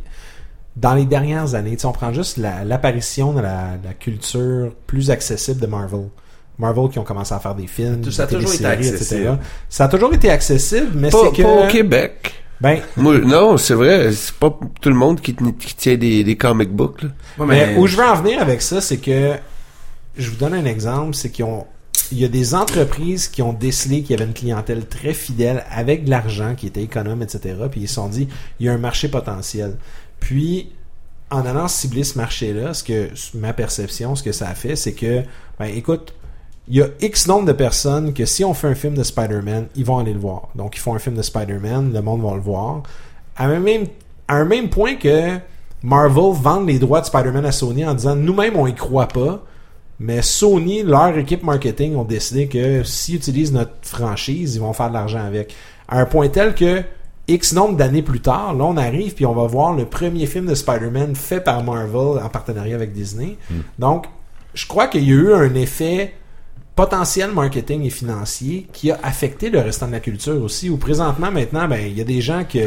dans les dernières années, tu sais, on prend juste la, l'apparition de la, la culture plus accessible de Marvel. Marvel qui ont commencé à faire des films, ça des téléséries, et cetera. Ça a toujours été accessible, mais pas, c'est que... Pas au Québec. Ben. Moi, non, c'est vrai, c'est pas tout le monde qui, qui tient des, des comic books, là. Ouais, mais, mais où je veux en venir avec ça, c'est que, je vous donne un exemple, c'est qu'ils ont, il y a des entreprises qui ont décelé qu'il y avait une clientèle très fidèle avec de l'argent qui était économe, et cetera. Puis ils se sont dit, il y a un marché potentiel. Puis, en allant cibler ce marché-là, ce que, ma perception, ce que ça a fait, c'est que, ben, écoute, il y a X nombre de personnes que si on fait un film de Spider-Man, ils vont aller le voir. Donc, ils font un film de Spider-Man, le monde va le voir. À un même, à un même point que Marvel vend les droits de Spider-Man à Sony en disant, nous-mêmes, on y croit pas. Mais Sony, leur équipe marketing, ont décidé que s'ils utilisent notre franchise, ils vont faire de l'argent avec. À un point tel que X nombre d'années plus tard, là on arrive puis on va voir le premier film de Spider-Man fait par Marvel en partenariat avec Disney. Mm. Donc, je crois qu'il y a eu un effet potentiel marketing et financier qui a affecté le restant de la culture aussi, où présentement, maintenant, ben il y a des gens qui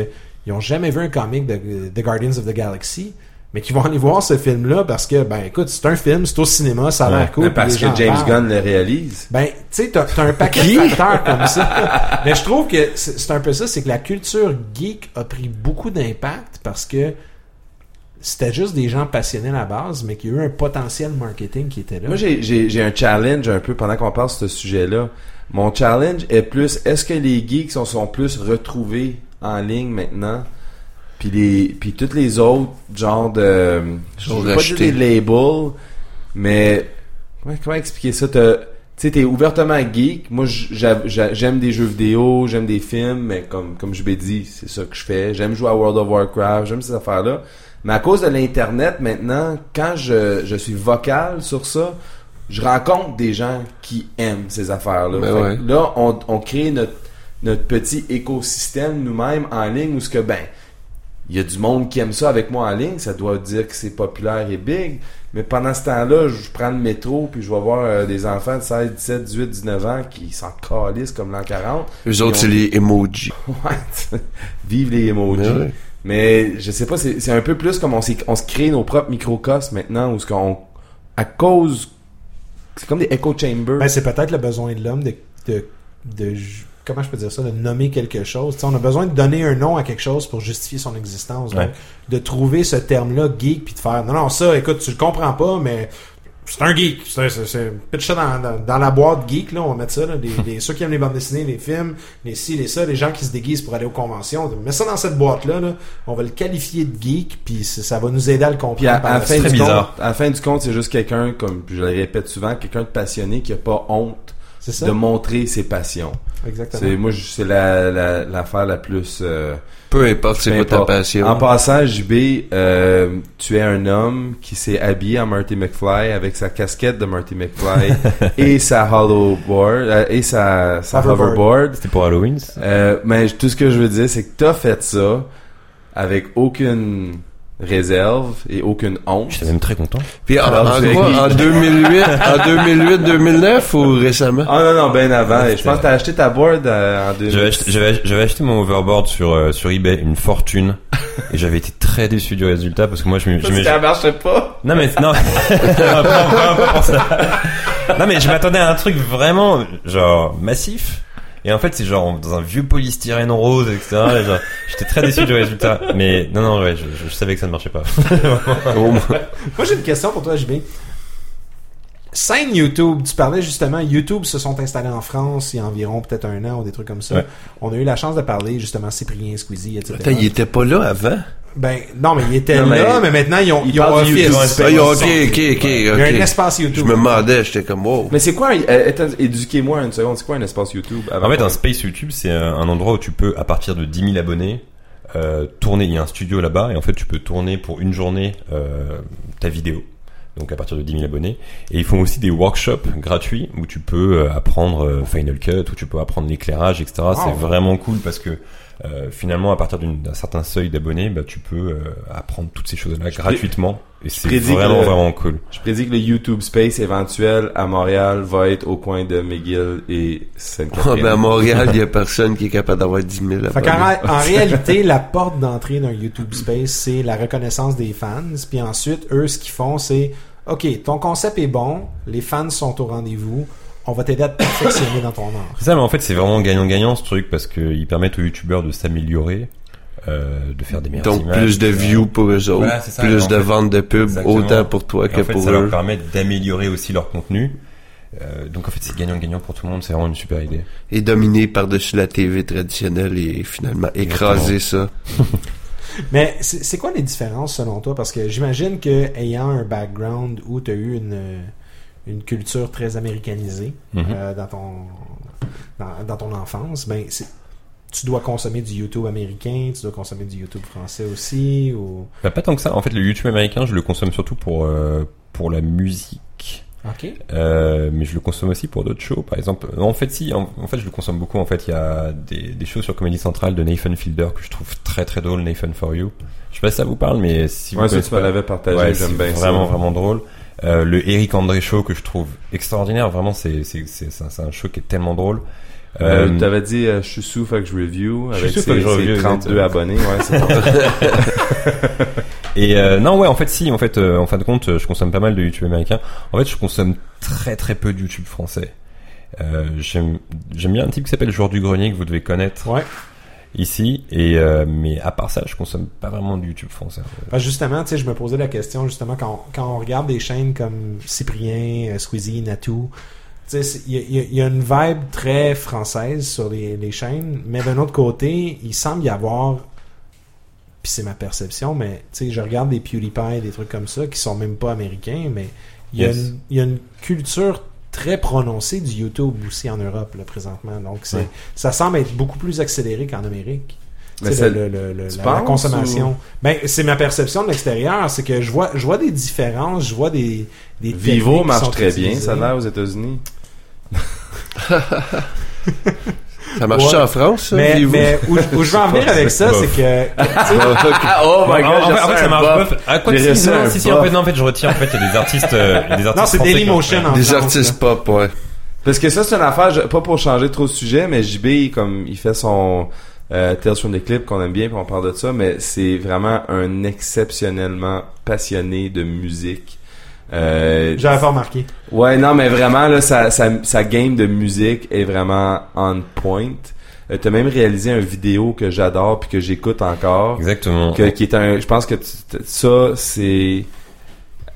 n'ont jamais vu un comic de, de Guardians of the Galaxy, mais qui vont aller voir ce film-là parce que, ben écoute, c'est un film, c'est au cinéma, ça a l'air ouais, cool. Parce que James parlent. Gunn le réalise. Ben, tu sais, t'as, t'as un paquet de facteurs comme ça. Mais je trouve que c'est, c'est un peu ça, c'est que la culture geek a pris beaucoup d'impact parce que c'était juste des gens passionnés à la base, mais qu'il y a eu un potentiel marketing qui était là. Moi, j'ai, j'ai, j'ai un challenge un peu pendant qu'on parle de ce sujet-là. Mon challenge est plus, est-ce que les geeks sont, sont plus retrouvés en ligne maintenant? Puis les, puis toutes les autres genres de, je veux pas dire des labels, mais comment, comment expliquer ça? Tu sais, t'es ouvertement geek. Moi, j'a, j'a, j'aime des jeux vidéo, j'aime des films, mais comme comme je l'ai dit, c'est ça que je fais. J'aime jouer à World of Warcraft, j'aime ces affaires-là. Mais à cause de l'internet maintenant, quand je je suis vocal sur ça, je rencontre des gens qui aiment ces affaires-là. Ben ouais. Là, on on crée notre notre petit écosystème nous-mêmes en ligne où ce que ben il y a du monde qui aime ça avec moi en ligne, ça doit dire que c'est populaire et big, mais pendant ce temps-là, je prends le métro puis je vais voir euh, des enfants de seize, dix-sept, dix-huit, dix-neuf ans qui s'en calissent comme l'an quarante. Eux autres, ont... c'est les emojis. Ouais, vive les emojis. Mais, ouais. mais je sais pas, c'est, c'est un peu plus comme on, on se crée nos propres microcosmes maintenant, où ce qu'on, à cause, c'est comme des echo chambers. Ben, c'est peut-être le besoin de l'homme de... de, de... comment je peux dire ça, de nommer quelque chose. T'sais, on a besoin de donner un nom à quelque chose pour justifier son existence. Donc, ouais. de trouver ce terme-là geek puis de faire, non, non, ça, écoute, tu le comprends pas, mais c'est un geek. C'est, c'est, c'est... pitch ça dans, dans, dans la boîte geek, là, on met ça, là. Des, des, ceux qui aiment les bandes dessinées, les films, les ci, les ça, les gens qui se déguisent pour aller aux conventions, on met ça dans cette boîte-là, là. On va le qualifier de geek, puis ça va nous aider à le comprendre. À, à, la fin du compte, à la fin du compte, c'est juste quelqu'un, comme je le répète souvent, quelqu'un de passionné qui n'a pas honte de montrer ses passions. Exactement. C'est, moi, c'est la, la, l'affaire la plus... Euh, peu importe, c'est pas ta passion. En passant, J B, euh, tu es un homme qui s'est habillé en Marty McFly avec sa casquette de Marty McFly et sa hollow board, euh, et sa, sa hoverboard. hoverboard. C'était pour Halloween, ça? Euh, mais tout ce que je veux dire, c'est que t'as fait ça avec aucune... réserve et aucune honte. J'étais même très content. Puis en, Alors, en, quoi, en deux mille huit, en deux mille huit deux mille neuf ou récemment? Ah non non, ben avant. Ouais, je pense que t'as acheté ta board euh, en deux mille. J'avais acheté, j'avais, j'avais acheté mon hoverboard sur euh, sur eBay une fortune et j'avais été très déçu du résultat parce que moi je me je ça marchait pas. Non mais non. pas, pas, pas pour ça. Non mais je m'attendais à un truc vraiment genre massif. Et en fait, c'est genre dans un vieux polystyrène rose, et cetera. Et genre, j'étais très déçu du résultat. Mais non, non, ouais, je, je, je savais que ça ne marchait pas. Moi, j'ai une question pour toi, J B. Scène YouTube, tu parlais justement, YouTube se sont installés en France il y a environ peut-être un an ou des trucs comme ça. Ouais. On a eu la chance de parler justement Cyprien, Squeezie, et cetera. Attends, ils étaient pas là avant? Ben non, mais ils étaient non, là, mais, mais maintenant ils ont ils, ils ont un fils. Ah, ok, ok, ok. Il y a okay. un espace YouTube. Je me demandais, j'étais comme wow. Mais c'est quoi? Attends, éduquez-moi une seconde. C'est quoi un espace YouTube? En fait, un space YouTube, c'est un endroit où tu peux, à partir de dix mille abonnés, euh, tourner. Il y a un studio là-bas et en fait, tu peux tourner pour une journée euh, ta vidéo. Donc à partir de dix mille abonnés. Et ils font aussi des workshops gratuits où tu peux apprendre Final Cut, où tu peux apprendre l'éclairage, et cetera. Oh, c'est ouais. vraiment cool parce que euh, finalement à partir d'une, d'un certain seuil d'abonnés, bah, tu peux euh, apprendre toutes ces choses-là je gratuitement. Pré- et c'est vraiment le, vraiment cool. Je prédis que le YouTube Space éventuel à Montréal va être au coin de McGill et Sainte-Catherine. Oh, ben à Montréal, il n'y a personne qui est capable d'avoir dix mille abonnés. Fait qu'en, en réalité, la porte d'entrée d'un YouTube Space, c'est la reconnaissance des fans. Puis ensuite, eux, ce qu'ils font, c'est ok, ton concept est bon, les fans sont au rendez-vous, on va t'aider à te perfectionner dans ton art. C'est ça, mais en fait, c'est vraiment gagnant-gagnant ce truc parce qu'ils permettent aux youtubeurs de s'améliorer, euh, de faire des meilleures Donc, images. Donc, plus de views pour eux autres, voilà, ça, plus de ventes de pubs, autant pour toi et que en fait, pour ça eux. Ça leur permet d'améliorer aussi leur contenu. Euh, donc en fait c'est gagnant-gagnant pour tout le monde, c'est vraiment une super idée. Et dominer par-dessus la T V traditionnelle et finalement écraser Exactement. ça. Mais c'est, c'est quoi les différences selon toi? Parce que j'imagine que ayant un background où tu as eu une, une culture très américanisée mm-hmm. euh, dans, ton, dans, dans ton enfance, ben c'est, tu dois consommer du YouTube américain, tu dois consommer du YouTube français aussi ou... ben, pas tant que ça. En fait le YouTube américain je le consomme surtout pour, euh, pour la musique. Okay. Euh, mais je le consomme aussi pour d'autres shows, par exemple. Non, en fait, si, en, en fait, je le consomme beaucoup. En fait, il y a des, des shows sur Comedy Central de Nathan Fielder que je trouve très très drôle. Nathan For You. Je sais pas si ça vous parle, mais si ouais, vous si tu l'avais partagé, ouais, j'aime c'est bien. Vraiment ça. Vraiment drôle. Euh, le Éric André Show que je trouve extraordinaire. Vraiment, c'est c'est c'est, c'est, c'est un show qui est tellement drôle. Euh, euh, t'avais dit euh, je suis sous fait que je review avec ses, ses review, trente-deux abonnés. Ouais, c'est Et euh, non ouais en fait si en fait euh, en fin de compte je consomme pas mal de YouTube américain. En fait je consomme très très peu de YouTube français. Euh, j'aime j'aime bien un type qui s'appelle Joueur du Grenier que vous devez connaître. Ouais. Ici et euh, mais à part ça je consomme pas vraiment de YouTube français. Bah justement tu sais je me posais la question justement quand on, quand on regarde des chaînes comme Cyprien, Squeezie, Natou. Tu sais, il y, y, y a une vibe très française sur les, les chaînes, mais d'un autre côté, il semble y avoir, puis c'est ma perception, mais tu sais, je regarde des PewDiePie, des trucs comme ça, qui sont même pas américains, mais il y, yes. y a une culture très prononcée du YouTube aussi en Europe, là, présentement. Donc, c'est, ouais. ça semble être beaucoup plus accéléré qu'en Amérique. Mais c'est le, le, le, la, la consommation. Ou... Ben, c'est ma perception de l'extérieur, c'est que je vois, je vois des différences, je vois des, des Vivo marche très utilisées. Bien, ça a l'air aux États-Unis. Ça marche ouais. en France, mais, Vivo? Mais où, où je veux en venir avec ça, c'est que. Oh my god! En, en fait, ça marche pas. Ah, quoi, si, si, si, si, en fait, non, en fait, je retire. En fait, il y a des artistes. Euh, des artistes non, c'est Dailymotion en fait. Des artistes pop, ouais. Parce que ça, c'est une affaire, pas pour changer trop de sujet, mais J B, comme il fait son. Euh, Tales from the Click qu'on aime bien puis on parle de ça, mais c'est vraiment un exceptionnellement passionné de musique. Euh, J'avais pas remarqué. Ouais, non, mais vraiment là, sa, sa, sa game de musique est vraiment on point. Euh, t'as même réalisé une vidéo que j'adore puis que j'écoute encore. Exactement. Que, qui est un, je pense que tu, ça c'est.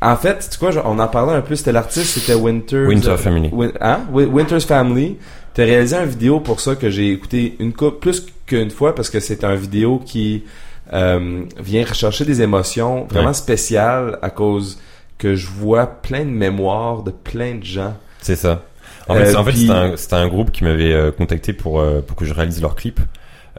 En fait, tu vois, on en parlait un peu, c'était l'artiste, c'était Winter's... Winter Family. Win, hein? Winter's Family. T'as réalisé une vidéo pour ça que j'ai écouté une coupe plus qu'une fois parce que c'est un vidéo qui euh, vient rechercher des émotions vraiment ouais. spéciales à cause que je vois plein de mémoires de plein de gens. C'est ça. En fait, euh, c'est, en fait puis... c'était, un, c'était un groupe qui m'avait euh, contacté pour, euh, pour que je réalise leur clip.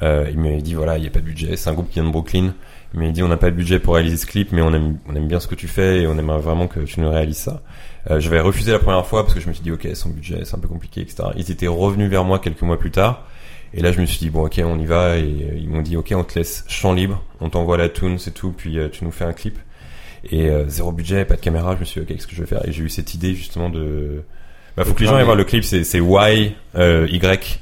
Euh, il m'avait dit, voilà, il n'y a pas de budget. C'est un groupe qui vient de Brooklyn. Il m'avait dit, on n'a pas de budget pour réaliser ce clip, mais on aime, on aime bien ce que tu fais et on aimerait vraiment que tu nous réalises ça. Euh, j'avais refusé la première fois parce que je me suis dit, ok, sans budget, c'est un peu compliqué, et cetera. Ils étaient revenus vers moi quelques mois plus tard. Et là, je me suis dit, bon, ok, on y va. Et ils m'ont dit, ok, on te laisse champ libre. On t'envoie la tune, c'est tout. Puis euh, tu nous fais un clip. Et euh, zéro budget, pas de caméra. Je me suis dit, ok, qu'est-ce que je vais faire? Et j'ai eu cette idée, justement, de... Bah, faut que les gens aillent voir le clip, c'est, c'est Y, euh, Y,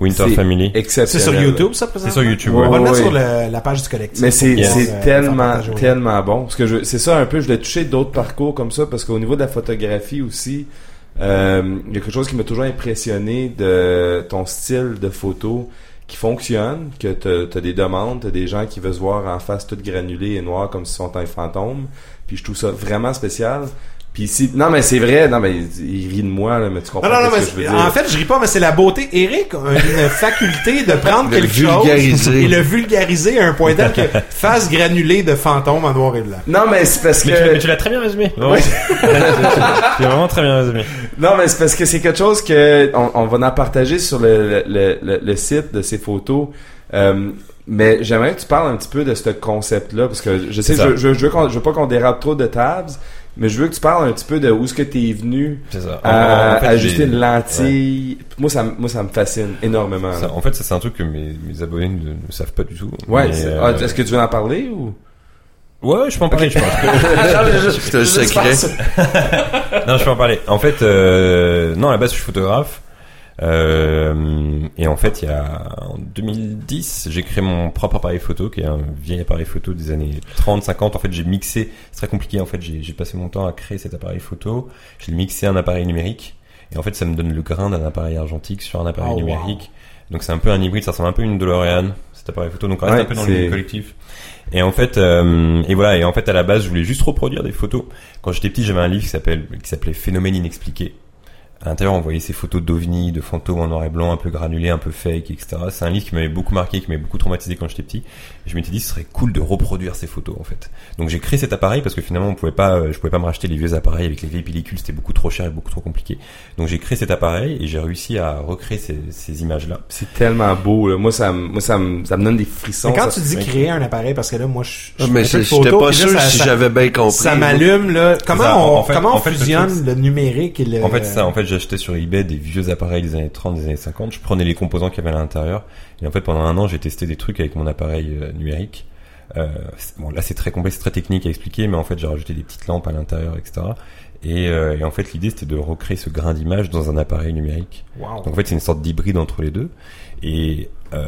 Winter c'est Family. C'est sur YouTube, ça, présent? C'est sur YouTube, ouais. On va le mettre sur le, la page du collectif. Mais c'est, yes. c'est euh, tellement, partage, oui. tellement bon. Parce que je, c'est ça un peu, je voulais toucher d'autres parcours comme ça, parce qu'au niveau de la photographie aussi, euh, il y a quelque chose qui m'a toujours impressionné de ton style de photo qui fonctionne, que t'as, t'as des demandes, t'as des gens qui veulent se voir en face toutes granulées et noires comme si sont un fantôme. Puis je trouve ça vraiment spécial. Puis si... Non, mais c'est vrai. Non, mais il rit de moi, là, mais tu comprends non, non, non, ce que je veux dire. En fait, je ris pas, mais c'est la beauté. Éric a une faculté de prendre quelque chose et le vulgariser à un point tel que face granulée de fantôme en noir et blanc. Non, mais c'est parce que... Mais tu, mais tu l'as très bien résumé. Oui. Ouais. Tu l'as vraiment très bien résumé. Non, mais c'est parce que c'est quelque chose que on, on va en partager sur le, le, le, le site de ces photos. Euh, mais j'aimerais que tu parles un petit peu de ce concept-là, parce que je sais que je, je, je, veux qu'on, je veux pas qu'on dérape trop de tabs, mais je veux que tu parles un petit peu de où est-ce que t'es venu c'est ça. à, en fait, ajuster une lentille. Ouais. Moi, ça, moi, ça me fascine énormément. Ça, en fait, ça, c'est un truc que mes, mes abonnés ne, ne savent pas du tout. Ouais. Euh... Ah, est-ce que tu veux en parler ou? Ouais, je peux en parler, okay. je pense. C'est un secret. Non, je peux en parler. En fait, euh, non, à la base, je suis photographe. Euh, et en fait, il y a, en deux mille dix, j'ai créé mon propre appareil photo, qui est un vieil appareil photo des années trente, cinquante. En fait, j'ai mixé, c'est très compliqué, en fait, j'ai, j'ai passé mon temps à créer cet appareil photo. J'ai mixé un appareil numérique. Et en fait, ça me donne le grain d'un appareil argentique sur un appareil oh, numérique. Wow. Donc, c'est un peu un hybride, ça ressemble un peu à une DeLorean, cet appareil photo. Donc, on reste ouais, un peu dans c'est... le collectif. Et en fait, euh, et voilà. Et en fait, à la base, je voulais juste reproduire des photos. Quand j'étais petit, j'avais un livre qui s'appelle, qui s'appelait Phénomènes inexpliqués. À l'intérieur, on voyait ces photos d'ovnis, de fantômes en noir et blanc, un peu granulés, un peu fake, et cetera. C'est un livre qui m'avait beaucoup marqué, qui m'avait beaucoup traumatisé quand j'étais petit. Je m'étais dit, ce serait cool de reproduire ces photos, en fait. Donc, j'ai créé cet appareil parce que finalement, on pouvait pas, je pouvais pas me racheter les vieux appareils avec les vieilles pellicules. C'était beaucoup trop cher et beaucoup trop compliqué. Donc, j'ai créé cet appareil et j'ai réussi à recréer ces, ces images-là. C'est tellement beau, là. Moi, ça me, moi, ça me, ça me donne des frissons. Mais quand ça, tu dis créer un appareil, parce que là, moi, je, je mais c'est, photos, j'étais pas sûr là, ça, si ça, j'avais bien compris. Ça m'allume, là. Comment ça, on, en fait, comment on en fait, fusionne le, truc, le numérique et le... En fait, ça, en fait, j'achetais sur eBay des vieux appareils des années trente, des années cinquante. Je prenais les composants qu'il y avait à l'intérieur. Et en fait, pendant un an, j'ai testé des trucs avec mon appareil euh, numérique. Euh, bon, là, c'est très complexe, c'est très technique à expliquer, mais en fait, j'ai rajouté des petites lampes à l'intérieur, et cetera. Et, euh, et en fait, l'idée, c'était de recréer ce grain d'image dans un appareil numérique. Wow. Donc, en fait, c'est une sorte d'hybride entre les deux. Et euh,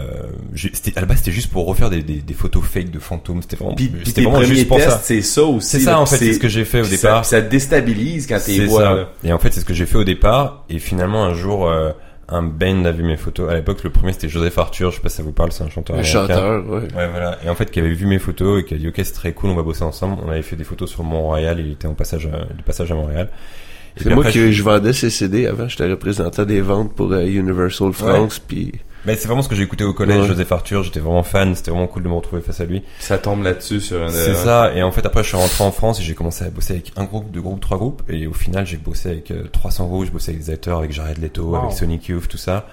j'ai, c'était, à la base, c'était juste pour refaire des, des, des photos fake de fantômes. C'était vraiment, puis, c'était vraiment juste pour ça. C'est ça aussi. C'est ça, en fait, c'est, c'est ce que j'ai fait au départ. Ça, ça déstabilise quand t'es vois. Et en fait, c'est ce que j'ai fait au départ. Et finalement, un jour... Euh, un band a vu mes photos. À l'époque, le premier, c'était Joseph Arthur. Je sais pas si ça vous parle, c'est un chanteur. Un chanteur, ouais. Ouais, voilà. Et en fait, qui avait vu mes photos et qui a dit, ok, c'est très cool, on va bosser ensemble. On avait fait des photos sur Mont-Royal. Il était en passage, à, de passage à Montréal. Et c'est moi après, qui, je... je vendais ces C D avant. J'étais représentant des ventes pour euh, Universal France. Ouais. Puis... Mais c'est vraiment ce que j'ai écouté au collège, ouais. Joseph Arthur. J'étais vraiment fan. C'était vraiment cool de me retrouver face à lui. Ça tombe là-dessus sur un... C'est euh... ça. Et en fait, après, je suis rentré en France et j'ai commencé à bosser avec un groupe, deux groupes, trois groupes. Et au final, j'ai bossé avec euh, trois cents rouges, j'ai bossé avec des acteurs, avec Jared Leto, wow. avec Sonic Youth, tout ça.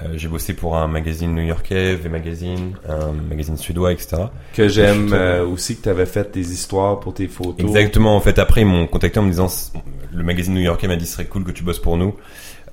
Euh, j'ai bossé pour un magazine new-yorkais, V Magazine, un magazine suédois, et cetera. Que j'aime te... euh, aussi que t'avais fait des histoires pour tes photos. Exactement. En fait, après, ils m'ont contacté en me disant, le magazine new-yorkais m'a dit, ce serait cool que tu bosses pour nous.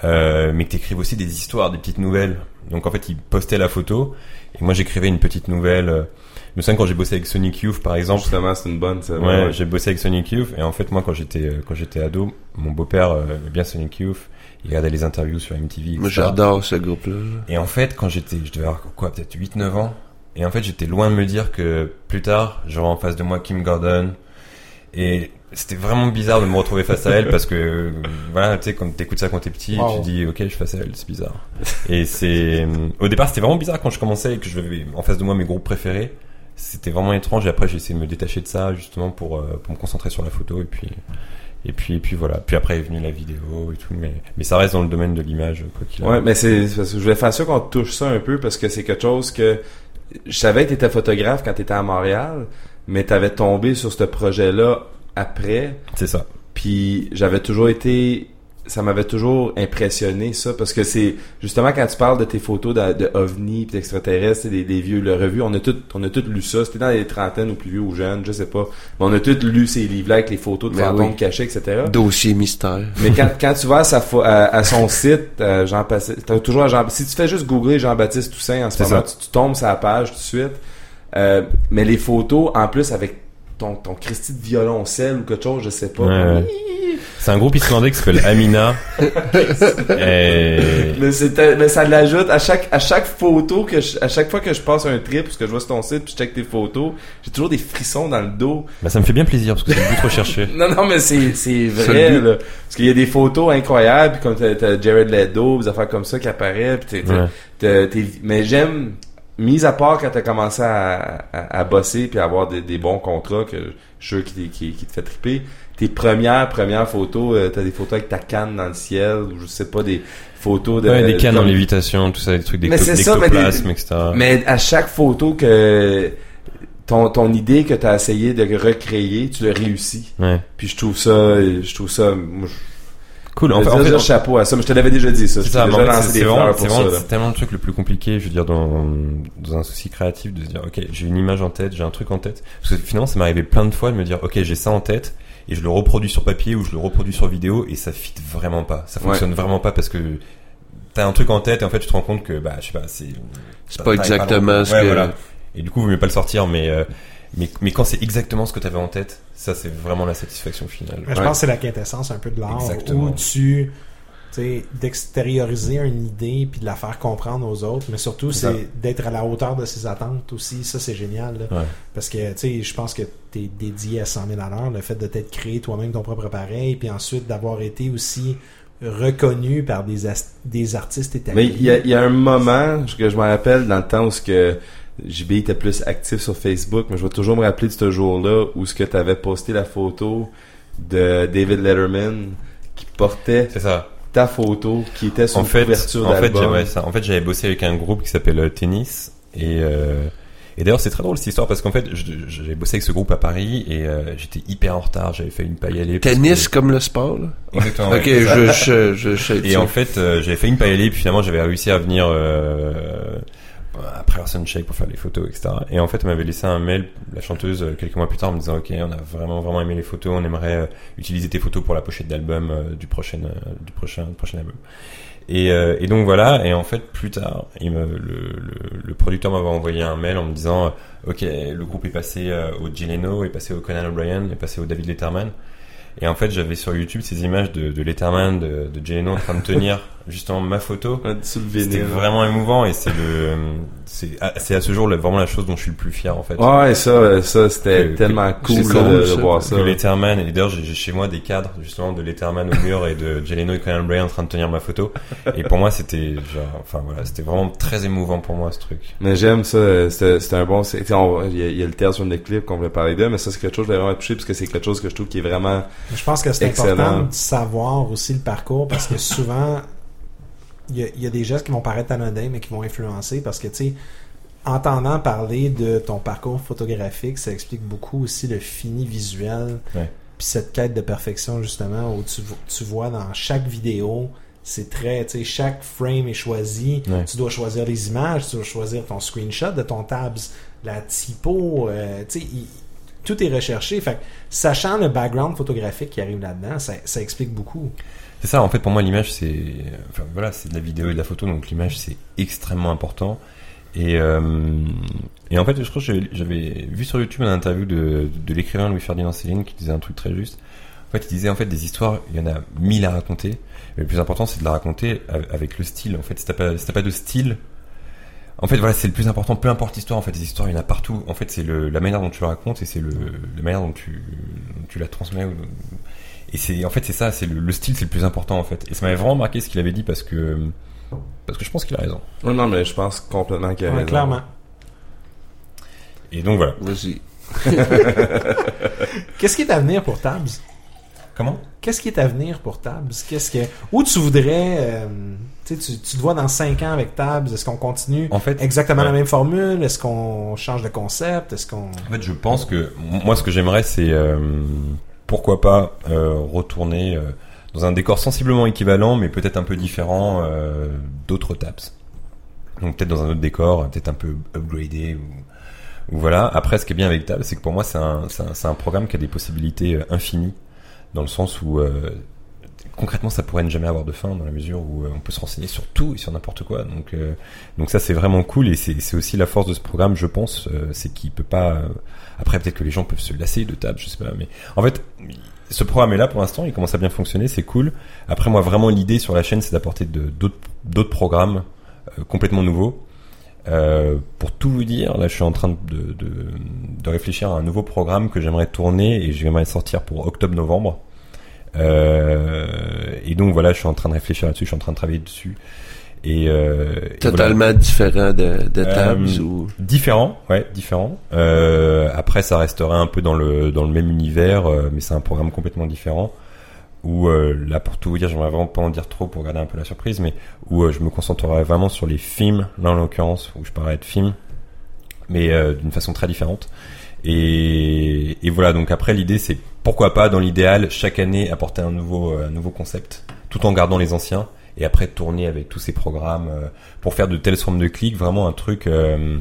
Euh, mais que t'écrives aussi des histoires, des petites nouvelles. Donc en fait, ils postaient la photo et moi j'écrivais une petite nouvelle. Je me souviens quand j'ai bossé avec Sonic Youth, par exemple. Justement, c'est une bonne. Ça, ouais, ouais, j'ai bossé avec Sonic Youth et en fait moi quand j'étais quand j'étais ado, mon beau-père aimait euh, bien Sonic Youth. Il regardait les interviews sur M T V. Moi j'adore ce groupe-là. Et en fait quand j'étais, je devais avoir quoi, peut-être huit neuf ans. Et en fait j'étais loin de me dire que plus tard j'aurais en face de moi Kim Gordon. Et c'était vraiment bizarre de me retrouver face à elle parce que euh, voilà, tu sais, quand t'écoutes ça quand t'es petit, wow. tu dis ok, je suis face à elle, c'est bizarre. Et c'est euh, au départ c'était vraiment bizarre quand je commençais et que je vais en face de moi mes groupes préférés. c'était vraiment étrange. Et après, j'ai essayé de me détacher de ça, justement, pour, euh, pour me concentrer sur la photo. Et puis, et puis, et puis voilà. Puis après est venue la vidéo et tout. Mais, mais ça reste dans le domaine de l'image, quoi qu'il en soit. Ouais, mais c'est, c'est parce que je voulais faire ça qu'on touche ça un peu, parce que c'est quelque chose que je savais que t'étais photographe quand t'étais à Montréal, mais t'avais tombé sur ce projet-là après. C'est ça. Puis j'avais toujours été... ça m'avait toujours impressionné, ça, parce que c'est justement quand tu parles de tes photos de, de ovnis pis d'extraterrestres, des, des vieux le revues, on a tout on a tout lu ça, c'était dans les trentaines ou plus vieux ou jeunes, je sais pas, mais on a tout lu ces livres-là avec les photos de fantômes oui. cachés, et cetera. Dossier mystère. Mais quand quand tu vas à, sa fo- à, à son site, euh, Jean-Baptiste, t'as toujours à Jean, si tu fais juste googler Jean-Baptiste Toussaint en ce c'est moment, tu, tu tombes sur la page tout de suite. Euh, mais les photos, en plus avec ton ton Christy de violoncelle ou quelque chose, je sais pas. Ouais. C'est un groupe islandais qui s'appelle Amina. Et... mais, c'était, mais ça l'ajoute à chaque à chaque photo que je, à chaque fois que je passe un trip, parce que je vois sur ton site, puis je check tes photos, j'ai toujours des frissons dans le dos. Bah ben, ça me fait bien plaisir parce que c'est le but recherché. non non mais c'est c'est vrai c'est là, parce qu'il y a des photos incroyables comme t'as, t'as Jared Leto, des affaires comme ça qui apparaissent. Puis t'es, t'es, ouais. t'es, t'es, mais j'aime. Mis à part quand t'as commencé à, à, à bosser puis à avoir des, des bons contrats que je suis sûr qui, qui, qui te fait triper, tes premières premières photos, euh, t'as des photos avec ta canne dans le ciel ou je sais pas, des photos de ouais, des cannes de, en lévitation, tout ça, des trucs d'ectoplasme, des et cetera. Mais à chaque photo que ton ton idée que t'as essayé de recréer, tu l'as réussi. Ouais. Puis je trouve ça, je trouve ça. Moi, je, cool. En fait, en fait, chapeau à ça, mais je te l'avais déjà dit ça. C'est, ça, déjà fait, c'est, c'est, vraiment, c'est, vraiment, ça, c'est tellement le truc le plus compliqué, je veux dire, dans, dans un souci créatif, de se dire, ok, j'ai une image en tête, j'ai un truc en tête. Parce que finalement, ça m'est arrivé plein de fois de me dire, ok, j'ai ça en tête, et je le reproduis sur papier ou je le reproduis sur vidéo, et ça fit vraiment pas. Ça fonctionne ouais. vraiment pas parce que t'as un truc en tête, et en fait, tu te rends compte que, bah, je sais pas, c'est. C'est pas exactement pas ce ouais, que. Voilà. Et du coup, il vaut mieux pas le sortir, mais. Euh, Mais, mais quand c'est exactement ce que tu avais en tête, ça c'est vraiment la satisfaction finale. Je ouais. pense que c'est la quintessence un peu de l'art exactement. Où tu, tu sais, d'extérioriser une idée puis de la faire comprendre aux autres, mais surtout c'est, c'est d'être à la hauteur de ses attentes aussi. Ça c'est génial là. Ouais. Parce que tu sais, je pense que t'es dédié à cent mille à l'heure. Le fait de t'être créé toi-même ton propre appareil, puis ensuite d'avoir été aussi reconnu par des as- des artistes établis. Mais il y a, y a un moment que je me rappelle dans le temps où ce que J B était plus actif sur Facebook, mais je vais toujours me rappeler de ce jour-là où ce que tu avais posté la photo de David Letterman qui portait c'est ça. Ta photo qui était sur en une fait, couverture en d'album. Fait, ouais, ça. En fait, j'avais bossé avec un groupe qui s'appelle Tennis et euh, et d'ailleurs c'est très drôle cette histoire parce qu'en fait j'avais bossé avec ce groupe à Paris et euh, j'étais hyper en retard, j'avais failli ne pas y aller. Tennis que... comme le sport là. Exactement. ok, ouais, je, je je je. Et en fait, euh, j'avais failli ne pas y aller puis finalement j'avais réussi à venir. Euh, après un soundcheck pour faire les photos, et cetera. Et en fait, on m'avait laissé un mail, la chanteuse, quelques mois plus tard, en me disant, ok, on a vraiment, vraiment aimé les photos, on aimerait euh, utiliser tes photos pour la pochette d'album euh, du prochain, euh, du prochain, du prochain album. Et, euh, et donc voilà. Et en fait, plus tard, il me, le, le, le producteur m'avait envoyé un mail en me disant, ok, le groupe est passé euh, au Jay Leno, est passé au Conan O'Brien, est passé au David Letterman. Et en fait, j'avais sur YouTube ces images de, de Letterman, de, de Jay Leno en train de tenir justement ma photo. C'était vraiment émouvant et c'est le, c'est, c'est à ce jour vraiment la chose dont je suis le plus fier en fait. Ouais, et ça, ça c'était que, tellement que, cool ça, de, ça, de voir ça. Que Letterman, et d'ailleurs j'ai, j'ai chez moi des cadres justement de Letterman au mur et de Jay Leno et Conan O'Brien en train de tenir ma photo. Et pour moi, c'était genre, enfin voilà, c'était vraiment très émouvant pour moi ce truc. Mais j'aime ça, c'était, c'était un bon, c'est, on, il y a, il y a le Tales from the Click qu'on voulait parler d'eux, mais ça c'est quelque chose que j'avais vraiment touché parce que c'est quelque chose que je trouve qui est vraiment. Je pense que c'est excellent. Important de savoir aussi le parcours parce que souvent il y, y a des gestes qui vont paraître anodins mais qui vont influencer parce que tu sais, entendant parler de ton parcours photographique, ça explique beaucoup aussi le fini visuel ouais. Puis cette quête de perfection justement où tu, tu vois dans chaque vidéo c'est très, tu sais, chaque frame est choisi ouais. Tu dois choisir les images, tu dois choisir ton screenshot de ton tabs, la typo, euh, tu sais, tout est recherché. Fait que, sachant le background photographique qui arrive là-dedans, ça, ça explique beaucoup. C'est ça. En fait, pour moi, l'image, c'est, enfin voilà, c'est de la vidéo et de la photo, donc l'image, c'est extrêmement important. Et euh, et en fait, je crois que j'avais, j'avais vu sur YouTube une interview de de l'écrivain Louis-Ferdinand Céline qui disait un truc très juste. En fait, il disait en fait des histoires, il y en a mille à raconter, mais le plus important, c'est de la raconter avec le style. En fait, si t'as pas, si t'as pas de style. En fait, voilà, c'est le plus important. Peu importe l'histoire, en fait, les histoires, il y en a partout. En fait, c'est le, la manière dont tu la racontes et c'est le, la manière dont tu, dont tu la transmets. Et c'est, en fait, c'est ça, c'est le, le style, c'est le plus important, en fait. Et ça m'avait vraiment marqué ce qu'il avait dit parce que, parce que je pense qu'il a raison. Non, non, mais je pense complètement qu'il a ouais, raison. Clairement. Et donc voilà. Vas-y. Qu'est-ce qui est à venir pour Tabs? Comment? Qu'est-ce qui est à venir pour Tabs? Qu'est-ce que... Où tu voudrais... Euh, tu, tu te vois dans cinq ans avec Tabs, est-ce qu'on continue en fait, exactement ouais. la même formule? Est-ce qu'on change de concept? Est-ce qu'on... En fait, je pense que... Moi, ce que j'aimerais, c'est... Euh, pourquoi pas euh, retourner euh, dans un décor sensiblement équivalent, mais peut-être un peu différent euh, d'autres Tabs. Donc peut-être dans un autre décor, peut-être un peu upgradé ou... Voilà. Après, ce qui est bien avec Tabs, c'est que pour moi, c'est un, c'est un, c'est un programme qui a des possibilités euh, infinies, dans le sens où euh, concrètement, ça pourrait ne jamais avoir de fin, dans la mesure où euh, on peut se renseigner sur tout et sur n'importe quoi. Donc, euh, donc ça, c'est vraiment cool, et c'est, c'est aussi la force de ce programme, je pense, euh, c'est qu'il peut pas. Euh, après, peut-être que les gens peuvent se lasser de Tabs, je sais pas. Mais en fait, ce programme est là pour l'instant, il commence à bien fonctionner, c'est cool. Après, moi, vraiment, l'idée sur la chaîne, c'est d'apporter de, d'autres, d'autres programmes euh, complètement nouveaux. Euh, pour tout vous dire, là je suis en train de, de, de réfléchir à un nouveau programme que j'aimerais tourner et j'aimerais sortir pour octobre-novembre. Euh, et donc voilà, je suis en train de réfléchir là-dessus, je suis en train de travailler dessus. Et, euh, totalement et voilà. Différent de, de Tabs euh, ou différent, ouais, différent. Euh, après, ça restera un peu dans le dans le même univers, euh, mais c'est un programme complètement différent. Où euh, là pour tout vous dire, j'aimerais vraiment pas en dire trop pour garder un peu la surprise, mais où euh, je me concentrerai vraiment sur les films, là en l'occurrence où je parlerai de films, mais euh, d'une façon très différente. Et, et voilà, donc après l'idée c'est pourquoi pas dans l'idéal chaque année apporter un nouveau euh, un nouveau concept, tout en gardant les anciens, et après tourner avec tous ces programmes euh, pour faire de Tales from the Click vraiment un truc. Euh,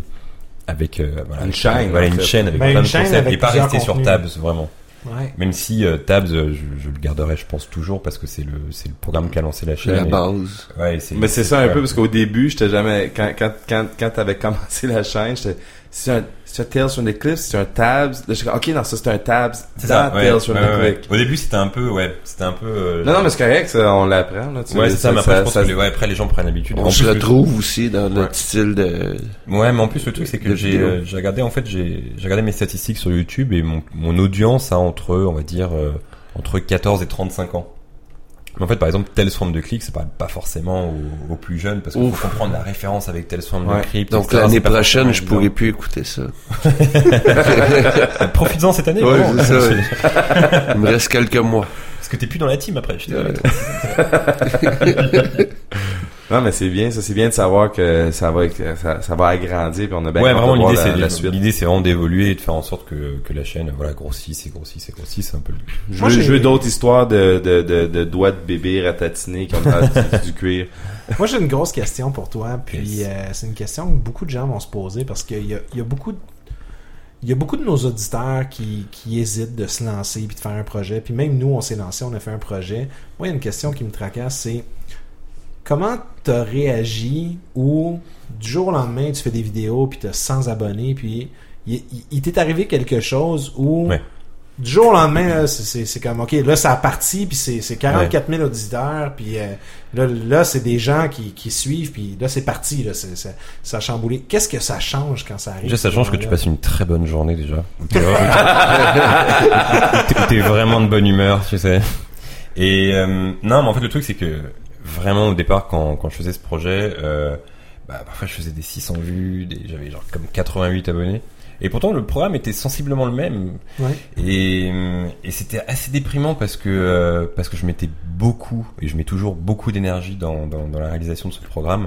avec euh, voilà, une chaîne, voilà, une chaîne avec ben, plein de concepts et pas rester sur Tabs vraiment. Ouais. Même si euh, Tabs, je, je le garderai, je pense toujours, parce que c'est le c'est le programme qui a lancé la chaîne. La base. Et, ouais, c'est, mais c'est, c'est ça un peu, parce qu'au début, j'étais jamais quand quand quand quand t'avais commencé la chaîne, j'étais c'est un c'est un Tales from the Click, c'est un Tabs. Là, j'étais, ok, non, ça c'est un Tabs. C'est ça. Ouais, Tales from the Click. Ouais. Au début, c'était un peu ouais, c'était un peu. Euh, non non, mais c'est correct, ça, on l'apprend là. Tu ouais, c'est ça. Mais après, ça, je pense ça, que les, ouais, après les gens prennent l'habitude. On se retrouve aussi dans notre ouais. style de. Ouais, mais en plus le truc c'est que j'ai euh, j'ai regardé en fait j'ai j'ai regardé mes statistiques sur YouTube et mon mon audience a entre, on va dire, euh, entre quatorze et trente-cinq ans. Mais en fait, par exemple, Tales from the Click, ça parle pas forcément aux, aux plus jeunes, parce qu'il Ouf. faut comprendre la référence avec Tales from the Click. Ouais. Donc l'année prochaine, je pourrais plus écouter ça. Profites-en cette année. Ouais, c'est ça, ouais. Il me reste quelques mois. Parce que t'es plus dans la team après. Je ouais. Non, mais c'est bien, ça, c'est bien de savoir que ça va, ça, ça va agrandir, puis on a bien ouais, vraiment, l'idée, la, c'est, la suite. L'idée, c'est vraiment d'évoluer et de faire en sorte que, que la chaîne, voilà, grossisse et grossisse et grossisse, c'est un peu le... Je, Moi, veux, je veux d'autres histoires de, de, de, de doigts de bébé ratatinés comme du, du cuir. Moi, j'ai une grosse question pour toi, puis yes. euh, c'est une question que beaucoup de gens vont se poser, parce qu'il y a, y a beaucoup de, il y a beaucoup de nos auditeurs qui, qui hésitent de se lancer puis de faire un projet, puis même nous, on s'est lancé, on a fait un projet. Moi, il y a une question qui me tracasse, c'est comment t'as réagi où du jour au lendemain tu fais des vidéos puis t'as cent abonnés puis il, il, il t'est arrivé quelque chose où ouais. du jour au lendemain là, c'est, c'est, c'est comme ok là ça a parti puis c'est, c'est quarante-quatre mille auditeurs puis euh, là, là c'est des gens qui, qui suivent puis là c'est parti là, c'est, c'est, ça a chamboulé. Qu'est-ce que ça change quand ça arrive? Déjà ça change que tu passes une très bonne journée déjà. t'es, t'es, t'es vraiment de bonne humeur, tu sais. Et euh, non mais en fait le truc c'est que vraiment au départ quand quand je faisais ce projet euh, bah parfois je faisais des six cents vues, des, j'avais genre comme quatre-vingt-huit abonnés et pourtant le programme était sensiblement le même. Ouais. Et et c'était assez déprimant parce que euh, parce que je mettais beaucoup et je mets toujours beaucoup d'énergie dans dans dans la réalisation de ce programme.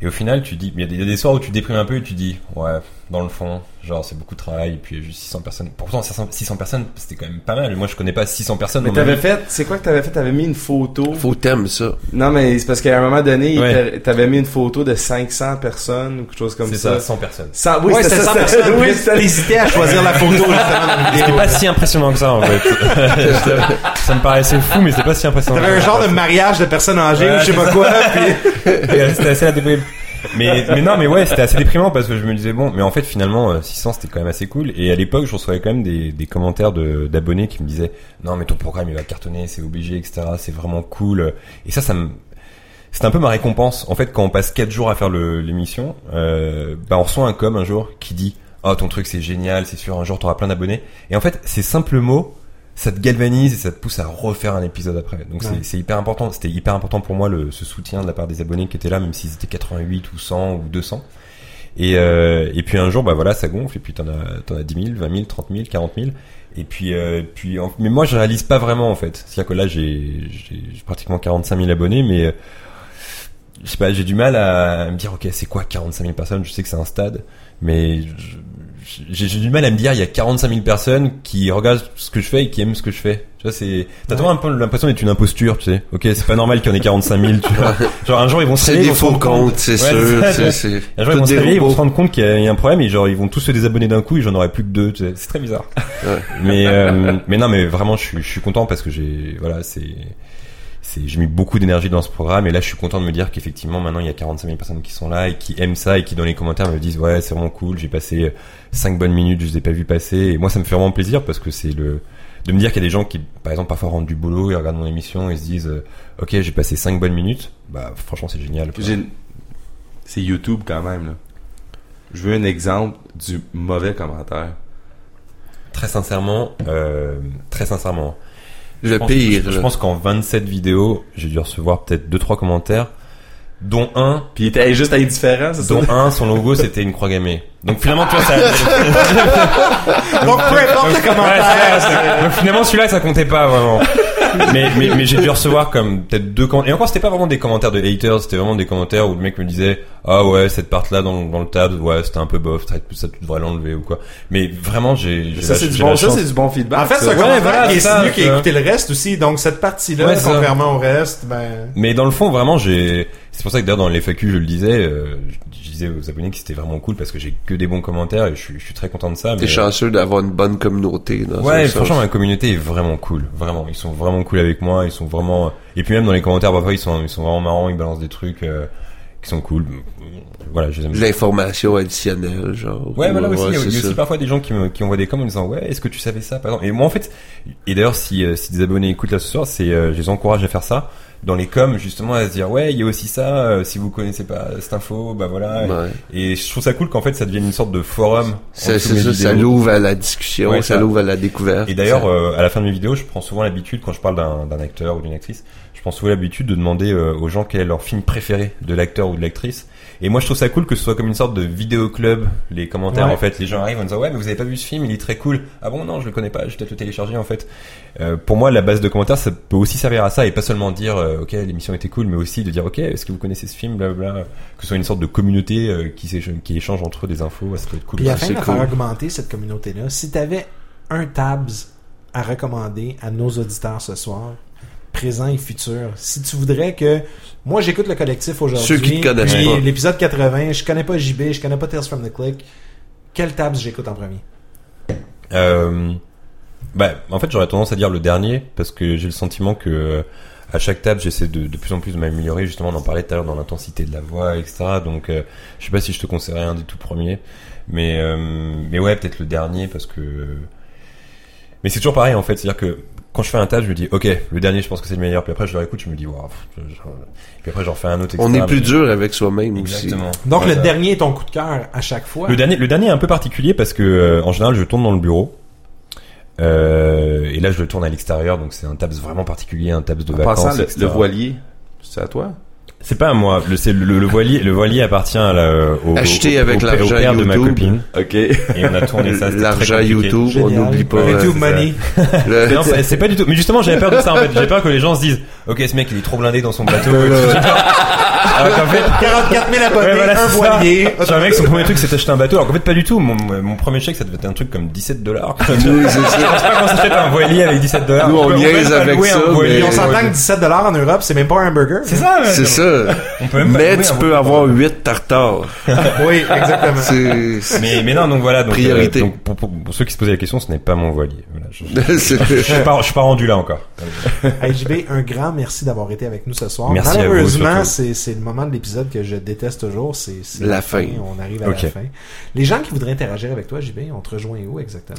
Et au final, tu dis, il y, y a des soirs où tu te déprimes un peu et tu dis, ouais, dans le fond, genre, c'est beaucoup de travail, et puis juste six cents personnes. Pourtant, six cents personnes, c'était quand même pas mal. Moi, je connais pas six cents personnes. Mais t'avais fait, c'est quoi que t'avais fait? T'avais mis une photo. Faut t'aimer, ça. Non, mais c'est parce qu'à un moment donné, ouais. t'avais mis une photo de cinq cents personnes ou quelque chose comme c'est ça. C'est ça, cent personnes. cent, oui, ouais, c'était cent personnes. Oui, t'hésitais à choisir la photo, justement. C'était pas si impressionnant que ça, en fait. Ça me paraissait fou, mais c'était pas si impressionnant. T'avais un genre de mariage de personnes âgées, ou je sais pas quoi, puis c'était assez la déprimée. mais, mais non, mais ouais, c'était assez déprimant parce que je me disais, bon, mais en fait, finalement, six cents, c'était quand même assez cool. Et à l'époque, je recevais quand même des, des commentaires de, d'abonnés qui me disaient, non, mais ton programme, il va cartonner, c'est obligé, et cetera. C'est vraiment cool. Et ça, ça me, c'est un peu ma récompense. En fait, quand on passe quatre jours à faire le, l'émission, euh, bah, on reçoit un com un jour qui dit, oh, ton truc, c'est génial, c'est sûr, un jour, t'auras plein d'abonnés. Et en fait, ces simples mots, ça te galvanise et ça te pousse à refaire un épisode après. Donc ouais. c'est, c'est hyper important. C'était hyper important pour moi le, ce soutien de la part des abonnés qui étaient là, même s'ils étaient quatre-vingt-huit ou cent ou deux cents. Et, euh, et puis un jour, bah voilà, ça gonfle, et puis t'en as, t'en as dix mille, vingt mille, trente mille, quarante mille. Et puis, euh, puis, en... mais moi, je réalise pas vraiment, en fait. C'est-à-dire que là, j'ai, j'ai, j'ai pratiquement quarante-cinq mille abonnés, mais, je sais pas, j'ai du mal à, à me dire, ok, c'est quoi quarante-cinq mille personnes? Je sais que c'est un stade, mais je, j'ai, j'ai du mal à me dire, il y a quarante-cinq mille personnes qui regardent ce que je fais et qui aiment ce que je fais. Tu vois, c'est, t'as ouais. toujours un peu l'impression d'être une imposture, tu sais. Ok, c'est pas normal qu'il y en ait quarante-cinq mille, tu vois. Genre, un jour, ils vont se C'est des faux comptes, c'est sûr, c'est, c'est. Un jour, ils vont se réveiller, ils vont se rendre compte qu'il y a un problème et genre, ils vont tous se désabonner d'un coup et j'en aurai plus que deux, tu sais. C'est très bizarre. Ouais. Mais, euh, mais non, mais vraiment, je suis, je suis content parce que j'ai, voilà, c'est, c'est, j'ai mis beaucoup d'énergie dans ce programme et là, je suis content de me dire qu'effectivement, maintenant, il y a quarante-cinq mille personnes qui sont là et qui aiment ça et qui, dans les commentaires, me disent, ouais, c'est vraiment cool, j'ai passé cinq bonnes minutes, je les ai pas vu passer. Et moi, ça me fait vraiment plaisir parce que c'est le, de me dire qu'il y a des gens qui, par exemple, parfois rentrent du boulot, ils regardent mon émission et se disent euh, ok, j'ai passé cinq bonnes minutes, bah franchement c'est génial. J'ai... C'est YouTube quand même là. Je veux un exemple du mauvais commentaire. Très sincèrement, euh, très sincèrement. Le je pense, pire. Je, je pense qu'en vingt-sept vidéos, j'ai dû recevoir peut-être deux trois commentaires, dont un. Puis il était juste à indifférent, c'est ça? Dont un, son logo, c'était une croix gammée. Donc finalement, tu vois, ça... donc peu importe le commentaire. Donc finalement, celui-là, ça comptait pas vraiment. mais, mais, mais j'ai dû recevoir comme peut-être deux commentaires. Et encore, c'était pas vraiment des commentaires de haters, c'était vraiment des commentaires où le mec me disait, ah ouais, cette part-là dans, dans le tab, ouais, c'était un peu bof, ça tu devrais l'enlever ou quoi. Mais vraiment, j'ai, j'ai ça, la, c'est j'ai du bon, ça, c'est du bon feedback. En fait, c'est un commentaire ouais, voilà, qui est ça, sinueux, qui a écouté le reste aussi. Donc cette partie-là, ouais, contrairement ça. Au reste, ben. Mais dans le fond, vraiment, j'ai, c'est pour ça que d'ailleurs, dans les F A Q, je le disais, euh, je disais aux abonnés que c'était vraiment cool parce que j'ai que des bons commentaires et je suis, je suis très content de ça. T'es mais... chanceux d'avoir une bonne communauté. Dans ouais, franchement, sens. Ma communauté est vraiment cool. Vraiment. Ils sont vraiment cool avec moi. Ils sont vraiment, et puis même dans les commentaires, parfois, ils sont, ils sont vraiment marrants. Ils balancent des trucs, euh, qui sont cool. Voilà, je les aime. L'information additionnelle, genre. Ouais, voilà, ouais, aussi. Il y a aussi ça. Parfois des gens qui me, qui envoient des commentaires en me disant, ouais, est-ce que tu savais ça, par exemple? Et moi, en fait, et d'ailleurs, si, si des abonnés écoutent là ce soir, c'est, euh, je les encourage à faire ça. Dans les coms, justement, à se dire, ouais, il y a aussi ça, euh, si vous connaissez pas cette info, bah voilà. Ouais. Et, et je trouve ça cool qu'en fait, ça devienne une sorte de forum. C'est, c'est ça, ça l'ouvre à la discussion, ouais, ça, ça l'ouvre à la découverte. Et d'ailleurs, euh, à la fin de mes vidéos, je prends souvent l'habitude, quand je parle d'un, d'un acteur ou d'une actrice, je prends souvent l'habitude de demander euh, aux gens quel est leur film préféré de l'acteur ou de l'actrice. Et moi, je trouve ça cool que ce soit comme une sorte de vidéo club. Les commentaires, ouais. En fait, les gens arrivent en disant, ouais, mais vous avez pas vu ce film, il est très cool. Ah bon, non, je le connais pas, je vais peut-être le télécharger, en fait. Euh, pour moi, la base de commentaires, ça peut aussi servir à ça et pas seulement dire, euh, ok, l'émission était cool, mais aussi de dire, ok, est-ce que vous connaissez ce film, blablabla. Que ce soit une sorte de communauté euh, qui, qui échange entre eux des infos, ça peut être cool. Puis afin de faire augmenter cette communauté-là, si t'avais un tabs à recommander à nos auditeurs ce soir, présent et futur. Si tu voudrais que... Moi, j'écoute le collectif aujourd'hui. Ceux qui te connaissent puis pas. L'épisode quatre-vingts, je connais pas J B, je connais pas Tales from the Click. Quel tabs j'écoute en premier? Euh, bah, en fait, j'aurais tendance à dire le dernier parce que j'ai le sentiment que à chaque tabs, j'essaie de, de plus en plus de m'améliorer. Justement, on en parlait tout à l'heure dans l'intensité de la voix, et cetera. Donc, euh, je sais pas si je te conseillerais un des tout premiers. Mais, euh, mais ouais, peut-être le dernier parce que... Mais c'est toujours pareil, en fait. C'est-à-dire que quand je fais un tab, je me dis, ok, le dernier, je pense que c'est le meilleur. Puis après, je le réécoute, je me dis, waouh. Puis après, j'en fais un autre. Etc. On est plus dur avec soi-même. Exactement. Aussi. Donc ouais, le ça... dernier est ton coup de cœur à chaque fois. Le dernier, le dernier est un peu particulier parce que euh, en général, je tourne dans le bureau. Euh, et là, je le tourne à l'extérieur, donc c'est un tabs vraiment particulier, un tabs de en vacances. Passant, le, le voilier, c'est à toi. C'est pas à moi. Le, c'est le, le voilier. Le voilier appartient à la, au, acheté au, avec au, l'argent au père YouTube. De ma copine. Ok. Et on a tourné ça. C'était l'argent YouTube. Génial. On n'oublie pas. YouTube money. Le... Non, c'est, c'est pas du tout. Mais justement, j'avais peur de ça en fait. J'avais peur que les gens se disent, ok, ce mec il est trop blindé dans son bateau. Alors qu'en fait, quarante-quatre mille abonnés, ouais, voilà, un voilier. J'ai un mec, son premier truc, c'est acheter un bateau. Alors qu'en fait, pas du tout. Mon, mon premier chèque, ça devait être un truc comme dix-sept dollars. Je pense pas qu'on s'achète un voilier avec dix-sept dollars. Nous, on niaise avec ça. On s'entend que dix-sept dollars en Europe, c'est même pas un burger. C'est ça, c'est ça. Mais tu peux avoir huit tartares. Oui, exactement. C'est, c'est mais, mais non, donc voilà. Donc, priorité. Euh, donc, pour, pour, pour ceux qui se posaient la question, ce n'est pas mon voilier. Voilà, je, je, je, je, suis pas, je suis pas rendu là encore. J B, un grand merci d'avoir été avec nous ce soir. Merci malheureusement, c'est, c'est le moment de l'épisode que je déteste toujours. C'est, c'est la, la fin. fin. On arrive à okay. la fin. Les gens qui voudraient interagir avec toi, J B, on te rejoint où exactement?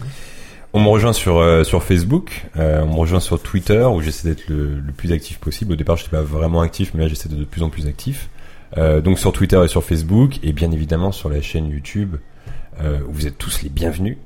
On me rejoint sur euh, sur Facebook, euh, on me rejoint sur Twitter où j'essaie d'être le, le plus actif possible. Au départ, j'étais pas vraiment actif, mais là, j'essaie d'être de plus en plus actif. Euh, donc sur Twitter et sur Facebook, et bien évidemment sur la chaîne YouTube euh, où vous êtes tous les bienvenus.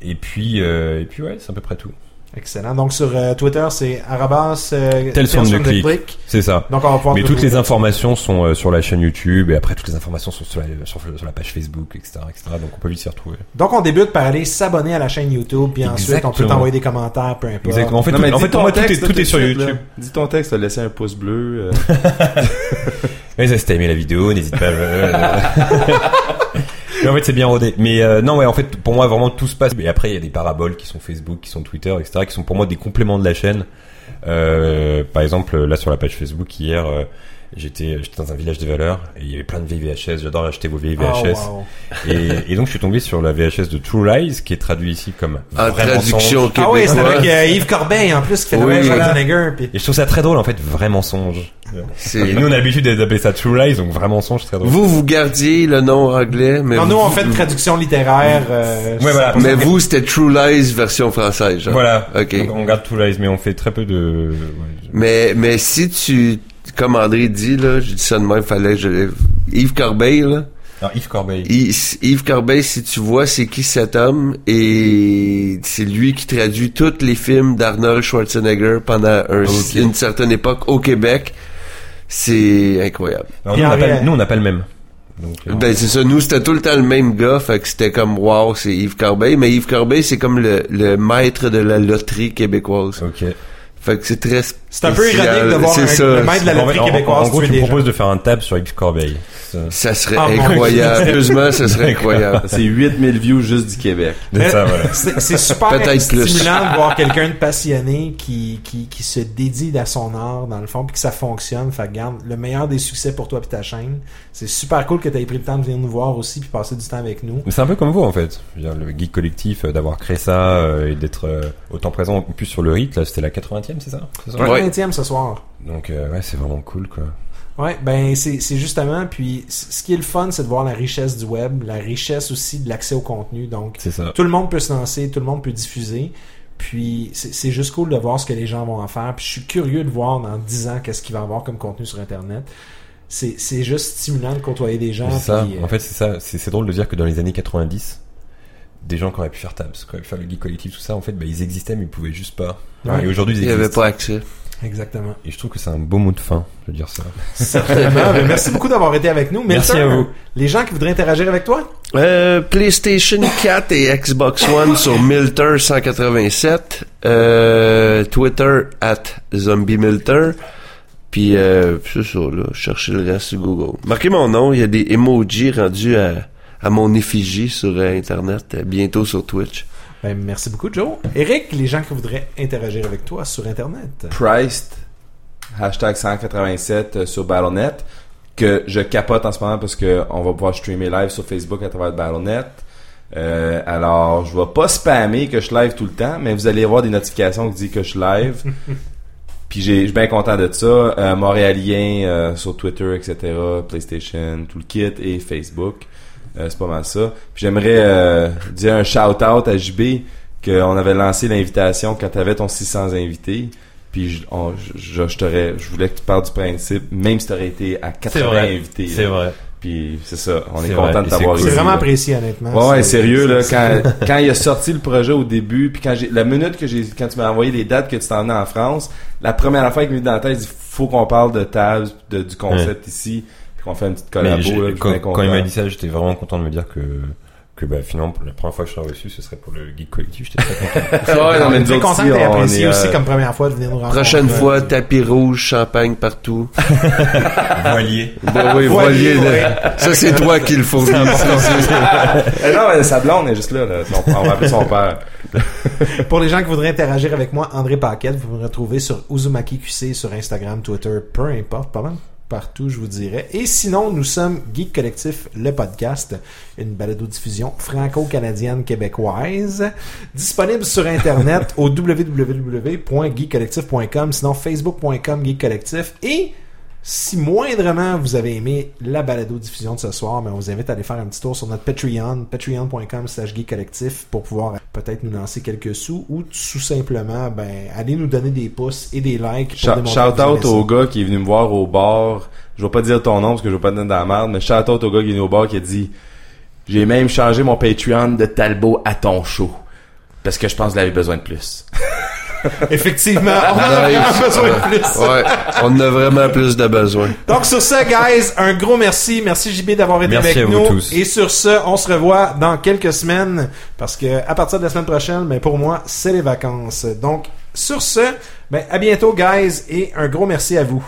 Et puis euh, et puis ouais, c'est à peu près tout. Excellent. Donc, sur euh, Twitter, c'est arrobas... Euh, Tales from the Click. C'est ça. Donc, on va pouvoir... Mais toutes les informations sont euh, sur la chaîne YouTube, et après, toutes les informations sont sur la, sur, sur la page Facebook, et cetera, et cetera. Donc, on peut vite s'y retrouver. Donc, on débute par aller s'abonner à la chaîne YouTube, puis ensuite, exactement, on peut t'envoyer des commentaires, peu importe. Exactement. En fait, non, tout, en fait texte, tout, est, tout, tout est sur suite, YouTube. Là. Dis ton texte, laissez un pouce bleu. Euh... Mais si t'as aimé la vidéo, n'hésite pas. Mais en fait, c'est bien rodé. Mais euh, non, ouais, en fait, pour moi, vraiment, tout se passe. Et après, il y a des paraboles qui sont Facebook, qui sont Twitter, et cetera, qui sont pour moi des compléments de la chaîne. Euh, par exemple, là, sur la page Facebook, hier, euh, j'étais j'étais dans un village des valeurs et il y avait plein de vieilles V H S. J'adore acheter vos vieilles V H S. Oh, wow. et, et donc, je suis tombé sur la V H S de True Lies, qui est traduit ici comme... Ah, traduction au Québec. Ah oui, c'est avec euh, Yves Corbeil, en plus, qui fait oui, la Schwarzenegger. Puis... Et je trouve ça très drôle, en fait, vrai mensonge. C'est... Et nous on a l'habitude d'appeler ça True Lies, donc vraiment mensonge, très drôle. Vous vous gardiez le nom anglais, mais non, vous... nous on fait une traduction littéraire. Euh, ouais, voilà. Mais vous c'était True Lies version française. Genre. Voilà. Ok. Donc, on garde True Lies, mais on fait très peu de. Ouais, je... Mais mais si tu, comme André dit là, je dis ça de même, fallait je Yves Corbeil là. Non, Yves Corbeil. Yves, Yves Corbeil, si tu vois, c'est qui cet homme? Et c'est lui qui traduit tous les films d'Arnold Schwarzenegger pendant un, okay. une certaine époque au Québec. C'est incroyable. Alors, nous, on pas, nous, on n'a pas le même. Donc, euh, ben, c'est ça. Nous, c'était tout le temps le même gars. Fait que c'était comme, wow, c'est Yves Corbeil. Mais Yves Corbeil, c'est comme le, le maître de la loterie québécoise. OK. Fait que c'est très spécial. C'est un peu ironique de voir un, ça, le maître de la loterie en, québécoise. En gros, tu me proposes de faire un tab sur Yves Corbeil. Ça, ça serait ah, incroyable. Sérieusement, ça serait incroyable. C'est huit mille views juste du Québec. C'est, ça, ouais. c'est, c'est super stimulant de voir quelqu'un de passionné qui, qui, qui se dédie à son art, dans le fond, puis que ça fonctionne. Fait que, garde, le meilleur des succès pour toi puis ta chaîne. C'est super cool que tu aies pris le temps de venir nous voir aussi puis passer du temps avec nous. Mais c'est un peu comme vous, en fait. Le Geek Collectif, d'avoir créé ça euh, et d'être euh, autant présent, en plus sur le rite, là, c'était la quatre-vingtième. C'est ça, c'est ça? Ouais. vingtième ce soir. Donc, euh, ouais, c'est vraiment cool, quoi. Ouais, ben, c'est, c'est justement, puis, ce qui est le fun, c'est de voir la richesse du web, la richesse aussi de l'accès au contenu. Donc, tout le monde peut se lancer, tout le monde peut diffuser. Puis, c'est, c'est juste cool de voir ce que les gens vont en faire. Puis, je suis curieux de voir dans dix ans qu'est-ce qu'il va y avoir comme contenu sur Internet. C'est, c'est juste stimulant de côtoyer des gens. C'est ça. Puis, euh... En fait, c'est ça. C'est, c'est drôle de dire que dans les années quatre-vingt-dix, des gens qui auraient pu faire Tabs, qui auraient pu faire le Geek Collectif, tout ça, en fait, ben, ils existaient, mais ils pouvaient juste pas. Ouais. Et aujourd'hui, ils existent. Ils n'avaient pas accès. Exactement. Et je trouve que c'est un beau mot de fin, de dire ça. Certainement. Mais merci beaucoup d'avoir été avec nous. Merci Milter, à vous. Les gens qui voudraient interagir avec toi? Euh, PlayStation quatre et Xbox One sur Milter cent quatre-vingt-sept. Euh, Twitter at ZombieMilter. Puis, euh, c'est ça, là. Cherchez le reste sur Google. Marquez mon nom. Il y a des emojis rendus à... à mon effigie sur euh, Internet, euh, bientôt sur Twitch. Ben, merci beaucoup, Joe. Éric, les gens qui voudraient interagir avec toi sur Internet. Priced, hashtag cent quatre-vingt-sept euh, sur Battle point net, que je capote en ce moment parce qu'on va pouvoir streamer live sur Facebook à travers Battle point net. Euh, alors, je ne vais pas spammer que je live tout le temps, mais vous allez avoir des notifications qui disent que je live. Puis j'ai, je suis bien content de ça. Euh, Montréalien euh, sur Twitter, et cetera, PlayStation, tout le kit et Facebook. Euh, c'est pas mal ça. Puis j'aimerais euh, dire un shout-out à J B qu'on avait lancé l'invitation quand t'avais ton six cents invités. Puis je, on, je, je, t'aurais, je voulais que tu parles du principe, même si t'aurais été à quatre-vingts c'est vrai, invités. C'est là. Vrai. Puis c'est ça, on c'est est content vrai. De t'avoir c'est cool. eu. C'est vraiment là. Apprécié, honnêtement. Ouais, ouais sérieux, là, quand, quand il a sorti le projet au début, puis quand j'ai, la minute que j'ai, quand tu m'as envoyé les dates que tu t'en venais en France, la première affaire qui m'est venue dans la tête, il faut qu'on parle de Tabs, de, du concept ouais. ici. Qu'on fait une petite collabo, là, quand, quand il m'a dit ça, j'étais vraiment content de me dire que, que bah, finalement, la première fois que je serais reçu, ce serait pour le Geek Collectif. J'étais très content. ouais, non, mais j'étais content que t'aies apprécié aussi euh... comme première fois de venir nous rencontrer. Prochaine fois, tapis rouge, champagne partout. voilier. Ben oui, voilier. voilier ça, c'est toi qui le faut. Non, mais sa blonde est juste là. là. Son, on va appeler son père. Pour les gens qui voudraient interagir avec moi, André Paquette, vous me retrouvez sur Uzumaki Q C, sur Instagram, Twitter, peu importe, pas mal. Partout, je vous dirais. Et sinon, nous sommes Geek Collectif, le podcast, une balado-diffusion franco-canadienne québécoise, disponible sur Internet au w w w point geek collectif point com, sinon facebook point com Geek Collectif. Et si moindrement vous avez aimé la balado-diffusion de ce soir, mais on vous invite à aller faire un petit tour sur notre Patreon, patreon point com slash geek collectif, pour pouvoir peut-être nous lancer quelques sous ou tout simplement ben aller nous donner des pouces et des likes. Shout-out shout au gars qui est venu me voir au bar. Je vais pas dire ton nom parce que je vais pas te donner dans la merde, mais shout-out au gars qui est venu au bar qui a dit « J'ai même changé mon Patreon de Talbot à ton show parce que je pense que vous avez besoin de plus. » Effectivement, on en a nice. vraiment besoin de plus. Ouais, on a vraiment plus de besoin. Donc sur ce, guys, un gros merci. Merci J B d'avoir été merci avec nous. Tous. Et sur ce, on se revoit dans quelques semaines. Parce que à partir de la semaine prochaine, mais pour moi, c'est les vacances. Donc sur ce, ben, à bientôt, guys, et un gros merci à vous.